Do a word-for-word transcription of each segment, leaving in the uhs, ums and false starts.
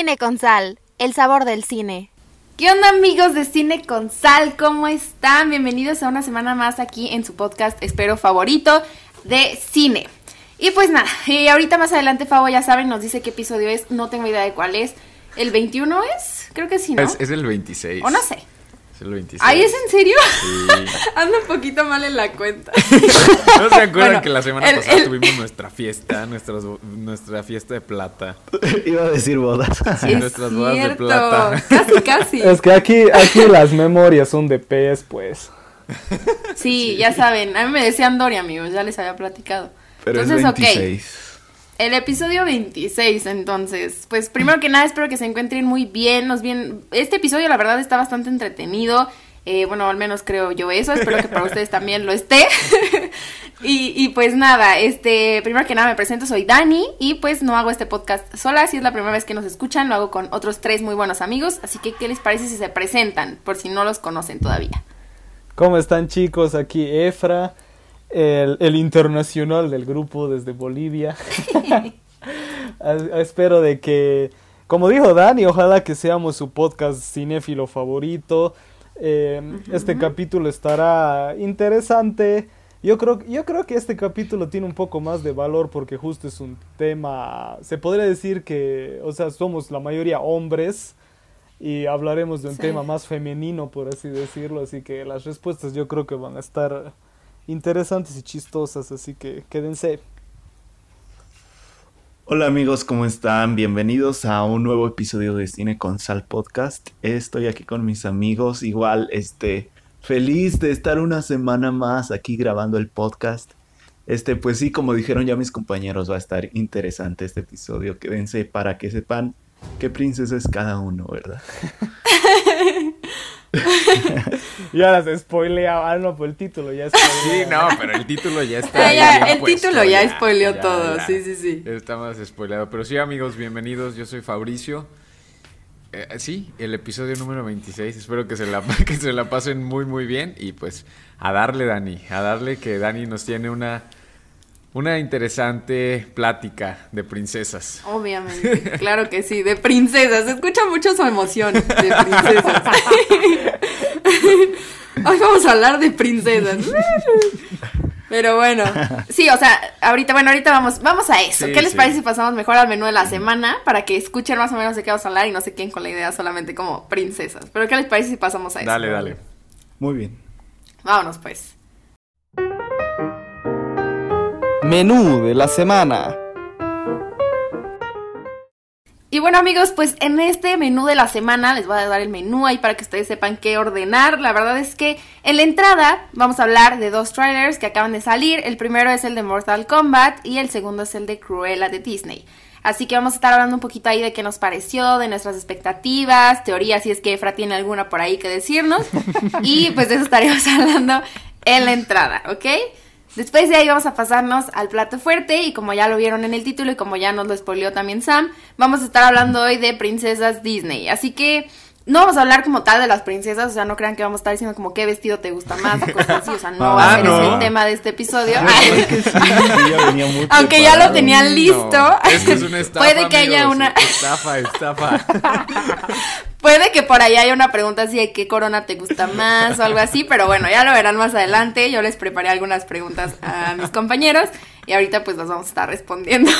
Cine con Sal, el sabor del cine. ¿Qué onda, amigos de Cine con Sal? ¿Cómo están? Bienvenidos a una semana más aquí en su podcast, espero, favorito de cine. Y pues nada, y ahorita más adelante Favo, ya saben, nos dice qué episodio es, no tengo idea de cuál es. ¿El veintiuno es? Creo que sí, ¿no? Es, es el veintiséis. O no sé. El veintiséis. ¿Ay, es en serio? Sí. Anda un poquito mal en la cuenta. ¿No se acuerdan bueno, que la semana el, pasada el... tuvimos nuestra fiesta, nuestras, nuestra fiesta de plata? Iba a decir bodas. Sí, es nuestras cierto. Bodas de plata. Casi, casi. Es que aquí, aquí las memorias son de pez, pues. Sí, sí, ya saben. A mí me decían Dori, amigos, ya les había platicado. Pero entonces, es veintiséis. Ok. El episodio veintiséis, entonces, pues primero que nada espero que se encuentren muy bien, nos bien. Este episodio la verdad está bastante entretenido, eh, bueno, al menos creo yo eso, espero que para ustedes también lo esté. y, y pues nada, este, primero que nada me presento, soy Dani y pues no hago este podcast sola, si es la primera vez que nos escuchan, lo hago con otros tres muy buenos amigos, así que ¿qué les parece si se presentan, por si no los conocen todavía? ¿Cómo están, chicos? Aquí Efra. El, el internacional del grupo desde Bolivia. a, a, espero de que, como dijo Dani, ojalá que seamos su podcast cinéfilo favorito. Eh, uh-huh. Este capítulo estará interesante. Yo creo, yo creo que este capítulo tiene un poco más de valor porque justo es un tema, se podría decir que, o sea, somos la mayoría hombres y hablaremos de un sí. tema más femenino, por así decirlo. Así que las respuestas yo creo que van a estar interesantes y chistosas, así que quédense. Hola, amigos, ¿cómo están? Bienvenidos a un nuevo episodio de Cine con Sal Podcast. Estoy aquí con mis amigos, igual, este, feliz de estar una semana más aquí grabando el podcast. Este, pues sí, como dijeron ya mis compañeros, va a estar interesante este episodio. Quédense para que sepan qué princesa es cada uno, ¿verdad? Ya las spoileaba, ah, no, pues el título ya spoileaba. Sí, no, pero el título ya está. Ya, el puesto, título ya, ya spoileó ya, todo, ya, sí, sí, sí. Está más spoileado, pero sí, amigos, bienvenidos, yo soy Fabricio. Eh, sí, el episodio número veintiséis, espero que se, la, que se la pasen muy, muy bien y pues a darle, Dani, a darle que Dani nos tiene una... Una interesante plática de princesas. Obviamente, claro que sí, de princesas. Se escucha mucho su emoción de princesas. Hoy vamos a hablar de princesas. Pero bueno, sí, o sea, ahorita, bueno, ahorita vamos, vamos a eso. Sí, ¿qué les sí. parece si pasamos mejor al menú de la semana? Para que escuchen más o menos de qué vamos a hablar y no se queden con la idea solamente como princesas. Pero ¿qué les parece si pasamos a eso? Dale, dale. Muy bien. Vámonos pues. Menú de la semana. Y bueno, amigos, pues en este menú de la semana les voy a dar el menú ahí para que ustedes sepan qué ordenar. La verdad es que en la entrada vamos a hablar de dos trailers que acaban de salir. El primero es el de Mortal Kombat y el segundo es el de Cruella de Disney. Así que vamos a estar hablando un poquito ahí de qué nos pareció, de nuestras expectativas, teorías, si es que Efra tiene alguna por ahí que decirnos. Y pues de eso estaremos hablando en la entrada, ¿ok? Después de ahí vamos a pasarnos al plato fuerte y como ya lo vieron en el título y como ya nos lo spoileó también Sam, vamos a estar hablando hoy de princesas Disney. Así que no vamos a hablar como tal de las princesas, o sea, no crean que vamos a estar diciendo como qué vestido te gusta más o cosas así, o sea, no ah, va a ser no. ese el tema de este episodio. Ay, es que sí, ya venía muy aunque preparado. Ya lo tenían listo. No, esto es una estafa, puede que amigos, haya una estafa, estafa. Puede que por ahí haya una pregunta así de qué corona te gusta más o algo así, pero bueno, ya lo verán más adelante. Yo les preparé algunas preguntas a mis compañeros y ahorita pues las vamos a estar respondiendo.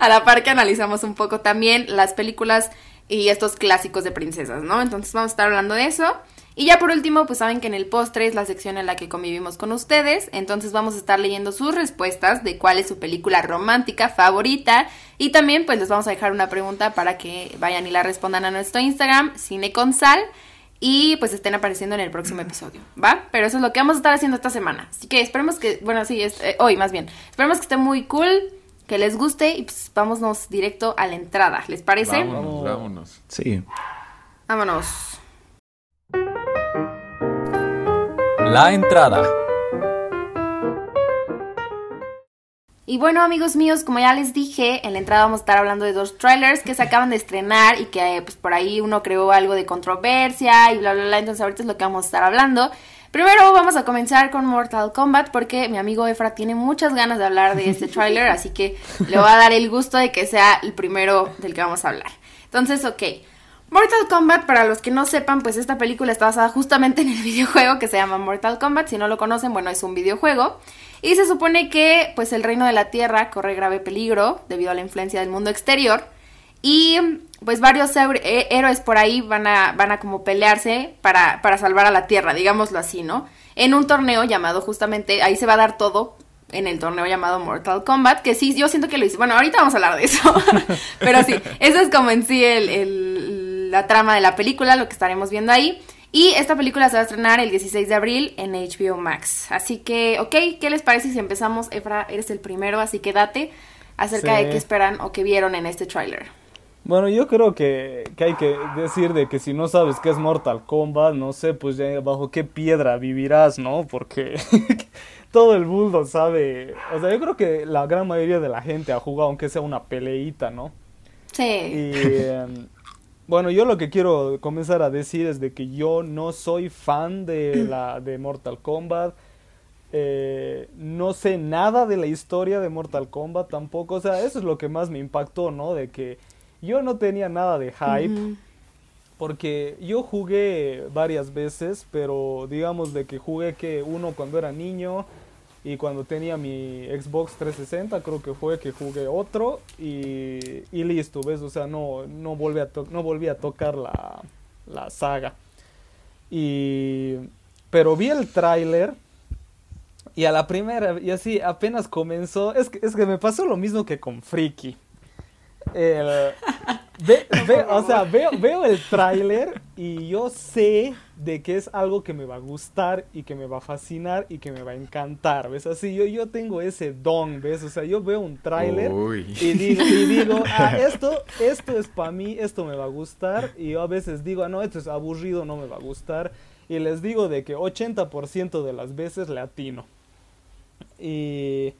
A la par que analizamos un poco también las películas y estos clásicos de princesas, ¿no? Entonces vamos a estar hablando de eso. Y ya por último, pues saben que en el postre es la sección en la que convivimos con ustedes, entonces vamos a estar leyendo sus respuestas de cuál es su película romántica favorita y también pues les vamos a dejar una pregunta para que vayan y la respondan a nuestro Instagram, Cine con Sal, y pues estén apareciendo en el próximo episodio, ¿va? Pero eso es lo que vamos a estar haciendo esta semana, así que esperemos que, bueno, sí, es, eh, hoy más bien, esperemos que esté muy cool, que les guste y pues vámonos directo a la entrada, ¿les parece? Vámonos, vámonos. Sí. Vámonos. La entrada. Y bueno, amigos míos, como ya les dije, en la entrada vamos a estar hablando de dos trailers que se acaban de estrenar y que eh, pues por ahí uno creó algo de controversia y bla, bla, bla. Entonces ahorita es lo que vamos a estar hablando. Primero vamos a comenzar con Mortal Kombat porque mi amigo Efra tiene muchas ganas de hablar de este tráiler, así que le voy a dar el gusto de que sea el primero del que vamos a hablar. Entonces, ok, Mortal Kombat, para los que no sepan, pues esta película está basada justamente en el videojuego que se llama Mortal Kombat. Si no lo conocen, bueno, es un videojuego. Y se supone que pues el reino de la Tierra corre grave peligro debido a la influencia del mundo exterior. Y pues varios héroes por ahí van a, van a como pelearse para, para salvar a la Tierra, digámoslo así, ¿no? En un torneo llamado justamente, ahí se va a dar todo, en el torneo llamado Mortal Kombat, que sí, yo siento que lo hice. Bueno, ahorita vamos a hablar de eso, pero sí, esa es como en sí el, el, la trama de la película, lo que estaremos viendo ahí. Y esta película se va a estrenar el dieciséis de abril en H B O Max. Así que, ok, ¿qué les parece si empezamos? Efra, eres el primero, así que date acerca sí. de qué esperan o qué vieron en este tráiler. Bueno, yo creo que, que hay que decir de que si no sabes qué es Mortal Kombat, no sé, pues ya bajo qué piedra vivirás, ¿no? Porque todo el mundo sabe, o sea, yo creo que la gran mayoría de la gente ha jugado, aunque sea una peleita, ¿no? Sí. Y eh, bueno, yo lo que quiero comenzar a decir es de que yo no soy fan de, la, de Mortal Kombat. Eh, no sé nada de la historia de Mortal Kombat tampoco, o sea, eso es lo que más me impactó, ¿no? De que yo no tenía nada de hype, uh-huh. porque yo jugué varias veces, pero digamos de que jugué que uno cuando era niño y cuando tenía mi Xbox trescientos sesenta, creo que fue que jugué otro y, y listo, ¿ves? O sea, no, no, volví, a to- no volví a tocar la, la saga. Y, pero vi el tráiler y a la primera, y así apenas comenzó, es que, es que me pasó lo mismo que con Friki. El, ve, ve, o sea, veo, veo el tráiler y yo sé de que es algo que me va a gustar y que me va a fascinar y que me va a encantar, ¿ves? Así yo, yo tengo ese don, ¿ves? O sea, yo veo un tráiler y digo, y digo ah, esto, esto es para mí, esto me va a gustar. Y yo a veces digo, ah, no, esto es aburrido, no me va a gustar. Y les digo de que ochenta por ciento de las veces le atino. Y,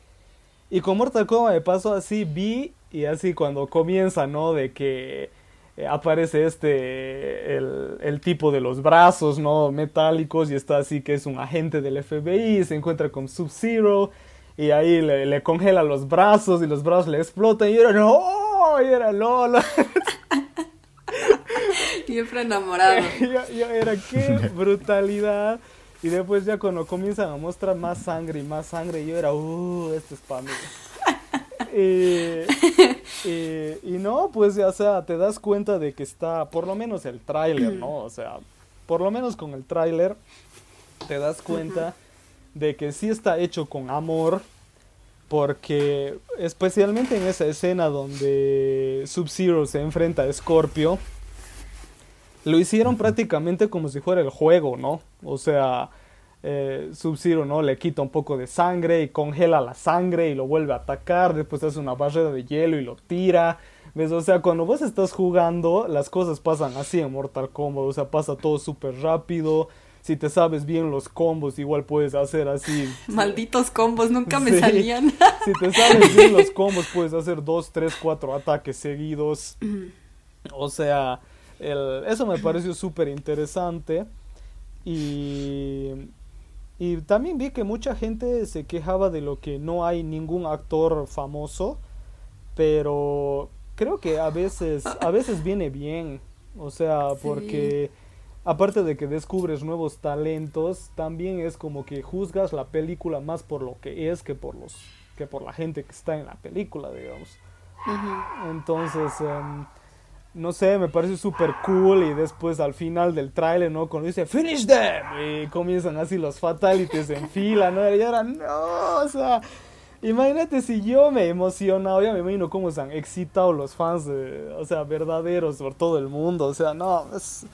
y con Mortal Kombat me pasó así, vi... Y así cuando comienza, ¿no? De que eh, aparece este, el, el tipo de los brazos, ¿no? Metálicos, y está así que es un agente del F B I, se encuentra con Sub-Zero, y ahí le, le congela los brazos, y los brazos le explotan, y era ¡no! ¡Oh! Y era ¡lol! Siempre enamorado. yo, yo era, ¡qué brutalidad! Y después ya cuando comienzan a mostrar más sangre y más sangre, yo era ¡uh! Esto es para mí. Eh, eh, y no, pues, o sea, te das cuenta de que está, por lo menos el tráiler, ¿no? O sea, por lo menos con el tráiler te das cuenta uh-huh. de que sí está hecho con amor, porque especialmente en esa escena donde Sub-Zero se enfrenta a Scorpio, lo hicieron prácticamente como si fuera el juego, ¿no? O sea... Eh, Sub-Zero, ¿no? Le quita un poco de sangre y congela la sangre y lo vuelve a atacar, después hace una barrera de hielo y lo tira, ¿ves? O sea, cuando vos estás jugando, las cosas pasan así en Mortal Kombat, o sea, pasa todo súper rápido, si te sabes bien los combos, igual puedes hacer así. Malditos combos, nunca me sí. salían. Si te sabes bien los combos, puedes hacer dos, tres, cuatro ataques seguidos, o sea, el... eso me pareció súper interesante. Y... Y también vi que mucha gente se quejaba de lo que no hay ningún actor famoso, pero creo que a veces, a veces viene bien, o sea, porque sí. aparte de que descubres nuevos talentos, también es como que juzgas la película más por lo que es que por los, que por la gente que está en la película, digamos. Uh-huh. Entonces... Um, no sé, me parece súper cool. Y después al final del tráiler, ¿no? Cuando dice ¡Finish them! Y comienzan así los fatalities en fila, ¿no? Y ahora, no, o sea, imagínate si yo me he emocionado. Ya me imagino cómo se han excitado los fans, eh, o sea, verdaderos por todo el mundo. O sea, no, es,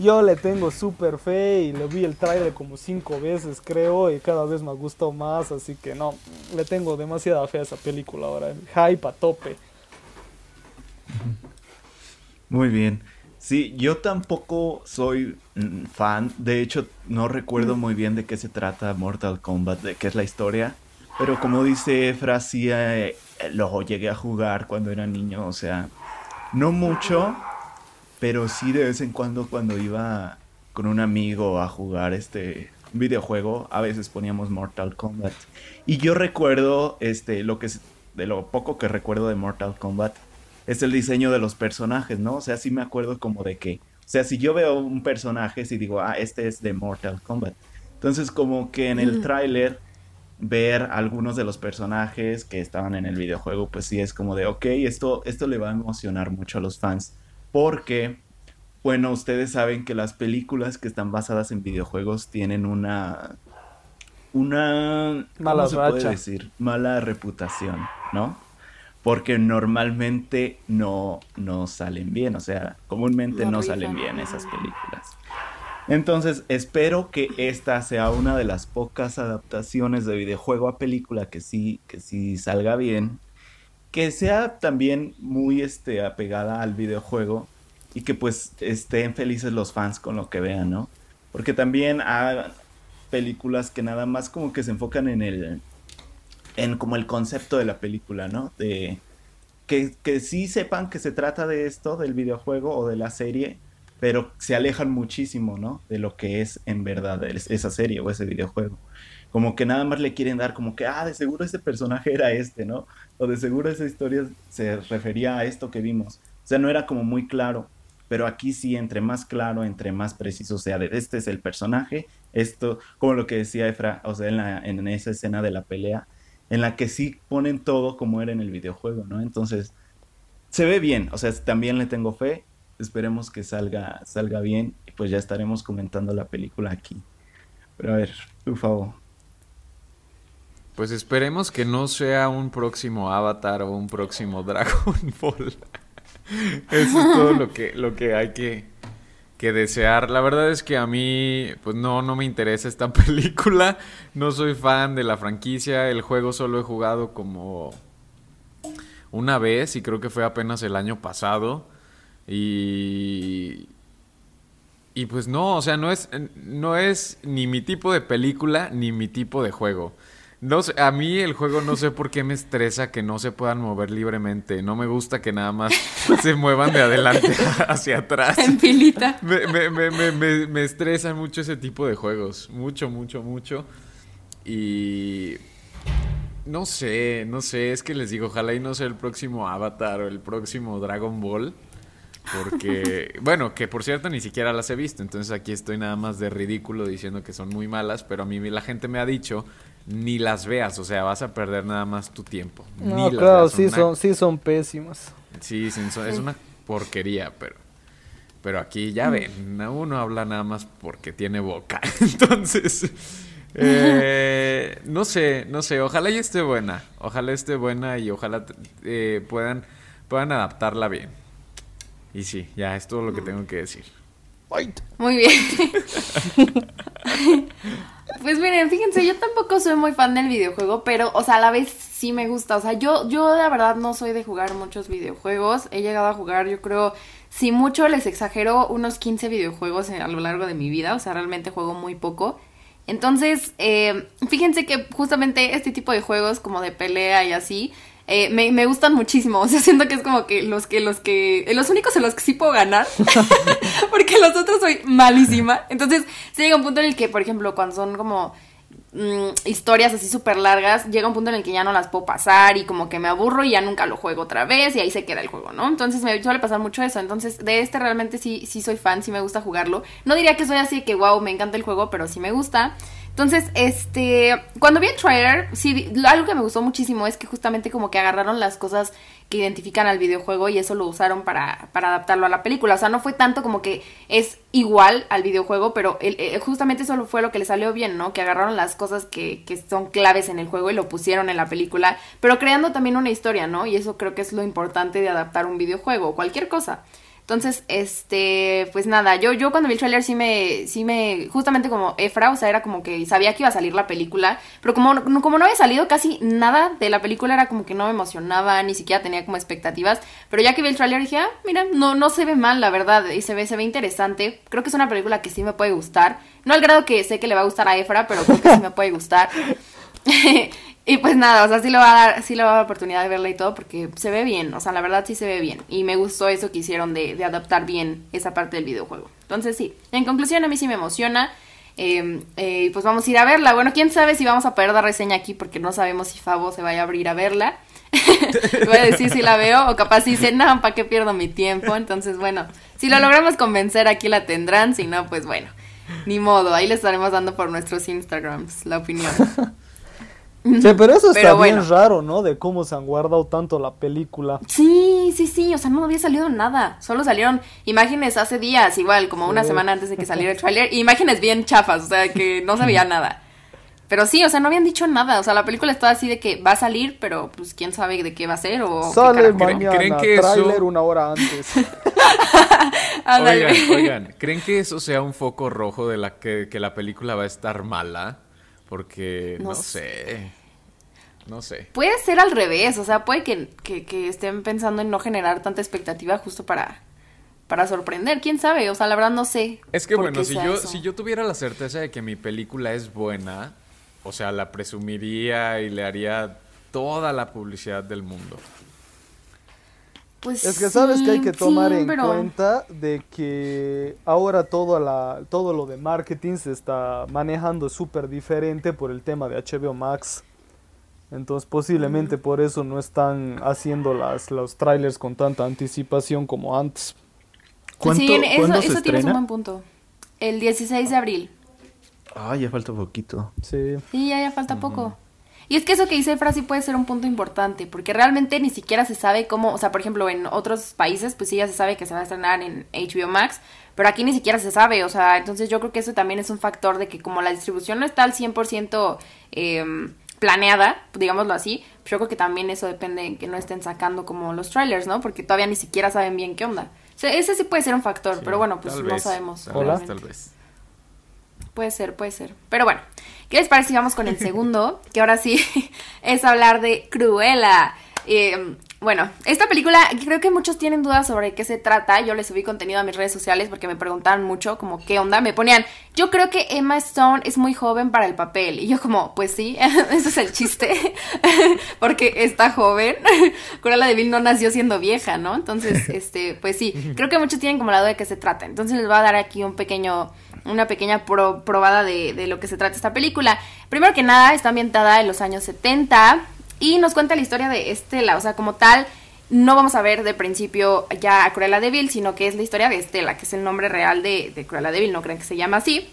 yo le tengo súper fe. Y le vi el tráiler como cinco veces, creo. Y cada vez me ha gustado más. Así que no, le tengo demasiada fe a esa película ahora. Hype a tope. Muy bien. Sí, yo tampoco soy mm, fan. De hecho, no recuerdo muy bien de qué se trata Mortal Kombat, de qué es la historia. Pero como dice Efra, sí, eh, lo llegué a jugar cuando era niño. O sea, no mucho, pero sí de vez en cuando cuando iba con un amigo a jugar este videojuego, a veces poníamos Mortal Kombat. Y yo recuerdo, este, lo que, de lo poco que recuerdo de Mortal Kombat, es el diseño de los personajes, ¿no? O sea, sí me acuerdo como de que, o sea, si yo veo un personaje, si digo, ah, este es de Mortal Kombat. Entonces, como que en el tráiler, ver algunos de los personajes que estaban en el videojuego, pues sí es como de, ok, esto, esto le va a emocionar mucho a los fans. Porque, bueno, ustedes saben que las películas que están basadas en videojuegos tienen una... una... mala racha. ¿Cómo se puede decir? Mala reputación, ¿no? Porque normalmente no, no salen bien, o sea, comúnmente no, no salen bien esas películas. Entonces, espero que esta sea una de las pocas adaptaciones de videojuego a película que sí, que sí salga bien, que sea también muy este, apegada al videojuego y que pues estén felices los fans con lo que vean, ¿no? Porque también hay películas que nada más como que se enfocan en el... en como el concepto de la película, ¿no? De que, que sí sepan que se trata de esto, del videojuego o de la serie, pero se alejan muchísimo, ¿no? De lo que es en verdad esa serie o ese videojuego. Como que nada más le quieren dar como que, ah, de seguro ese personaje era este, ¿no? O de seguro esa historia se refería a esto que vimos. O sea, no era como muy claro, pero aquí sí, entre más claro, entre más preciso sea de este es el personaje, esto, como lo que decía Efra, o sea, en, la, en esa escena de la pelea, en la que sí ponen todo como era en el videojuego, ¿no? Entonces, se ve bien, o sea, también le tengo fe, esperemos que salga, salga bien, y pues ya estaremos comentando la película aquí. Pero a ver, por favor. Pues esperemos que no sea un próximo Avatar o un próximo Dragon Ball. Eso es todo lo que, lo que hay que... que desear. La verdad es que a mí pues no, no me interesa esta película, no soy fan de la franquicia, el juego solo he jugado como una vez y creo que fue apenas el año pasado y y pues no, o sea, no es no es ni mi tipo de película ni mi tipo de juego. No sé, a mí el juego no sé por qué me estresa que no se puedan mover libremente. No me gusta que nada más se muevan de adelante hacia atrás. En pilita. Me, me, me, me, me, me estresan mucho ese tipo de juegos. Mucho, mucho, mucho. Y... no sé, no sé. Es que les digo, ojalá y no sea el próximo Avatar o el próximo Dragon Ball. Porque... bueno, que por cierto ni siquiera las he visto. Entonces aquí estoy nada más de ridículo diciendo que son muy malas. Pero a mí la gente me ha dicho... ni las veas, o sea, vas a perder nada más tu tiempo. No, ni claro, las veas, son sí, una... son, sí son pésimas. Sí, sí, son, es una porquería, pero pero aquí ya ven, uno habla nada más porque tiene boca. Entonces, eh, no sé, no sé, ojalá y esté buena, ojalá esté buena y ojalá eh, puedan, puedan adaptarla bien. Y sí, ya es todo lo que tengo que decir. Muy bien. Pues miren, fíjense, yo tampoco soy muy fan del videojuego, pero, o sea, a la vez sí me gusta. O sea, yo, yo la verdad no soy de jugar muchos videojuegos. He llegado a jugar, yo creo, si mucho les exagero, unos quince videojuegos a lo largo de mi vida. O sea, realmente juego muy poco. Entonces, eh, fíjense que justamente este tipo de juegos como de pelea y así... Eh, me, me gustan muchísimo, o sea, siento que es como que los que, los que, eh, los únicos en los que sí puedo ganar, porque los otros soy malísima, entonces se llega un punto en el que, por ejemplo, cuando son como mmm, historias así súper largas, llega un punto en el que ya no las puedo pasar y como que me aburro y ya nunca lo juego otra vez y ahí se queda el juego, ¿no? Entonces me suele pasar mucho eso, entonces de este realmente sí, sí soy fan, sí me gusta jugarlo, no diría que soy así que wow, me encanta el juego, pero sí me gusta. Entonces, este, cuando vi el trailer, sí, algo que me gustó muchísimo es que justamente como que agarraron las cosas que identifican al videojuego y eso lo usaron para, para adaptarlo a la película. O sea, no fue tanto como que es igual al videojuego, pero el, el, justamente eso fue lo que le salió bien, ¿no? Que agarraron las cosas que, que son claves en el juego y lo pusieron en la película, pero creando también una historia, ¿no? Y eso creo que es lo importante de adaptar un videojuego, cualquier cosa. Entonces, este, pues nada, yo, yo cuando vi el trailer sí me, sí me, justamente como Efra, o sea, era como que sabía que iba a salir la película, pero como no, como no había salido casi nada de la película, era como que no me emocionaba, ni siquiera tenía como expectativas, pero ya que vi el trailer dije, ah, mira, no, no se ve mal, la verdad, y se ve, se ve interesante, creo que es una película que sí me puede gustar, no al grado que sé que le va a gustar a Efra, pero creo que sí me puede gustar. Y pues nada, o sea, sí le va a dar, sí le va a dar oportunidad de verla y todo, porque se ve bien, o sea, la verdad sí se ve bien. Y me gustó eso que hicieron de, de adaptar bien esa parte del videojuego. Entonces sí, en conclusión a mí sí me emociona. Eh, eh, pues vamos a ir a verla. Bueno, quién sabe si vamos a poder dar reseña aquí, porque no sabemos si Favo se vaya a abrir a verla. Voy a decir si la veo, o capaz dice, no, ¿para qué pierdo mi tiempo? Entonces, bueno, si lo logramos convencer, aquí la tendrán. Si no, pues bueno, ni modo. Ahí les estaremos dando por nuestros Instagrams la opinión. Sí, pero eso está pero bueno. Bien raro, ¿no? De cómo se han guardado tanto la película. Sí, sí, sí, o sea, no había salido nada. Solo salieron imágenes hace días, igual, como una sí. semana antes de que saliera el trailer. Imágenes bien chafas, o sea, que no se veía nada. Pero sí, o sea, no habían dicho nada. O sea, la película está así de que va a salir, pero pues quién sabe de qué va a ser o... Sale mañana, ¿creen que trailer eso... una hora antes? Oigan, oigan, ¿creen que eso sea un foco rojo de la que, que la película va a estar mala? Porque, no, no sé, no sé. Puede ser al revés, o sea, puede que, que, que estén pensando en no generar tanta expectativa justo para, para sorprender, quién sabe, o sea, la verdad no sé. Es que bueno, si yo, si yo tuviera la certeza de que mi película es buena, o sea, la presumiría y le haría toda la publicidad del mundo. Pues es que sí, sabes que hay que tomar sí, en pero... cuenta de que ahora todo, la, todo lo de marketing se está manejando súper diferente por el tema de H B O Max. Entonces posiblemente mm. por eso no están haciendo las, los trailers con tanta anticipación como antes. ¿Cuánto, sí, eso, ¿cuándo eso se tiene estrena? Un buen punto. El dieciséis de abril. Ah, ya falta poquito. Sí, sí ya, ya falta mm. poco. Y es que eso que dice Efra sí puede ser un punto importante, porque realmente ni siquiera se sabe cómo, o sea, por ejemplo, en otros países, pues sí ya se sabe que se va a estrenar en H B O Max, pero aquí ni siquiera se sabe, o sea, entonces yo creo que eso también es un factor de que como la distribución no está al cien por ciento eh, planeada, digámoslo así, pues yo creo que también eso depende de que no estén sacando como los trailers, ¿no? Porque todavía ni siquiera saben bien qué onda. O sea, ese sí puede ser un factor, sí, pero bueno, pues no vez, sabemos. Tal vez, tal vez. Puede ser, puede ser. Pero bueno, ¿qué les parece si vamos con el segundo? Que ahora sí es hablar de Cruella. Eh, bueno, esta película creo que muchos tienen dudas sobre qué se trata. Yo les subí contenido a mis redes sociales porque me preguntaban mucho como qué onda. Me ponían, yo creo que Emma Stone es muy joven para el papel. Y yo como, pues sí, ese es el chiste. Porque está joven. Cruella de Vil no nació siendo vieja, ¿no? Entonces, este, pues sí, creo que muchos tienen como la duda de qué se trata. Entonces les voy a dar aquí un pequeño... una pequeña pro, probada de, de lo que se trata esta película. Primero que nada, está ambientada en los años setenta y nos cuenta la historia de Estela, o sea, como tal, no vamos a ver de principio ya a Cruella de Vil, sino que es la historia de Estela, que es el nombre real de, de Cruella de Vil, no crean que se llama así.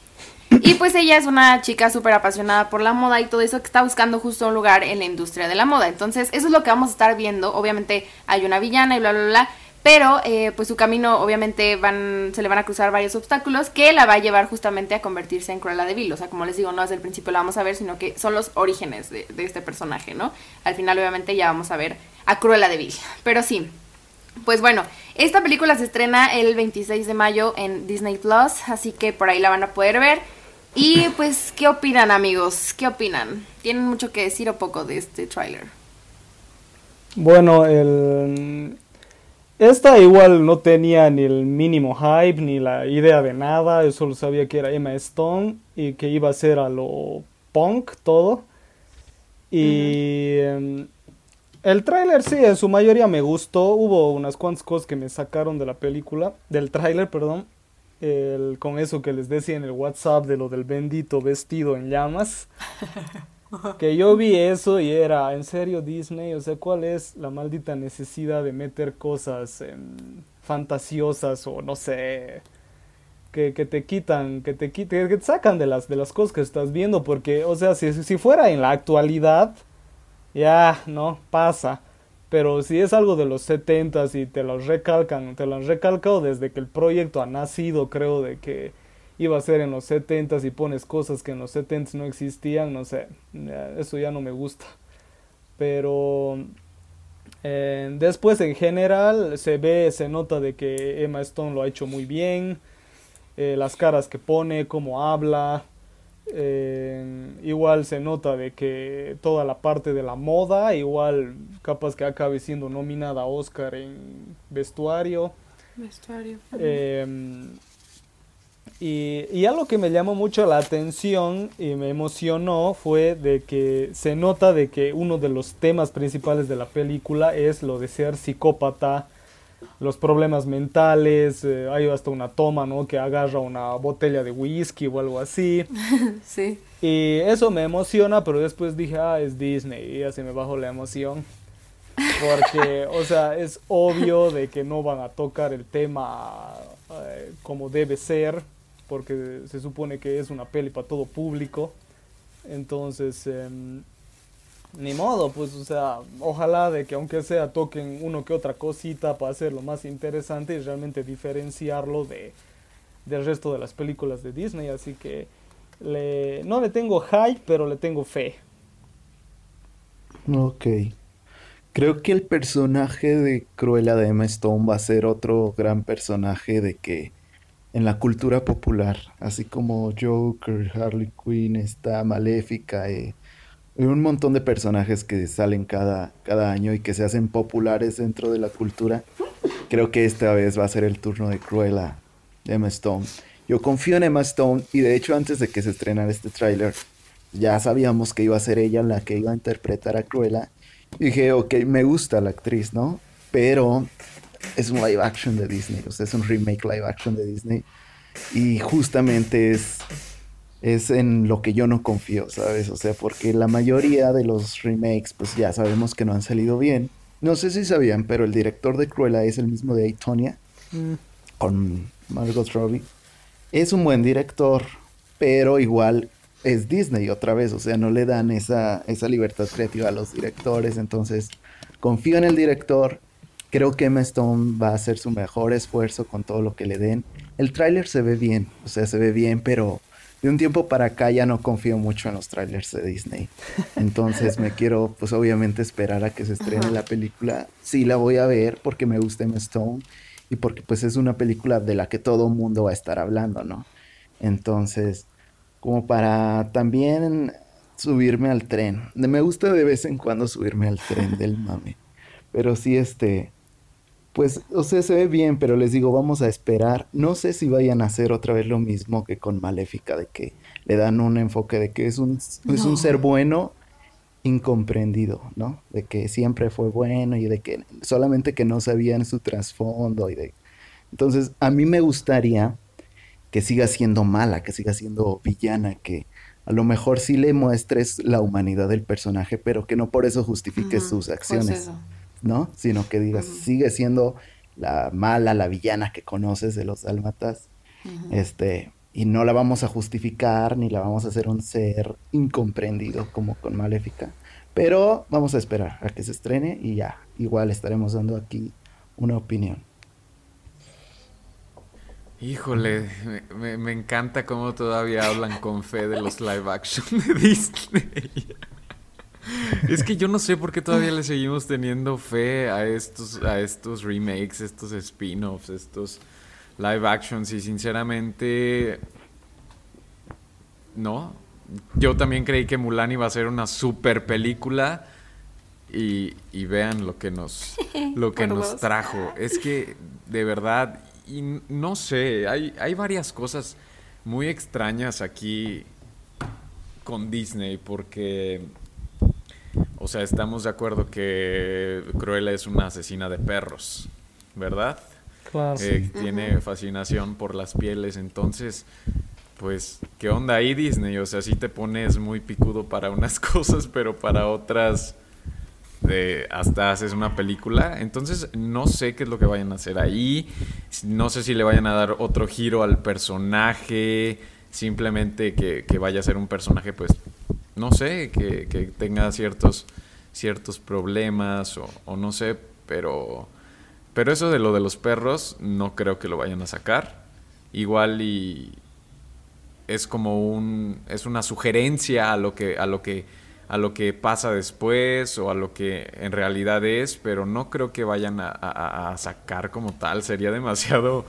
Y pues ella es una chica súper apasionada por la moda y todo eso, que está buscando justo un lugar en la industria de la moda. Entonces, eso es lo que vamos a estar viendo. Obviamente hay una villana y bla, bla, bla. Pero, eh, pues su camino, obviamente, van se le van a cruzar varios obstáculos que la va a llevar justamente a convertirse en Cruella de Vil. O sea, como les digo, no desde el principio la vamos a ver, sino que son los orígenes de, de este personaje, ¿no? Al final, obviamente, ya vamos a ver a Cruella de Vil. Pero sí, pues bueno, esta película se estrena el veintiséis de mayo en Disney Plus, así que por ahí la van a poder ver. Y, pues, ¿qué opinan, amigos? ¿Qué opinan? ¿Tienen mucho que decir o poco de este tráiler? Bueno, el... esta igual no tenía ni el mínimo hype, ni la idea de nada. Yo solo sabía que era Emma Stone y que iba a ser a lo punk todo. Y uh-huh. el tráiler sí, en su mayoría me gustó. Hubo unas cuantas cosas que me sacaron de la película, del tráiler, perdón. El, con eso que les decía en el WhatsApp de lo del bendito vestido en llamas. Que yo vi eso y era, ¿en serio Disney? O sea, ¿cuál es la maldita necesidad de meter cosas eh, fantasiosas o no sé? Que, que te quitan, que te quitan, que te sacan de las, de las cosas que estás viendo. Porque, o sea, si, si fuera en la actualidad, ya, no, pasa. Pero si es algo de los setentas y te los recalcan, te lo han recalcado desde que el proyecto ha nacido, creo, de que... iba a ser en los setentas y pones cosas que en los setentas no existían, no sé, eso ya no me gusta. Pero eh, después en general se ve, se nota de que Emma Stone lo ha hecho muy bien, eh, las caras que pone, cómo habla, eh, igual se nota de que toda la parte de la moda, igual capaz que acabe siendo nominada a Oscar en vestuario. Vestuario. Eh, Y, y algo que me llamó mucho la atención y me emocionó fue de que se nota de que uno de los temas principales de la película es lo de ser psicópata, los problemas mentales, eh, hay hasta una toma, ¿no?, que agarra una botella de whisky o algo así. Sí. Y eso me emociona, pero después dije, ah, es Disney, y así me bajó la emoción. Porque, o sea, es obvio de que no van a tocar el tema eh, como debe ser, porque se supone que es una peli para todo público. Entonces, eh, ni modo, pues, o sea, ojalá de que aunque sea toquen uno que otra cosita para hacerlo más interesante y realmente diferenciarlo de, del resto de las películas de Disney. Así que le, no le tengo hype, pero le tengo fe. Ok. Creo que el personaje de Cruella de Emma Stone va a ser otro gran personaje de que en la cultura popular, así como Joker, Harley Quinn, está Maléfica, eh, y un montón de personajes que salen cada, cada año y que se hacen populares dentro de la cultura. Creo que esta vez va a ser el turno de Cruella de Emma Stone. Yo confío en Emma Stone y de hecho antes de que se estrenara este tráiler ya sabíamos que iba a ser ella la que iba a interpretar a Cruella. Y dije, ok, me gusta la actriz, ¿no? Pero es un live action de Disney, o sea, es un remake live action de Disney. Y justamente es, es en lo que yo no confío, ¿sabes? O sea, porque la mayoría de los remakes, pues ya sabemos que no han salido bien. No sé si sabían, pero el director de Cruella es el mismo de Itonia, mm. con Margot Robbie. Es un buen director, pero igual... es Disney otra vez, o sea, no le dan esa, esa libertad creativa a los directores. Entonces, confío en el director. Creo que Emma Stone va a hacer su mejor esfuerzo con todo lo que le den. El tráiler se ve bien, o sea, se ve bien, pero de un tiempo para acá ya no confío mucho en los trailers de Disney. Entonces, me quiero, pues, obviamente esperar a que se estrene la película. Sí, la voy a ver porque me gusta Emma Stone y porque, pues, es una película de la que todo mundo va a estar hablando, ¿no? Entonces... como para también subirme al tren. Me gusta de vez en cuando subirme al tren del mame. Pero sí, este... pues, o sea, se ve bien, pero les digo, vamos a esperar. No sé si vayan a hacer otra vez lo mismo que con Maléfica, de que le dan un enfoque de que es un, no. es un ser bueno incomprendido, ¿no? De que siempre fue bueno y de que solamente que no sabían su trasfondo. Y de... entonces, a mí me gustaría... que siga siendo mala, que siga siendo villana, que a lo mejor sí le muestres la humanidad del personaje, pero que no por eso justifiques uh-huh. sus acciones, pues eso. ¿No? Sino que digas, uh-huh. sigue siendo la mala, la villana que conoces de los dálmatas, uh-huh. este, y no la vamos a justificar, ni la vamos a hacer un ser incomprendido como con Maléfica, pero vamos a esperar a que se estrene y ya, igual estaremos dando aquí una opinión. Híjole, me, me encanta cómo todavía hablan con fe de los live action de Disney. Es que yo no sé por qué todavía le seguimos teniendo fe a estos, a estos remakes, estos spin-offs, estos live actions. Y sinceramente, no. Yo también creí que Mulán iba a ser una super película. Y, y vean lo que nos, lo que nos trajo. Es que, de verdad... y no sé, hay, hay varias cosas muy extrañas aquí con Disney porque, o sea, estamos de acuerdo que Cruella es una asesina de perros, ¿verdad? Claro. Eh, sí. Tiene fascinación por las pieles, entonces, pues, ¿qué onda ahí, Disney? O sea, sí te pones muy picudo para unas cosas, pero para otras... de hasta haces una película. Entonces no sé qué es lo que vayan a hacer ahí. No sé si le vayan a dar otro giro al personaje. Simplemente que, que vaya a ser un personaje, pues, no sé, que, que tenga ciertos, ciertos problemas o, o no sé. Pero, pero eso de lo de los perros no creo que lo vayan a sacar. Igual y es como un... es una sugerencia a lo que... a lo que a lo que pasa después o a lo que en realidad es, pero no creo que vayan a, a, a sacar como tal. Sería demasiado,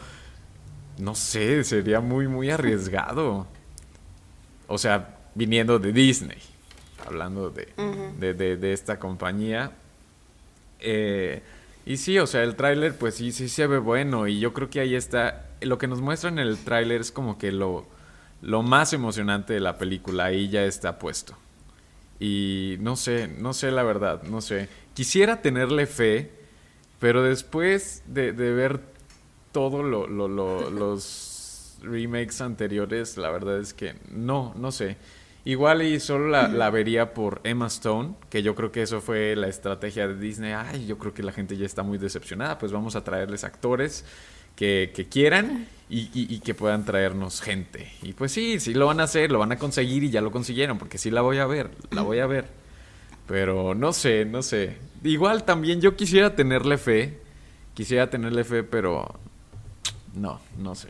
no sé, sería muy, muy arriesgado. O sea, viniendo de Disney, hablando de, uh-huh. de, de, de esta compañía. Eh, y sí, o sea, el tráiler, pues sí, sí se ve bueno. Y yo creo que ahí está, lo que nos muestran en el tráiler es como que lo, lo más emocionante de la película. Ahí ya está puesto. Y no sé, no sé la verdad, no sé. Quisiera tenerle fe, Pero después de, de ver todos lo, lo, lo, los remakes anteriores, la verdad es que no, no sé. Igual y solo la, la vería por Emma Stone, que yo creo que eso fue la estrategia de Disney. Ay, yo creo que la gente ya está muy decepcionada, pues vamos a traerles actores que, que quieran y, y, y que puedan traernos gente. Y pues sí, sí lo van a hacer, lo van a conseguir y ya lo consiguieron, porque sí la voy a ver, la voy a ver. Pero no sé, no sé. Igual también yo quisiera tenerle fe, quisiera tenerle fe, pero no, no sé.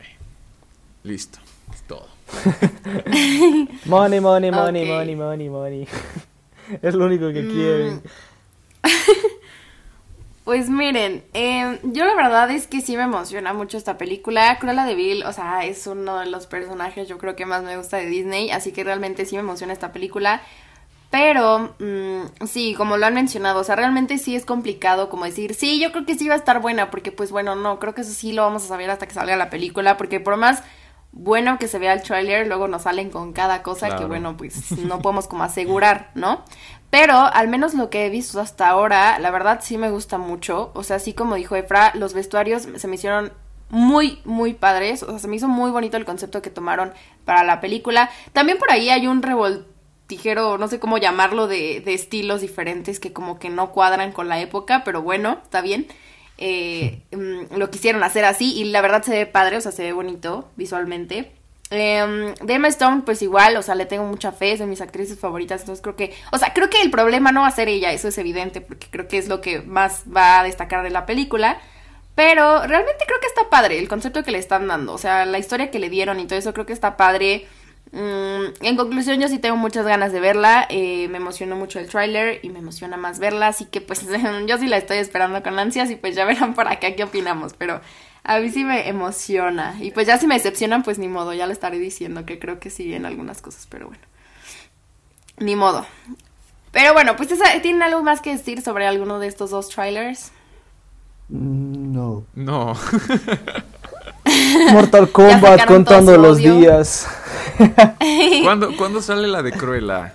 Listo, es todo. Money, money, money, okay. money, money, money. Es lo único que mm. quieren. Pues miren, eh, yo la verdad es que sí me emociona mucho esta película. Cruella de Vil, o sea, es uno de los personajes yo creo que más me gusta de Disney, así que realmente sí me emociona esta película. Pero, mmm, sí, como lo han mencionado, o sea, realmente sí es complicado como decir, sí, yo creo que sí va a estar buena, porque pues bueno, no, creo que eso sí lo vamos a saber hasta que salga la película, porque por más bueno que se vea el tráiler, luego nos salen con cada cosa claro. que bueno, pues no podemos como asegurar, ¿no? Pero al menos lo que he visto hasta ahora, la verdad sí me gusta mucho, o sea, sí como dijo Efra, los vestuarios se me hicieron muy, muy padres, o sea, se me hizo muy bonito el concepto que tomaron para la película. También por ahí hay un revoltón, tijero, no sé cómo llamarlo, de, de estilos diferentes que como que no cuadran con la época, pero bueno, está bien. Eh, mm, lo quisieron hacer así y la verdad se ve padre, o sea, se ve bonito visualmente. Eh, de Emma Stone, pues igual, o sea, le tengo mucha fe, es de mis actrices favoritas, entonces creo que, o sea, creo que el problema no va a ser ella, eso es evidente, porque creo que es lo que más va a destacar de la película. Pero realmente creo que está padre el concepto que le están dando, o sea, la historia que le dieron y todo eso creo que está padre. En conclusión, yo sí tengo muchas ganas de verla, eh, me emocionó mucho el tráiler y me emociona más verla, así que pues yo sí la estoy esperando con ansias y pues ya verán por acá qué opinamos, pero a mí sí me emociona y pues ya si me decepcionan pues ni modo, ya lo estaré diciendo que creo que sí en algunas cosas, pero bueno, ni modo. Pero bueno, pues ¿tienen algo más que decir sobre alguno de estos dos trailers? No. No. Mortal Kombat contando los días. ¿Cuándo, ¿Cuándo sale la de Cruella?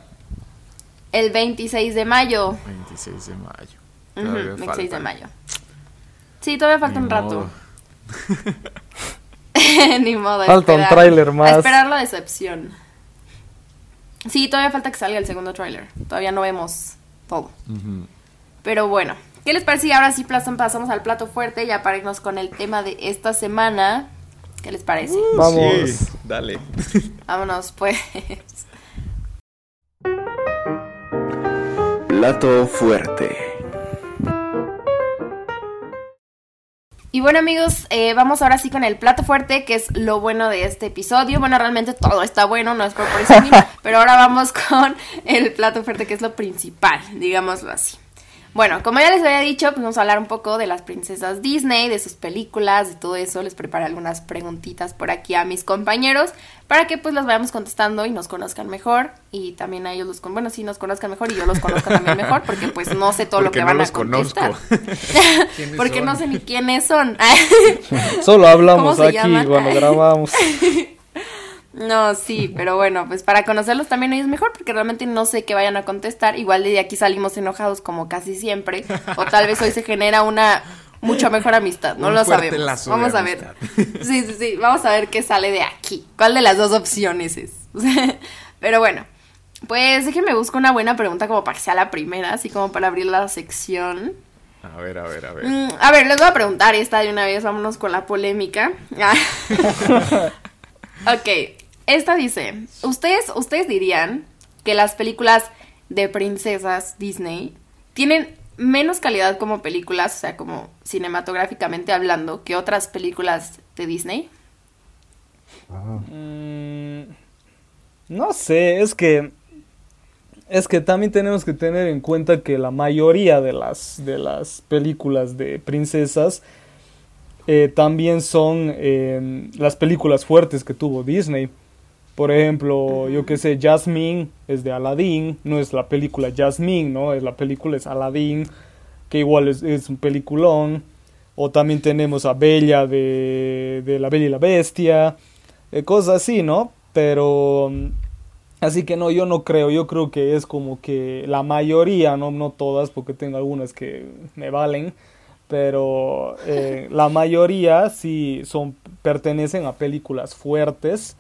El veintiséis de mayo. veintiséis de mayo. Uh-huh, veintiséis de mayo. Sí, todavía falta Ni un modo. rato. Ni modo. Falta esperar, un tráiler más. A esperar la decepción. Sí, todavía falta que salga el segundo tráiler. Todavía no vemos todo. Uh-huh. Pero bueno. ¿Qué les parece? Ahora sí pasamos al plato fuerte, ya para irnos con el tema de esta semana. ¿Qué les parece? Uh, Vamos. Sí, dale. Vámonos, pues. Plato fuerte. Y bueno, amigos, eh, vamos ahora sí con el plato fuerte, que es lo bueno de este episodio. Bueno, realmente todo está bueno, no es por presumir, pero ahora vamos con el plato fuerte, que es lo principal, digámoslo así. Bueno, como ya les había dicho, pues vamos a hablar un poco de las princesas Disney, de sus películas, de todo eso. Les preparé algunas preguntitas por aquí a mis compañeros para que pues las vayamos contestando y nos conozcan mejor. Y también a ellos los con... Bueno, sí, nos conozcan mejor y yo los conozco también mejor porque pues no sé todo porque lo que no van a contestar. Porque son? no sé ni quiénes son. Solo hablamos aquí llaman? cuando grabamos. No, sí, pero bueno, pues para conocerlos también es mejor, porque realmente no sé qué vayan a contestar. Igual de aquí salimos enojados como casi siempre, o tal vez hoy se genera una mucho mejor amistad, no Un lo sabemos. Lazo vamos de a ver. Sí, sí, sí, vamos a ver qué sale de aquí. ¿Cuál de las dos opciones es? Pero bueno, pues déjenme buscar una buena pregunta como para que sea la primera, así como para abrir la sección. A ver, a ver, a ver. Mm, a ver, les voy a preguntar esta de una vez, vámonos con la polémica. Ok. Esta dice, ¿ustedes, ustedes dirían que las películas de princesas Disney tienen menos calidad como películas, o sea, como cinematográficamente hablando, que otras películas de Disney? Ah. Mm, no sé, es que es que también tenemos que tener en cuenta que la mayoría de las, de las películas de princesas eh, también son eh, las películas fuertes que tuvo Disney. Por ejemplo, yo qué sé, Jasmine es de Aladín, no es la película Jasmine, ¿no? Es la película es Aladín, que igual es, es un peliculón. O también tenemos a Bella de, de La Bella y la Bestia, eh, cosas así, ¿no? Pero, así que no, yo no creo, yo creo que es como que la mayoría, no, no todas, porque tengo algunas que me valen. pero eh, la mayoría sí son, pertenecen a películas fuertes,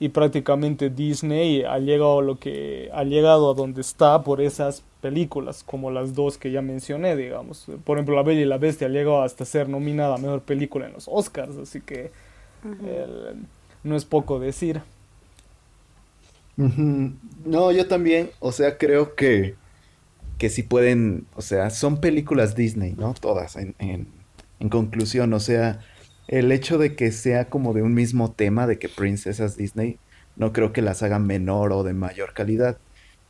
y prácticamente Disney ha llegado a lo que ha llegado a donde está por esas películas, como las dos que ya mencioné, digamos. Por ejemplo, La Bella y la Bestia ha llegado hasta ser nominada a mejor película en los Oscars, así que eh, no es poco decir. No, yo también, o sea, creo que, que sí pueden, o sea, son películas Disney, ¿no? Todas, en, en, en conclusión, o sea, el hecho de que sea como de un mismo tema, de que princesas Disney, no creo que las hagan menor o de mayor calidad.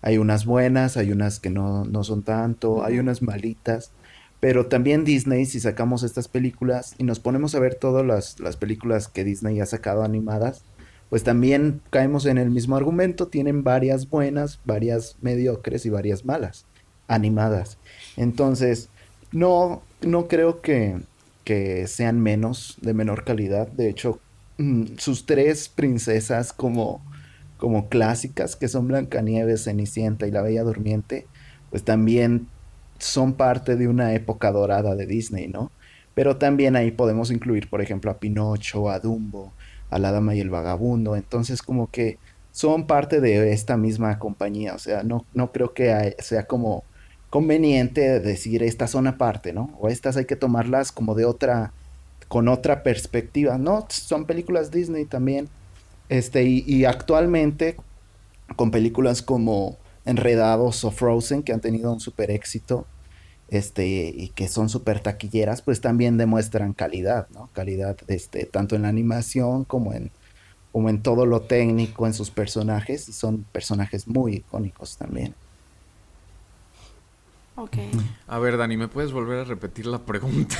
Hay unas buenas, hay unas que no, no son tanto, hay unas malitas, pero también Disney, si sacamos estas películas y nos ponemos a ver todas las, las películas que Disney ha sacado animadas, pues también caemos en el mismo argumento, tienen varias buenas, varias mediocres y varias malas, animadas. Entonces, no, no creo que, que sean menos, de menor calidad. De hecho, sus tres princesas como, como clásicas, que son Blancanieves, Cenicienta y La Bella Durmiente, pues también son parte de una época dorada de Disney, ¿no? Pero también ahí podemos incluir, por ejemplo, a Pinocho, a Dumbo, a La Dama y el Vagabundo. Entonces, como que son parte de esta misma compañía. O sea, no, no creo que hay, sea como conveniente decir estas son aparte, ¿no? O estas hay que tomarlas como de otra, con otra perspectiva. No, son películas Disney también. Este, y, y actualmente, con películas como Enredados o Frozen, que han tenido un super éxito, este, y que son súper taquilleras, pues también demuestran calidad, ¿no? Calidad, este, tanto en la animación como en, como en todo lo técnico, en sus personajes, y son personajes muy icónicos también. Ok. A ver, Dani, ¿me puedes volver a repetir la pregunta?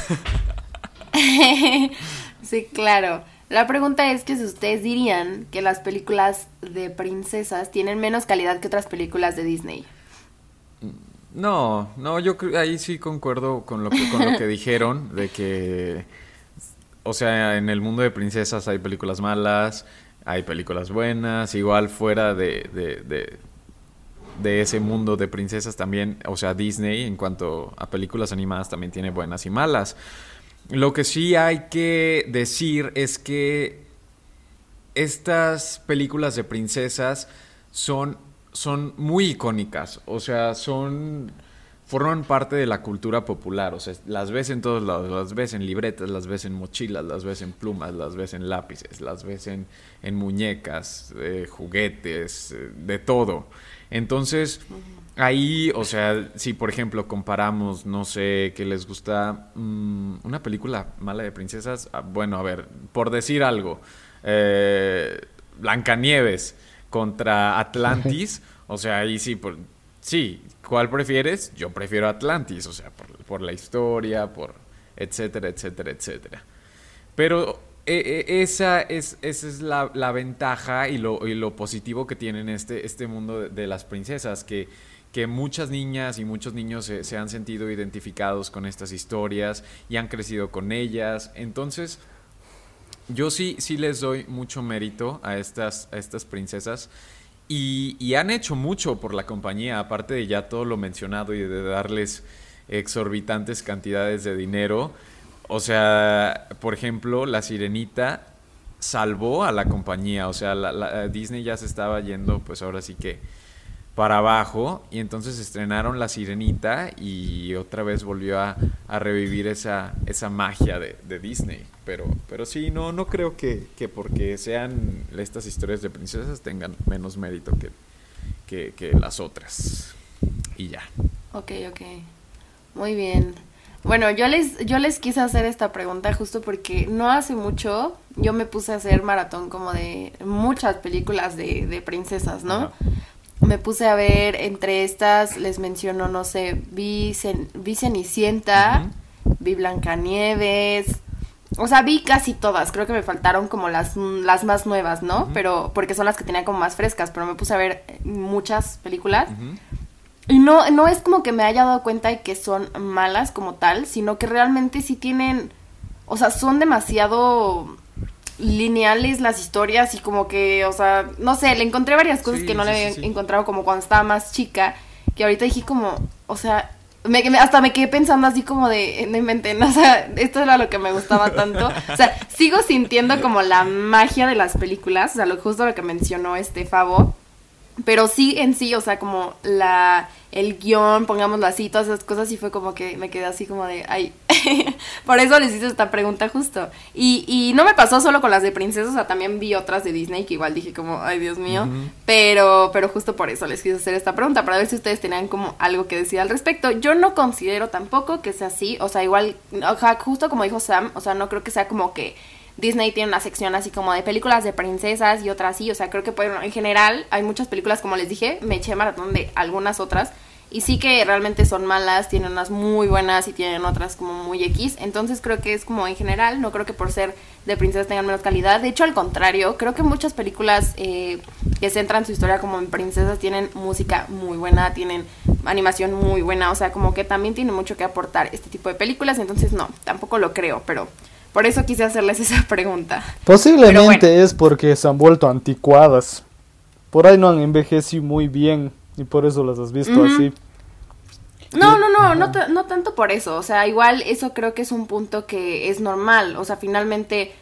Sí, claro. La pregunta es que si ustedes dirían que las películas de princesas tienen menos calidad que otras películas de Disney. No, no, yo ahí sí concuerdo con lo que, con lo que dijeron, de que, o sea, en el mundo de princesas hay películas malas, hay películas buenas, igual fuera de, de, de, de ese mundo de princesas también, o sea, Disney en cuanto a películas animadas también tiene buenas y malas. Lo que sí hay que decir es que estas películas de princesas son... son muy icónicas, o sea, son forman parte de la cultura popular, o sea, las ves en todos lados, las ves en libretas, las ves en mochilas, las ves en plumas, las ves en lápices, las ves en, en muñecas, eh, juguetes, eh, de todo. Entonces, ahí, o sea, si por ejemplo comparamos, no sé, que les gusta mmm, una película mala de princesas, bueno, a ver, por decir algo, eh, Blancanieves contra Atlantis, o sea, ahí sí, por, sí, ¿cuál prefieres? Yo prefiero Atlantis, o sea, por, por la historia, por etcétera, etcétera, etcétera. Pero eh, eh, esa es, esa es la, la ventaja y lo, y lo positivo que tienen este, este mundo de, de las princesas, que, que muchas niñas y muchos niños se, se han sentido identificados con estas historias y han crecido con ellas. Entonces, yo sí, sí les doy mucho mérito a estas, a estas princesas y, y han hecho mucho por la compañía, aparte de ya todo lo mencionado y de darles exorbitantes cantidades de dinero. O sea, por ejemplo, La Sirenita salvó a la compañía, o sea, la, la, Disney ya se estaba yendo, pues ahora sí que para abajo, y entonces estrenaron La Sirenita y otra vez volvió a, a revivir esa, esa magia de, de Disney. Pero, pero sí, no, no creo que, que porque sean estas historias de princesas tengan menos mérito que, que, que las otras. Y ya. Ok, ok. Muy bien. Bueno, yo les, yo les quise hacer esta pregunta justo porque no hace mucho yo me puse a hacer maratón como de muchas películas de, de princesas, ¿no? Uh-huh. Me puse a ver, entre estas, les menciono, no sé, vi, Cen- vi Cenicienta, uh-huh. vi Blancanieves, o sea, vi casi todas, creo que me faltaron como las, las más nuevas, ¿no? Uh-huh. Pero, porque son las que tenía como más frescas, pero me puse a ver muchas películas, uh-huh. y no, no es como que me haya dado cuenta de que son malas como tal, sino que realmente sí tienen, o sea, son demasiado lineales las historias y como que, o sea, no sé, le encontré varias cosas sí, que no sí, le había sí, sí. encontrado como cuando estaba más chica, que ahorita dije como, o sea, Me, hasta me quedé pensando así como de, no inventé, no, o sea, esto era lo que me gustaba tanto, o sea, sigo sintiendo como la magia de las películas, o sea, lo, justo lo que mencionó este Favo, pero sí en sí, o sea, como la, el guión, pongámoslo así, todas esas cosas, y fue como que me quedé así como de, ay, por eso les hice esta pregunta justo, y, y no me pasó solo con las de princesas, o sea, también vi otras de Disney que igual dije como, ay, Dios mío, uh-huh. pero, pero justo por eso les quise hacer esta pregunta, para ver si ustedes tenían como algo que decir al respecto. Yo no considero tampoco que sea así, o sea, igual, oja, justo como dijo Sam, o sea, no creo que sea como que Disney tiene una sección así como de películas de princesas y otras sí, o sea, creo que pueden, en general hay muchas películas, como les dije, me eché maratón de algunas otras, y sí que realmente son malas, tienen unas muy buenas y tienen otras como muy X, entonces creo que es como en general, no creo que por ser de princesas tengan menos calidad, de hecho al contrario, creo que muchas películas eh, que centran su historia como en princesas tienen música muy buena, tienen animación muy buena, o sea, como que también tienen mucho que aportar este tipo de películas, entonces no, tampoco lo creo, pero... por eso quise hacerles esa pregunta. Posiblemente bueno. Es porque se han vuelto anticuadas. Por ahí no han envejecido muy bien. Y por eso las has visto uh-huh. así. No, no, no, uh-huh. no, t- no tanto por eso. O sea, igual eso creo que es un punto que es normal. O sea, finalmente...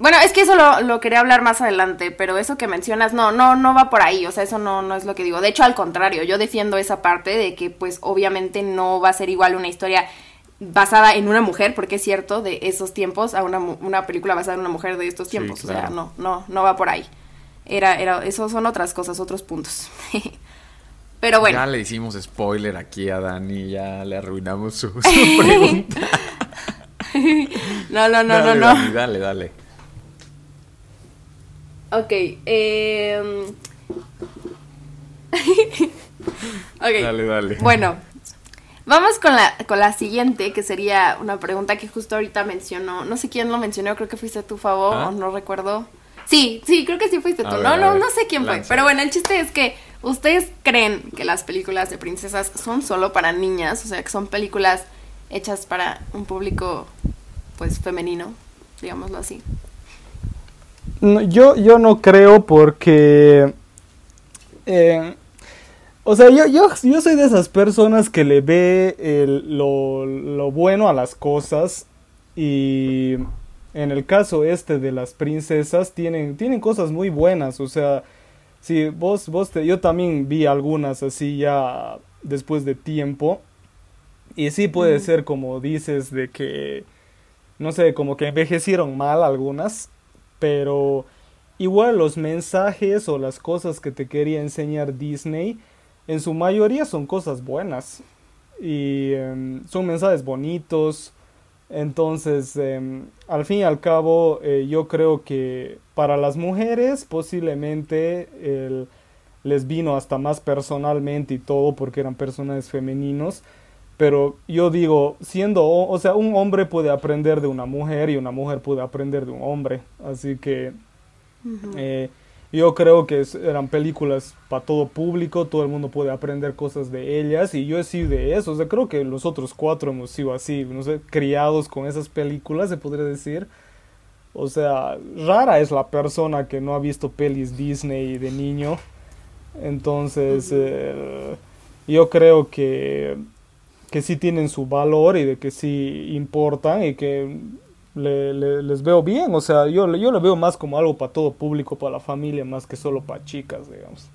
bueno, es que eso lo, lo quería hablar más adelante, pero eso que mencionas, no, no, no va por ahí, o sea, eso no, no es lo que digo. De hecho, al contrario, yo defiendo esa parte de que, pues, obviamente no va a ser igual una historia... basada en una mujer, porque es cierto, de esos tiempos, a una, una película basada en una mujer de estos tiempos, sí, claro. O sea, no, no, no va por ahí, era, era, esos son otras cosas, otros puntos, pero bueno. Ya le hicimos spoiler aquí a Dani, ya le arruinamos su, su pregunta. no, no, no, dale, no, no. Dani, dale, dale. Ok, eh... okay. Dale, dale. Bueno. Vamos con la con la siguiente, que sería una pregunta que justo ahorita mencionó, no sé quién lo mencionó, creo que fuiste tú, Favo, ¿ah? O no recuerdo. Sí, sí, creo que sí fuiste tú, a no, ver, no, no sé quién lanza. Fue, pero bueno, el chiste es que ustedes creen que las películas de princesas son solo para niñas, o sea, que son películas hechas para un público, pues, femenino, digámoslo así. No, yo, yo no creo porque... Eh... O sea, yo, yo, yo soy de esas personas que le ve el, lo, lo bueno a las cosas, y en el caso este de las princesas tienen, tienen cosas muy buenas, o sea, si vos, vos te, yo también vi algunas así ya después de tiempo, y sí puede mm. ser como dices de que, no sé, como que envejecieron mal algunas, pero igual los mensajes o las cosas que te quería enseñar Disney... en su mayoría son cosas buenas y eh, son mensajes bonitos, entonces eh, al fin y al cabo eh, yo creo que para las mujeres posiblemente eh, les vino hasta más personalmente y todo porque eran personajes femeninos, pero yo digo, siendo, o, o sea, un hombre puede aprender de una mujer y una mujer puede aprender de un hombre, así que... Uh-huh. Eh, Yo creo que eran películas para todo público, todo el mundo puede aprender cosas de ellas, y yo he sido de eso, o sea, creo que los otros cuatro hemos sido así, no sé, criados con esas películas, se podría decir. O sea, rara es la persona que no ha visto pelis Disney de niño, entonces eh, yo creo que, que sí tienen su valor y de que sí importan y que... Le, le, les veo bien, o sea, yo, yo lo veo más como algo para todo público, para la familia, más que solo para chicas, digamos.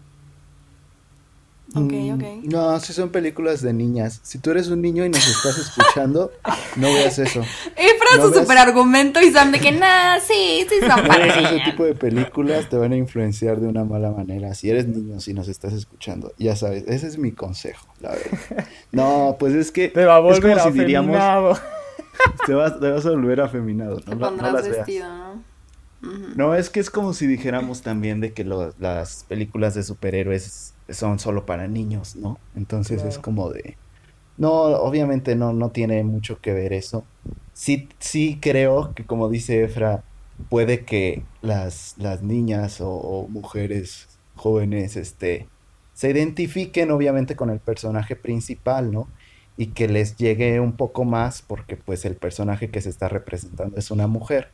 Ok, ok. Mm, no, si son películas de niñas. Si tú eres un niño y nos estás escuchando, no veas eso. Es para no su super argumento y Sam de que nada, sí, sí son no para veas niñas. Ese tipo de películas te van a influenciar de una mala manera. Si eres niño, si nos estás escuchando, ya sabes, ese es mi consejo, la verdad. No, pues es que te va a volver es como si afeminado. Diríamos... Te vas, te vas a volver afeminado, ¿no? Te pondrás no, no vestido, veas. ¿No? Uh-huh. No, es que es como si dijéramos también de que lo, las películas de superhéroes son solo para niños, ¿no? Entonces claro. Es como de... No, obviamente no, no tiene mucho que ver eso. Sí, sí creo que, como dice Efra, puede que las, las niñas o, o mujeres jóvenes este, se identifiquen obviamente con el personaje principal, ¿no? Y que les llegue un poco más porque pues el personaje que se está representando es una mujer.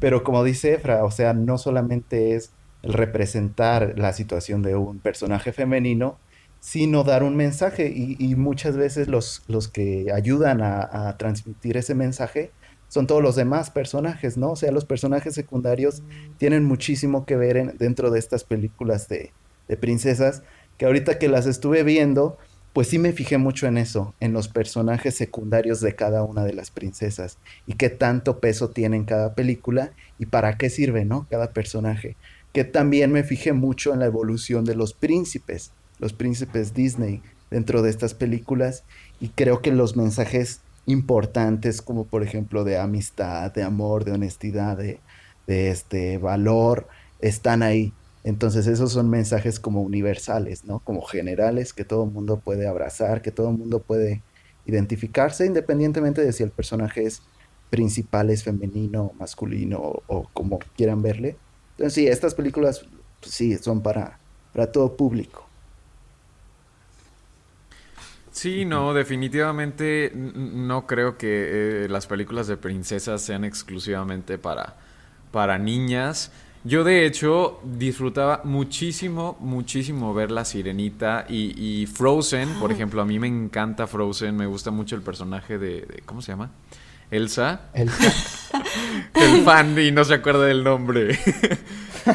Pero como dice Efra, o sea, no solamente es el representar la situación de un personaje femenino, sino dar un mensaje. Y, y muchas veces los, los que ayudan a, a transmitir ese mensaje son todos los demás personajes, ¿no? O sea, los personajes secundarios tienen muchísimo que ver en, dentro de estas películas de, de princesas, que ahorita que las estuve viendo, pues sí me fijé mucho en eso, en los personajes secundarios de cada una de las princesas y qué tanto peso tiene en cada película y para qué sirve, ¿no? Cada personaje. Que también me fijé mucho en la evolución de los príncipes, los príncipes Disney dentro de estas películas, y creo que los mensajes importantes como por ejemplo de amistad, de amor, de honestidad, de, de este valor, están ahí. Entonces esos son mensajes como universales, ¿no? Como generales, que todo el mundo puede abrazar, que todo el mundo puede identificarse, independientemente de si el personaje es principal, es femenino, masculino o, o como quieran verle. Entonces sí, estas películas pues, sí son para, para todo público. Sí, no, definitivamente no creo que eh, las películas de princesas sean exclusivamente para, para niñas. Yo, de hecho, disfrutaba muchísimo, muchísimo ver La Sirenita y, y Frozen. Por ejemplo, a mí me encanta Frozen, me gusta mucho el personaje de... de ¿cómo se llama? Elsa. Elsa. El fan y no se acuerda del nombre.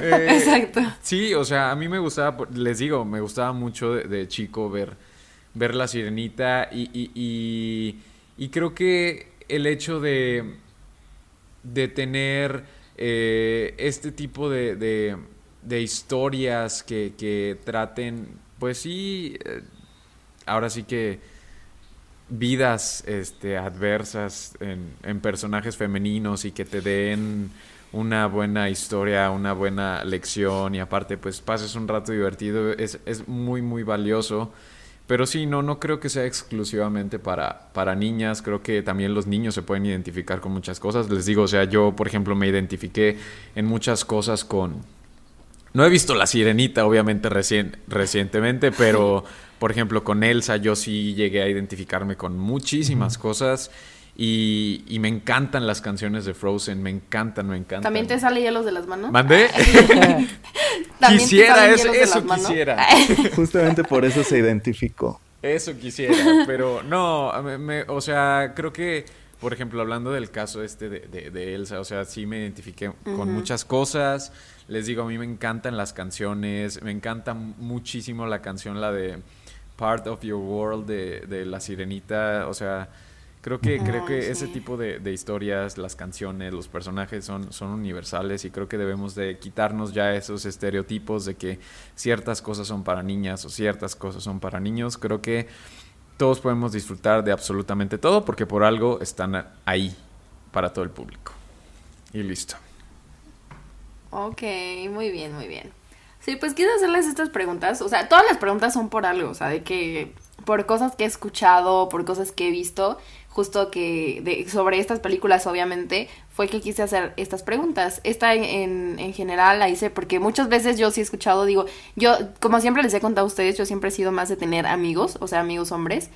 eh, Exacto. Sí, o sea, a mí me gustaba, les digo, me gustaba mucho de, de chico ver... ver La Sirenita y, y, y, y creo que el hecho de, de tener eh, este tipo de, de, de historias que, que traten, pues sí, eh, ahora sí que vidas este, adversas en, en personajes femeninos y que te den una buena historia, una buena lección y aparte pues pases un rato divertido, es, es muy, muy valioso. Pero sí, no, no creo que sea exclusivamente para, para niñas. Creo que también los niños se pueden identificar con muchas cosas. Les digo, o sea, yo, por ejemplo, me identifiqué en muchas cosas con... No he visto La Sirenita, obviamente, recien... recientemente, pero, por ejemplo, con Elsa yo sí llegué a identificarme con muchísimas mm. cosas. Y, y me encantan las canciones de Frozen, me encantan, me encantan. ¿También te sale hielos de las manos? ¿Mandé? Quisiera, eso, eso quisiera. Justamente por eso se identificó. Eso quisiera, pero no, me, me, o sea, creo que, por ejemplo, hablando del caso este de, de, de Elsa, o sea, sí me identifiqué uh-huh. con muchas cosas. Les digo, a mí me encantan las canciones, me encanta muchísimo la canción, la de Part of Your World de, de La Sirenita, o sea... Creo que, no, creo que sí. Ese tipo de, de historias, las canciones, los personajes son, son universales y creo que debemos de quitarnos ya esos estereotipos de que ciertas cosas son para niñas o ciertas cosas son para niños. Creo que todos podemos disfrutar de absolutamente todo porque por algo están ahí para todo el público. Y listo. Ok, muy bien, muy bien. Sí, pues quise hacerles estas preguntas. O sea, todas las preguntas son por algo, o sea, de que... por cosas que he escuchado, por cosas que he visto, justo que de, sobre estas películas obviamente, fue que quise hacer estas preguntas. Esta en, en general la hice porque muchas veces yo sí he escuchado, digo, yo como siempre les he contado a ustedes, yo siempre he sido más de tener amigos, o sea, amigos hombres,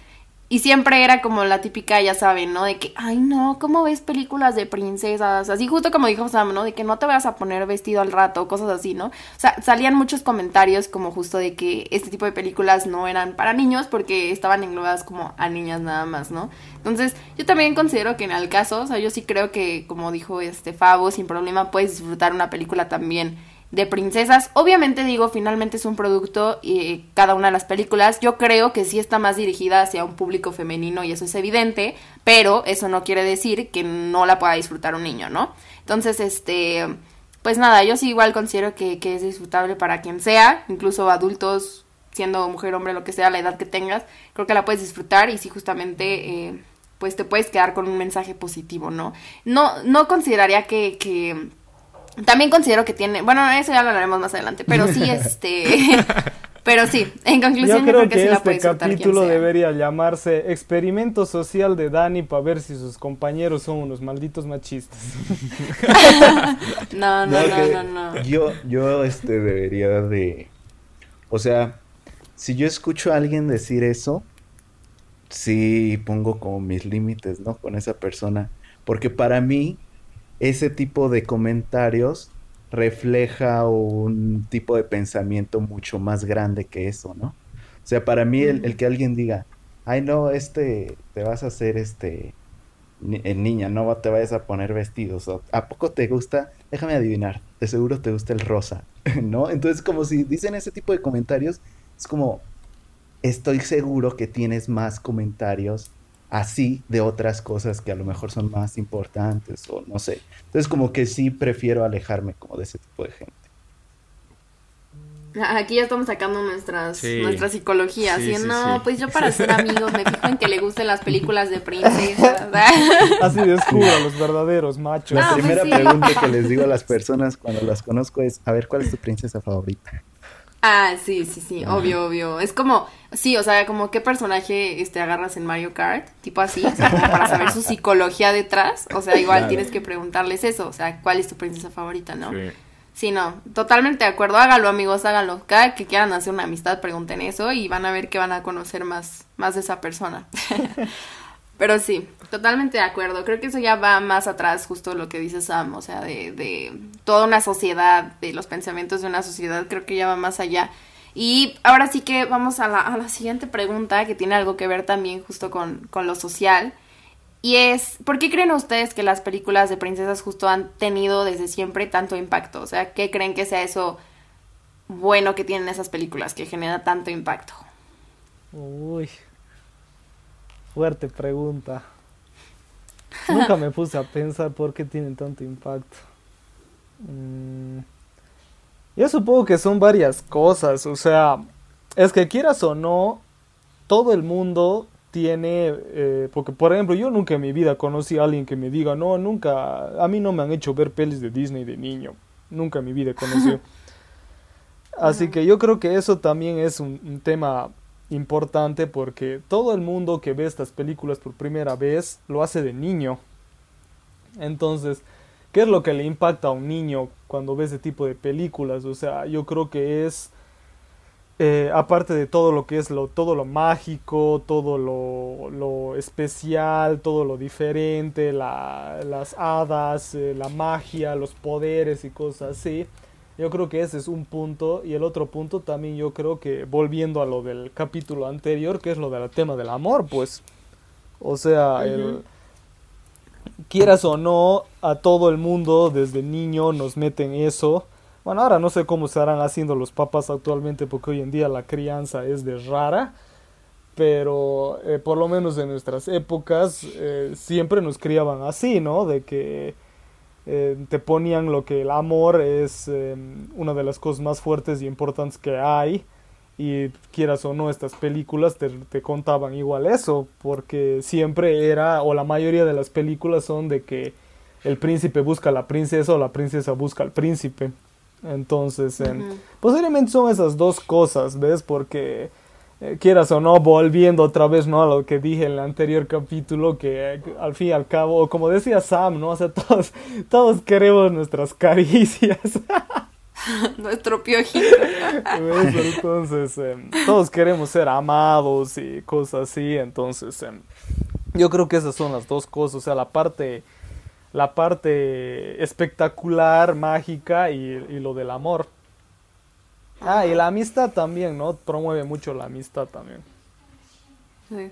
y siempre era como la típica, ya saben, ¿no? De que, ay no, ¿cómo ves películas de princesas? Así justo como dijo Sam, ¿no? De que no te vas a poner vestido al rato, cosas así, ¿no? O sea, salían muchos comentarios como justo de que este tipo de películas no eran para niños porque estaban englobadas como a niñas nada más, ¿no? Entonces, yo también considero que en el caso, o sea, yo sí creo que, como dijo este Fabo, sin problema puedes disfrutar una película también de princesas. Obviamente digo, finalmente es un producto y cada una de las películas, yo creo que sí está más dirigida hacia un público femenino y eso es evidente, pero eso no quiere decir que no la pueda disfrutar un niño, ¿no? Entonces, este, pues nada, yo sí igual considero que, que es disfrutable para quien sea, incluso adultos, siendo mujer, hombre, lo que sea, la edad que tengas, creo que la puedes disfrutar y sí justamente, eh, pues te puedes quedar con un mensaje positivo, ¿no? No, no consideraría que... que también considero que tiene... Bueno, eso ya lo hablaremos más adelante, pero sí, este... pero sí, en conclusión... Yo creo, creo que, que sí este la capítulo debería llamarse Experimento Social de Dani para ver si sus compañeros son unos malditos machistas. no, no, no, no, no, no. Yo, yo este debería de... O sea, si yo escucho a alguien decir eso, sí pongo como mis límites, ¿no? Con esa persona. Porque para mí... ese tipo de comentarios refleja un tipo de pensamiento mucho más grande que eso, ¿no? O sea, para mí el, el que alguien diga, ay no, este, te vas a hacer este, ni, eh, niña, no te vayas a poner vestidos, o, ¿a poco te gusta? Déjame adivinar, de seguro te gusta el rosa, ¿no? Entonces como si dicen ese tipo de comentarios, es como, estoy seguro que tienes más comentarios así de otras cosas que a lo mejor son más importantes o no sé. Entonces como que sí prefiero alejarme como de ese tipo de gente. Aquí ya estamos sacando nuestras sí. nuestra psicología, sí, ¿sí? sí no, sí. Pues yo para ser amigos me fijo en que le gusten las películas de princesas. Así descubro a los verdaderos machos. La no, primera pues sí. pregunta que les digo a las personas cuando las conozco es, a ver, ¿cuál es tu princesa favorita? Ah, sí, sí, sí, ajá. obvio, obvio. Es como, sí, o sea, como qué personaje este agarras en Mario Kart, tipo así, o sea, como para saber su psicología detrás. O sea, igual claro. tienes que preguntarles eso, o sea, ¿cuál es tu princesa favorita, no? Sí. Sí, no, totalmente de acuerdo, hágalo amigos, hágalo, cada que quieran hacer una amistad pregunten eso y van a ver que van a conocer más, más de esa persona. Pero sí, totalmente de acuerdo, creo que eso ya va más atrás justo lo que dice Sam, o sea, de, de toda una sociedad, de los pensamientos de una sociedad, creo que ya va más allá. Y ahora sí que vamos a la, a la siguiente pregunta que tiene algo que ver también justo con, con lo social. Y es, ¿por qué creen ustedes que las películas de princesas justo han tenido desde siempre tanto impacto? O sea, ¿qué creen que sea eso bueno que tienen esas películas que genera tanto impacto? Uy, fuerte pregunta. Nunca me puse a pensar por qué tienen tanto impacto. Mm, yo supongo que son varias cosas, o sea, es que quieras o no, todo el mundo... tiene, eh, porque por ejemplo yo nunca en mi vida conocí a alguien que me diga no, nunca, a mí no me han hecho ver pelis de Disney de niño, nunca en mi vida conocí, así que yo creo que eso también es un, un tema importante porque todo el mundo que ve estas películas por primera vez lo hace de niño, entonces, ¿qué es lo que le impacta a un niño cuando ve ese tipo de películas? O sea, yo creo que es Eh, aparte de todo lo que es lo, todo lo mágico, todo lo, lo especial, todo lo diferente, la, las hadas, eh, la magia, los poderes y cosas así, yo creo que ese es un punto. Y el otro punto también yo creo que, volviendo a lo del capítulo anterior, que es lo del tema del amor, pues, o sea, el, quieras o no, a todo el mundo desde niño nos meten eso. Bueno, ahora no sé cómo estarán haciendo los papás actualmente porque hoy en día la crianza es de rara, pero eh, por lo menos en nuestras épocas eh, siempre nos criaban así, ¿no? De que eh, te ponían lo que el amor es eh, una de las cosas más fuertes y importantes que hay y quieras o no estas películas te, te contaban igual eso porque siempre era, o la mayoría de las películas son de que el príncipe busca a la princesa o la princesa busca al príncipe. Entonces, en, uh-huh. posiblemente son esas dos cosas, ¿ves? Porque, eh, quieras o no, volviendo otra vez, ¿no? A lo que dije en el anterior capítulo, que eh, al fin y al cabo, como decía Sam, ¿no? O sea, todos, todos queremos nuestras caricias. Nuestro piojito. ¿Ves? Entonces, eh, todos queremos ser amados y cosas así, entonces, eh, yo creo que esas son las dos cosas, o sea, la parte... la parte espectacular, mágica y, y lo del amor. Ah, y la amistad también, ¿no? Promueve mucho la amistad también. Sí.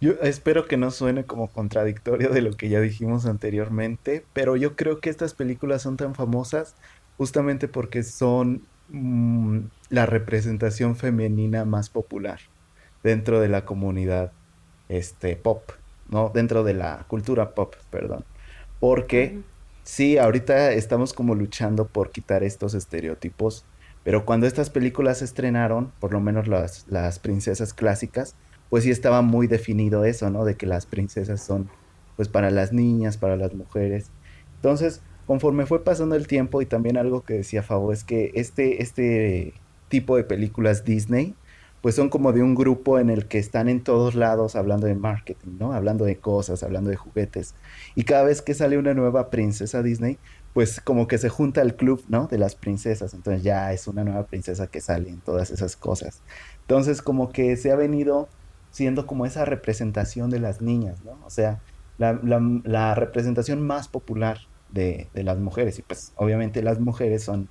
Yo espero que no suene como contradictorio de lo que ya dijimos anteriormente, pero yo creo que estas películas son tan famosas justamente porque son mmm, la representación femenina más popular dentro de la comunidad este, pop. ¿No? Dentro de la cultura pop, perdón. Porque uh-huh. sí, ahorita estamos como luchando por quitar estos estereotipos, pero cuando estas películas se estrenaron, por lo menos las, las princesas clásicas, pues sí estaba muy definido eso, ¿no? De que las princesas son, pues, para las niñas, para las mujeres. Entonces, conforme fue pasando el tiempo, y también algo que decía Fabo, es que este, este tipo de películas Disney... pues son como de un grupo en el que están en todos lados hablando de marketing, ¿no? Hablando de cosas, hablando de juguetes. Y cada vez que sale una nueva princesa Disney, pues como que se junta el club, ¿no? De las princesas. Entonces ya es una nueva princesa que sale en todas esas cosas. Entonces como que se ha venido siendo como esa representación de las niñas, ¿no? O sea, la, la, la representación más popular de, de las mujeres. Y pues obviamente las mujeres son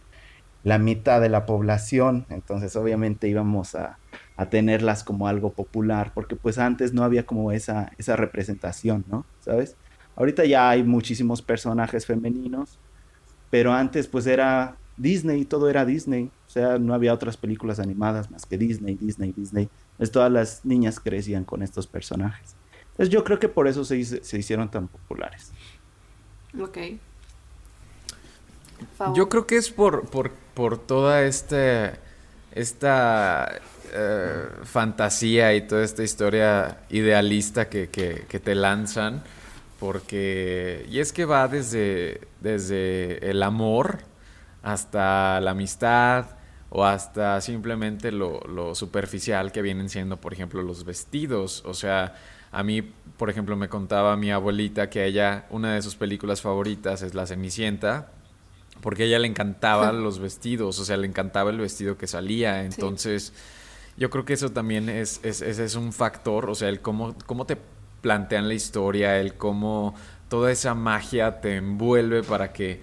la mitad de la población. Entonces obviamente íbamos a... a tenerlas como algo popular, porque pues antes no había como esa, esa representación, ¿no? ¿Sabes? Ahorita ya hay muchísimos personajes femeninos, pero antes pues era Disney, todo era Disney, o sea, no había otras películas animadas más que Disney, Disney, Disney. Entonces todas las niñas crecían con estos personajes. Entonces yo creo que por eso se, se hicieron tan populares. Ok. Favor. Yo creo que es por, por, por toda este, esta uh, fantasía y toda esta historia idealista que, que, que te lanzan, porque y es que va desde, desde el amor hasta la amistad o hasta simplemente lo, lo superficial que vienen siendo, por ejemplo, los vestidos. O sea, a mí, por ejemplo, me contaba mi abuelita que ella, una de sus películas favoritas es La Cenicienta, porque a ella le encantaban los vestidos, o sea, le encantaba el vestido que salía. Entonces, sí, yo creo que eso también es, es, es, es un factor, o sea, el cómo, cómo te plantean la historia, el cómo toda esa magia te envuelve para que,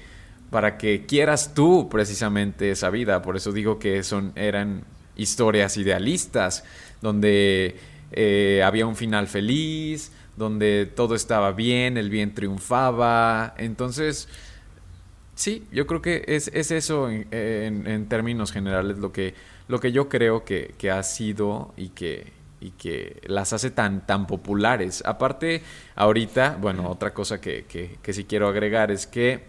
para que quieras tú precisamente esa vida. Por eso digo que son, eran historias idealistas, donde eh, había un final feliz, donde todo estaba bien, el bien triunfaba. Entonces... sí, yo creo que es, es eso en, en, en términos generales lo que, lo que yo creo que, que ha sido y que, y que las hace tan, tan populares. Aparte, ahorita, bueno, otra cosa que, que, que sí quiero agregar es que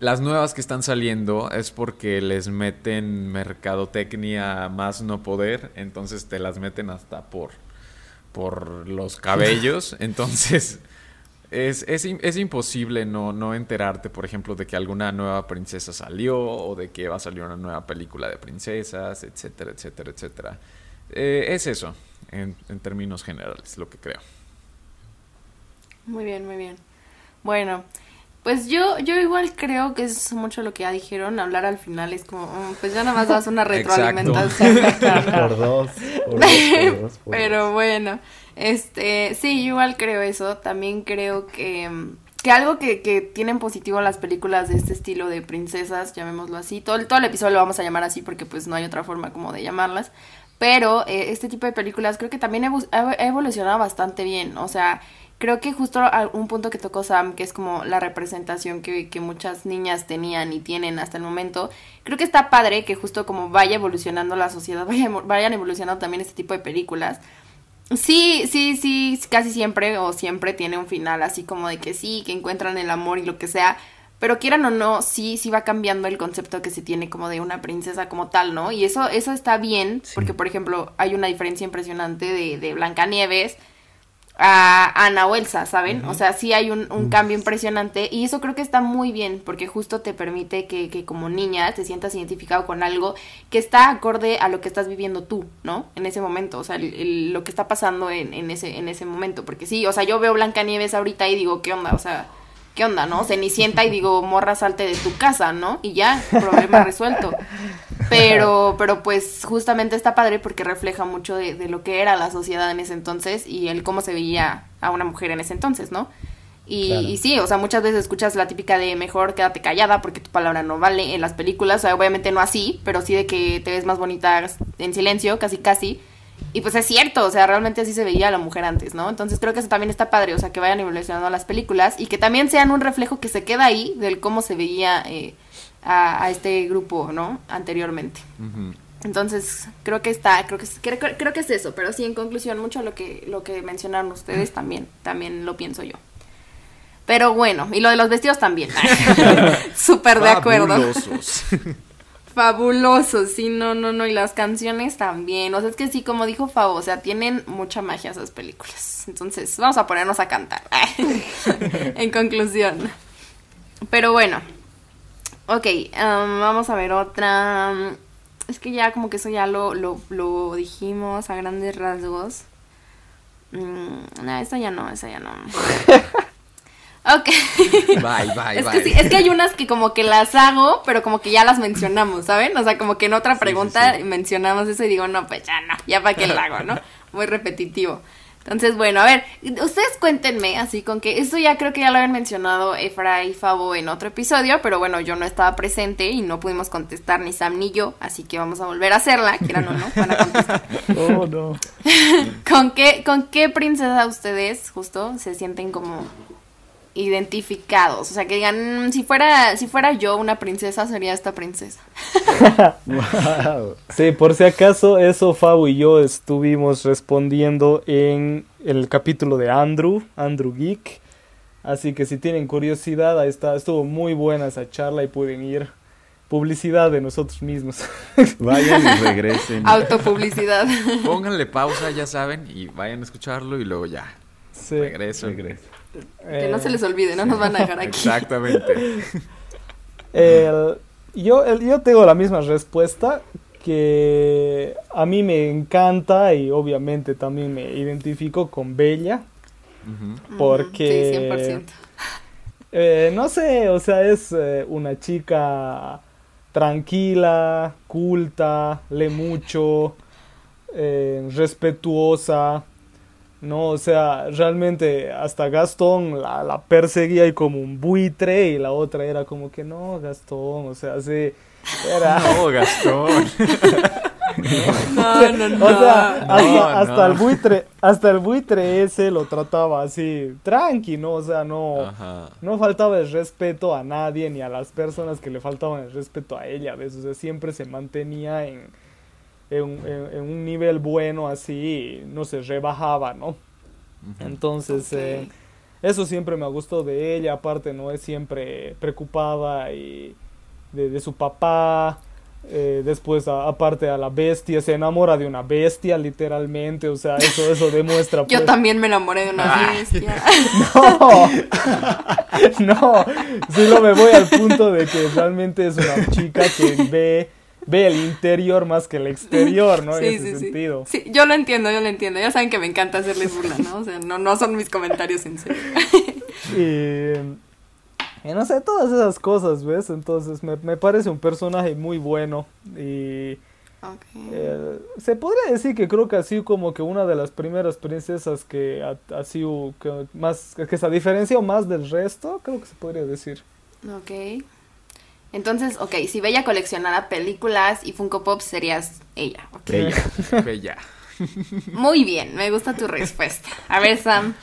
las nuevas que están saliendo es porque les meten mercadotecnia más no poder, entonces te las meten hasta por, por los cabellos, entonces... Es, es, es imposible no, no enterarte, por ejemplo, de que alguna nueva princesa salió o de que va a salir una nueva película de princesas, etcétera, etcétera, etcétera. Eh, es eso, en, en términos generales, lo que creo. Muy bien, muy bien. Bueno, pues yo, yo igual creo que es mucho lo que ya dijeron. Hablar al final es como, pues ya nada más das una retroalimentación. Por dos, por dos, por dos. Por Pero dos. Bueno... Este, sí, yo igual creo eso. También creo que, que algo que, que tienen positivo las películas de este estilo de princesas, llamémoslo así, todo, todo el episodio lo vamos a llamar así porque pues no hay otra forma como de llamarlas, pero eh, este tipo de películas creo que también ha evolucionado bastante bien. O sea, creo que justo a un punto que tocó Sam, que es como la representación que, que muchas niñas tenían y tienen hasta el momento, creo que está padre que justo como vaya evolucionando la sociedad, vaya, vayan evolucionando también este tipo de películas. Sí, sí, sí, casi siempre o siempre tiene un final así como de que sí, que encuentran el amor y lo que sea, pero quieran o no, sí, sí va cambiando el concepto que se tiene como de una princesa como tal, ¿no? Y eso, eso está bien, sí. Porque por ejemplo hay una diferencia impresionante de, de Blancanieves a Ana o Elsa, ¿saben? Uh-huh. O sea, sí hay un, un cambio impresionante y eso creo que está muy bien porque justo te permite que, que como niña te sientas identificado con algo que está acorde a lo que estás viviendo tú, ¿no? En ese momento, o sea, el, el, lo que está pasando en, en, ese, en ese momento, porque sí, o sea, yo veo Blancanieves ahorita y digo, ¿qué onda? O sea, ¿qué onda, no? Cenicienta y digo, morra, salte de tu casa, ¿no? Y ya, problema resuelto. Pero, pero pues justamente está padre porque refleja mucho de, de lo que era la sociedad en ese entonces y el cómo se veía a una mujer en ese entonces, ¿no? Y, claro. Y sí, o sea, muchas veces escuchas la típica de mejor quédate callada porque tu palabra no vale en las películas, o sea, obviamente no así, pero sí de que te ves más bonita en silencio, casi casi. Y pues es cierto, o sea, realmente así se veía a la mujer antes, ¿no? Entonces creo que eso también está padre, o sea, que vayan evolucionando las películas y que también sean un reflejo que se queda ahí del cómo se veía eh, a, a este grupo, ¿no? Anteriormente. Uh-huh. Entonces creo que está, creo que, creo, creo que es eso, pero sí, en conclusión, mucho lo que, lo que mencionaron ustedes uh-huh. también, también lo pienso yo. Pero bueno, y lo de los vestidos también. Súper de acuerdo. Fabulosos. Fabuloso, sí, no, no, no, y las canciones también, o sea, es que sí, como dijo Fabo, o sea, tienen mucha magia esas películas, entonces vamos a ponernos a cantar, en conclusión, pero bueno, ok, um, vamos a ver otra, es que ya como que eso ya lo, lo, lo dijimos a grandes rasgos, mm, no, esa ya no, esa ya no. Ok. Bye, bye, es que bye. Sí, es que hay unas que como que las hago, pero como que ya las mencionamos, ¿saben? O sea, como que en otra pregunta sí, sí, sí. mencionamos eso y digo, no, pues ya no, ya para qué lo hago, ¿no? Muy repetitivo. Entonces, bueno, a ver, ustedes cuéntenme, así con que esto ya creo que ya lo habían mencionado Efra y Fabo en otro episodio, pero bueno, yo no estaba presente y no pudimos contestar ni Sam ni yo, así que vamos a volver a hacerla, quieran o no, van a contestar. Oh, no. ¿Con qué, con qué princesa ustedes justo se sienten como identificados? O sea, que digan, mmm, si fuera si fuera yo una princesa, sería esta princesa. Wow. Sí, por si acaso, eso Fabo y yo estuvimos respondiendo en el capítulo de Andrew, Andrew Geek. Así que si tienen curiosidad, ahí está, estuvo muy buena esa charla y pueden ir. Publicidad de nosotros mismos. Vayan y regresen. Autopublicidad. Pónganle pausa, ya saben, y vayan a escucharlo y luego ya. Sí. Regreso. Regreso. Que no se les olvide, no nos van a dejar aquí. Exactamente. el, yo, el, yo tengo la misma respuesta, que a mí me encanta y obviamente también me identifico con Bella. Uh-huh. Porque... Sí, cien por ciento. Eh, no sé, o sea, es eh, una chica tranquila, culta, lee mucho, eh, respetuosa. No, o sea, realmente hasta Gastón la, la perseguía y como un buitre, y la otra era como que no, Gastón, o sea, sí, era... No, Gastón. No, no, no. O sea, no, hasta, no. hasta el buitre, hasta el buitre ese lo trataba así, tranqui, ¿no? O sea, no, ajá, no faltaba el respeto a nadie, ni a las personas que le faltaban el respeto a ella, ¿ves? O sea, siempre se mantenía en... En, en, en un nivel bueno así, no se rebajaba, ¿no? Uh-huh. Entonces, okay. eh, eso siempre me gustó de ella, aparte no es siempre preocupada y de, de su papá, eh, después a, aparte a la bestia, se enamora de una bestia literalmente, o sea, eso, eso demuestra... Yo pues... también me enamoré de una ah. bestia. No, no, solo me voy al punto de que realmente es una chica que ve... ve el interior más que el exterior, ¿no? Sí, en ese sí, sentido. Sí. sí, yo lo entiendo, yo lo entiendo. Ya saben que me encanta hacerles burla, ¿no? O sea, no, no son mis comentarios en serio. y, y no sé, todas esas cosas, ¿ves? Entonces me, me parece un personaje muy bueno. Y okay. eh, se podría decir que creo que ha sido como que una de las primeras princesas que ha, ha sido que más, que se ha diferenciado más del resto, creo que se podría decir. Ok. Entonces, ok, si Bella coleccionara películas y Funko Pop, serías ella. Okay. Bella, Bella. Muy bien, me gusta tu respuesta. A ver, Sam.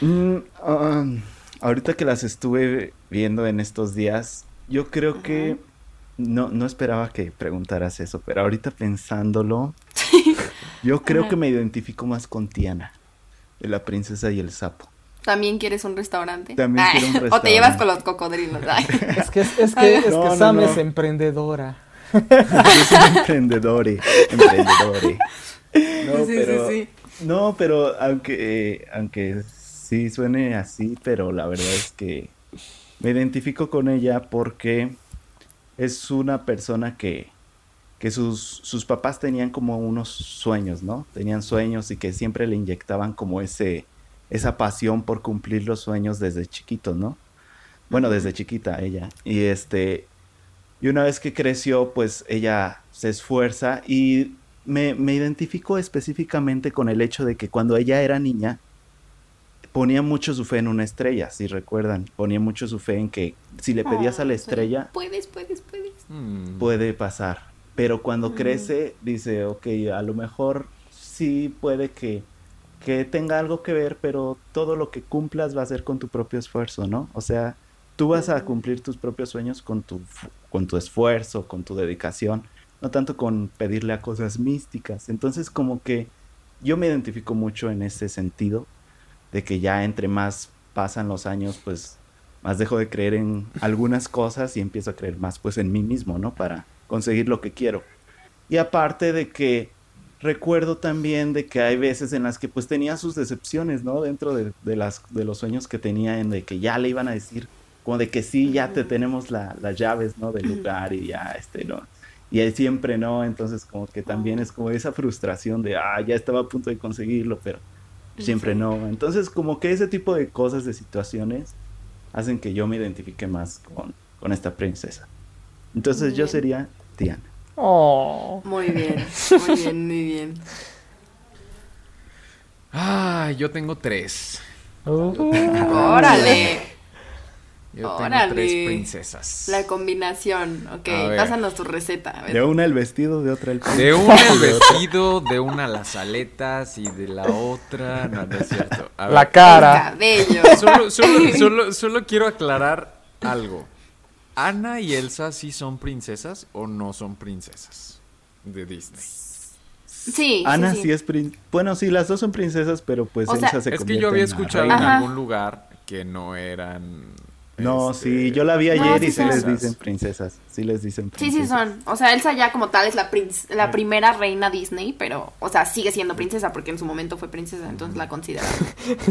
Mm, um, ahorita que las estuve viendo en estos días, yo creo uh-huh. que... No, no esperaba que preguntaras eso, pero ahorita pensándolo, yo creo uh-huh. que me identifico más con Tiana, de La princesa y el sapo. ¿También quieres un restaurante? También ay, quiero un restaurante. O te llevas con los cocodrilos. Ay. Es que, es, es que, es no, que no, Sam no. es emprendedora. Es un emprendedore. Emprendedore. No, sí, pero, sí, sí. No, pero aunque, eh, aunque sí suene así, pero la verdad es que me identifico con ella porque es una persona que, que sus, sus papás tenían como unos sueños, ¿no? Tenían sueños y que siempre le inyectaban como ese... esa pasión por cumplir los sueños desde chiquito, ¿no? Bueno, desde chiquita ella. Y este, y una vez que creció, pues ella se esfuerza y me, me identifico específicamente con el hecho de que cuando ella era niña, ponía mucho su fe en una estrella, si recuerdan, ponía mucho su fe en que si le pedías a la estrella... Puedes, puedes, puedes. Puede pasar, pero cuando crece, dice, ok, a lo mejor sí puede que... que tenga algo que ver, pero todo lo que cumplas va a ser con tu propio esfuerzo, ¿no? O sea, tú vas a cumplir tus propios sueños con tu, con tu esfuerzo, con tu dedicación, no tanto con pedirle a cosas místicas. Entonces, como que yo me identifico mucho en ese sentido, de que ya entre más pasan los años, pues más dejo de creer en algunas cosas y empiezo a creer más, pues, en mí mismo, ¿no? Para conseguir lo que quiero. Y aparte de que recuerdo también de que hay veces en las que pues tenía sus decepciones, ¿no? Dentro de, de, las, de los sueños que tenía, en de que ya le iban a decir, como de que sí, ya te tenemos la, las llaves, ¿no? Del lugar y ya, este, ¿no? Y ahí siempre no, entonces como que también es como esa frustración de, ah, ya estaba a punto de conseguirlo, pero siempre no. Entonces como que ese tipo de cosas, de situaciones, hacen que yo me identifique más con, con esta princesa. Entonces yo sería Tiana. Oh. Muy bien, muy bien, muy bien. Ah, yo tengo tres. Uh, ¡Órale! Yo ¡Órale! tengo tres princesas. La combinación, ok, pásanos tu receta. De una el vestido, de otra el pelo. De una el vestido, de una las aletas y de la otra, no, no es cierto. A ver, la cara. El cabello. Solo, solo, solo, solo quiero aclarar algo. ¿Ana y Elsa sí son princesas o no son princesas de Disney? Sí, Ana sí, sí. sí es prin... Bueno, sí, las dos son princesas, pero pues o Elsa sea, se convierte en... Es que yo había escuchado en algún lugar que no eran... No, este... sí, yo la vi ayer no, y sí, sí les dicen princesas, sí les dicen princesas. Sí, sí son, o sea, Elsa ya como tal es la, prin... la primera reina Disney, pero, o sea, sigue siendo princesa porque en su momento fue princesa, entonces la consideramos.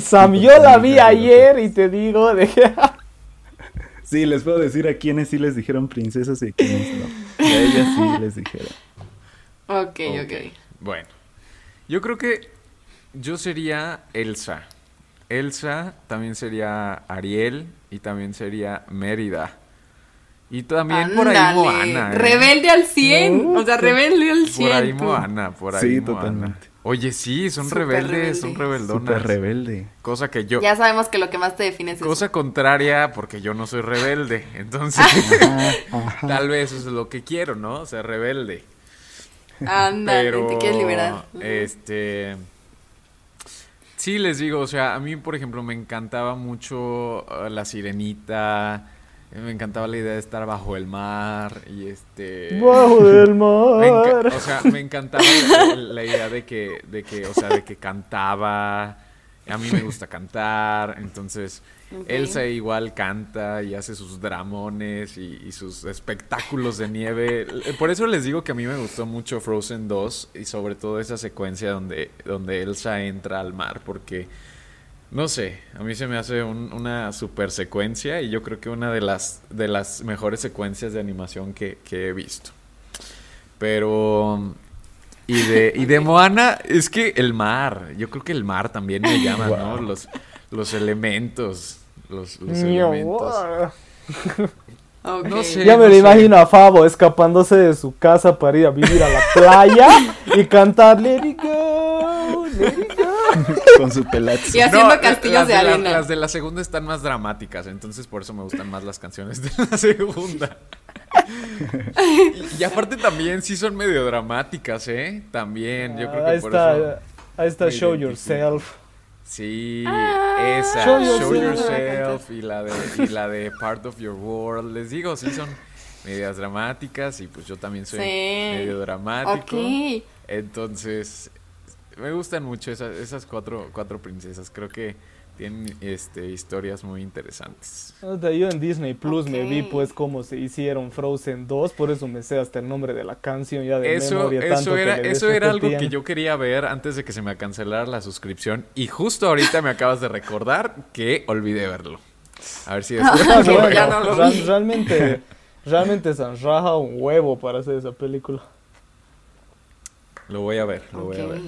Sam, yo la vi ayer y te digo de... Sí, les puedo decir a quienes sí les dijeron princesas y a quienes no. A ellas sí les dijeron. Ok, ok. Bueno, yo creo que yo sería Elsa. Elsa, también sería Ariel y también sería Mérida. Y también Andale, por ahí Moana. ¿Eh? Rebelde al cien, no, o sea, rebelde al cien. Por ahí Moana, por ahí sí, Moana. Totalmente. Oye, sí, son super rebeldes, rebelde. son rebeldonas. Súper rebelde. Cosa que yo... Ya sabemos que lo que más te define es Cosa eso. contraria, porque yo no soy rebelde, entonces tal vez eso es lo que quiero, ¿no? O sea, rebelde. Anda, pero, te quieres liberar. Este, sí, les digo, o sea, a mí, por ejemplo, me encantaba mucho uh, La Sirenita, me encantaba la idea de estar bajo el mar, y este... ¡Bajo el mar! Me enca- o sea, me encantaba la, la idea de que, de que, o sea, de que cantaba, a mí me gusta cantar, entonces... Okay. Elsa igual canta y hace sus dramones y, y sus espectáculos de nieve. Por eso les digo que a mí me gustó mucho Frozen dos y sobre todo esa secuencia donde, donde Elsa entra al mar, porque, no sé, a mí se me hace un, una super secuencia y yo creo que una de las, de las mejores secuencias de animación que, que he visto. Pero... Y de, y de Moana, es que el mar, yo creo que el mar también me llama, wow. ¿no? Los... Los elementos, los, los elementos. Okay. No sé, ya me no lo sé. imagino a Favo escapándose de su casa para ir a vivir a la playa y cantar Let it go, let it go. Con su pelazo. Y haciendo no, castillos de arena. La, las de la segunda están más dramáticas, entonces por eso me gustan más las canciones de la segunda. Y, y aparte también sí son medio dramáticas, ¿eh? También, yo creo que ah, por está, eso... Ahí está Show identifico. Yourself. Sí, ah, esa, Show Yourself, show yourself y, la de, y la de Part of Your World. Les digo, sí son medias dramáticas y pues yo también soy sí. medio dramático. Okay. Entonces, me gustan mucho esas, esas cuatro, cuatro princesas. Creo que tienen este, historias muy interesantes. Yo en Disney Plus okay. me vi pues cómo se hicieron Frozen dos, por eso me sé hasta el nombre de la canción ya de eso, memoria. Eso tanto era, que eso era algo que yo quería ver antes de que se me cancelara la suscripción y justo ahorita me acabas de recordar que olvidé verlo. A ver si después no, no, ya no lo vi. Realmente, realmente se raja un huevo para hacer esa película. Lo voy a ver, lo okay. voy a ver.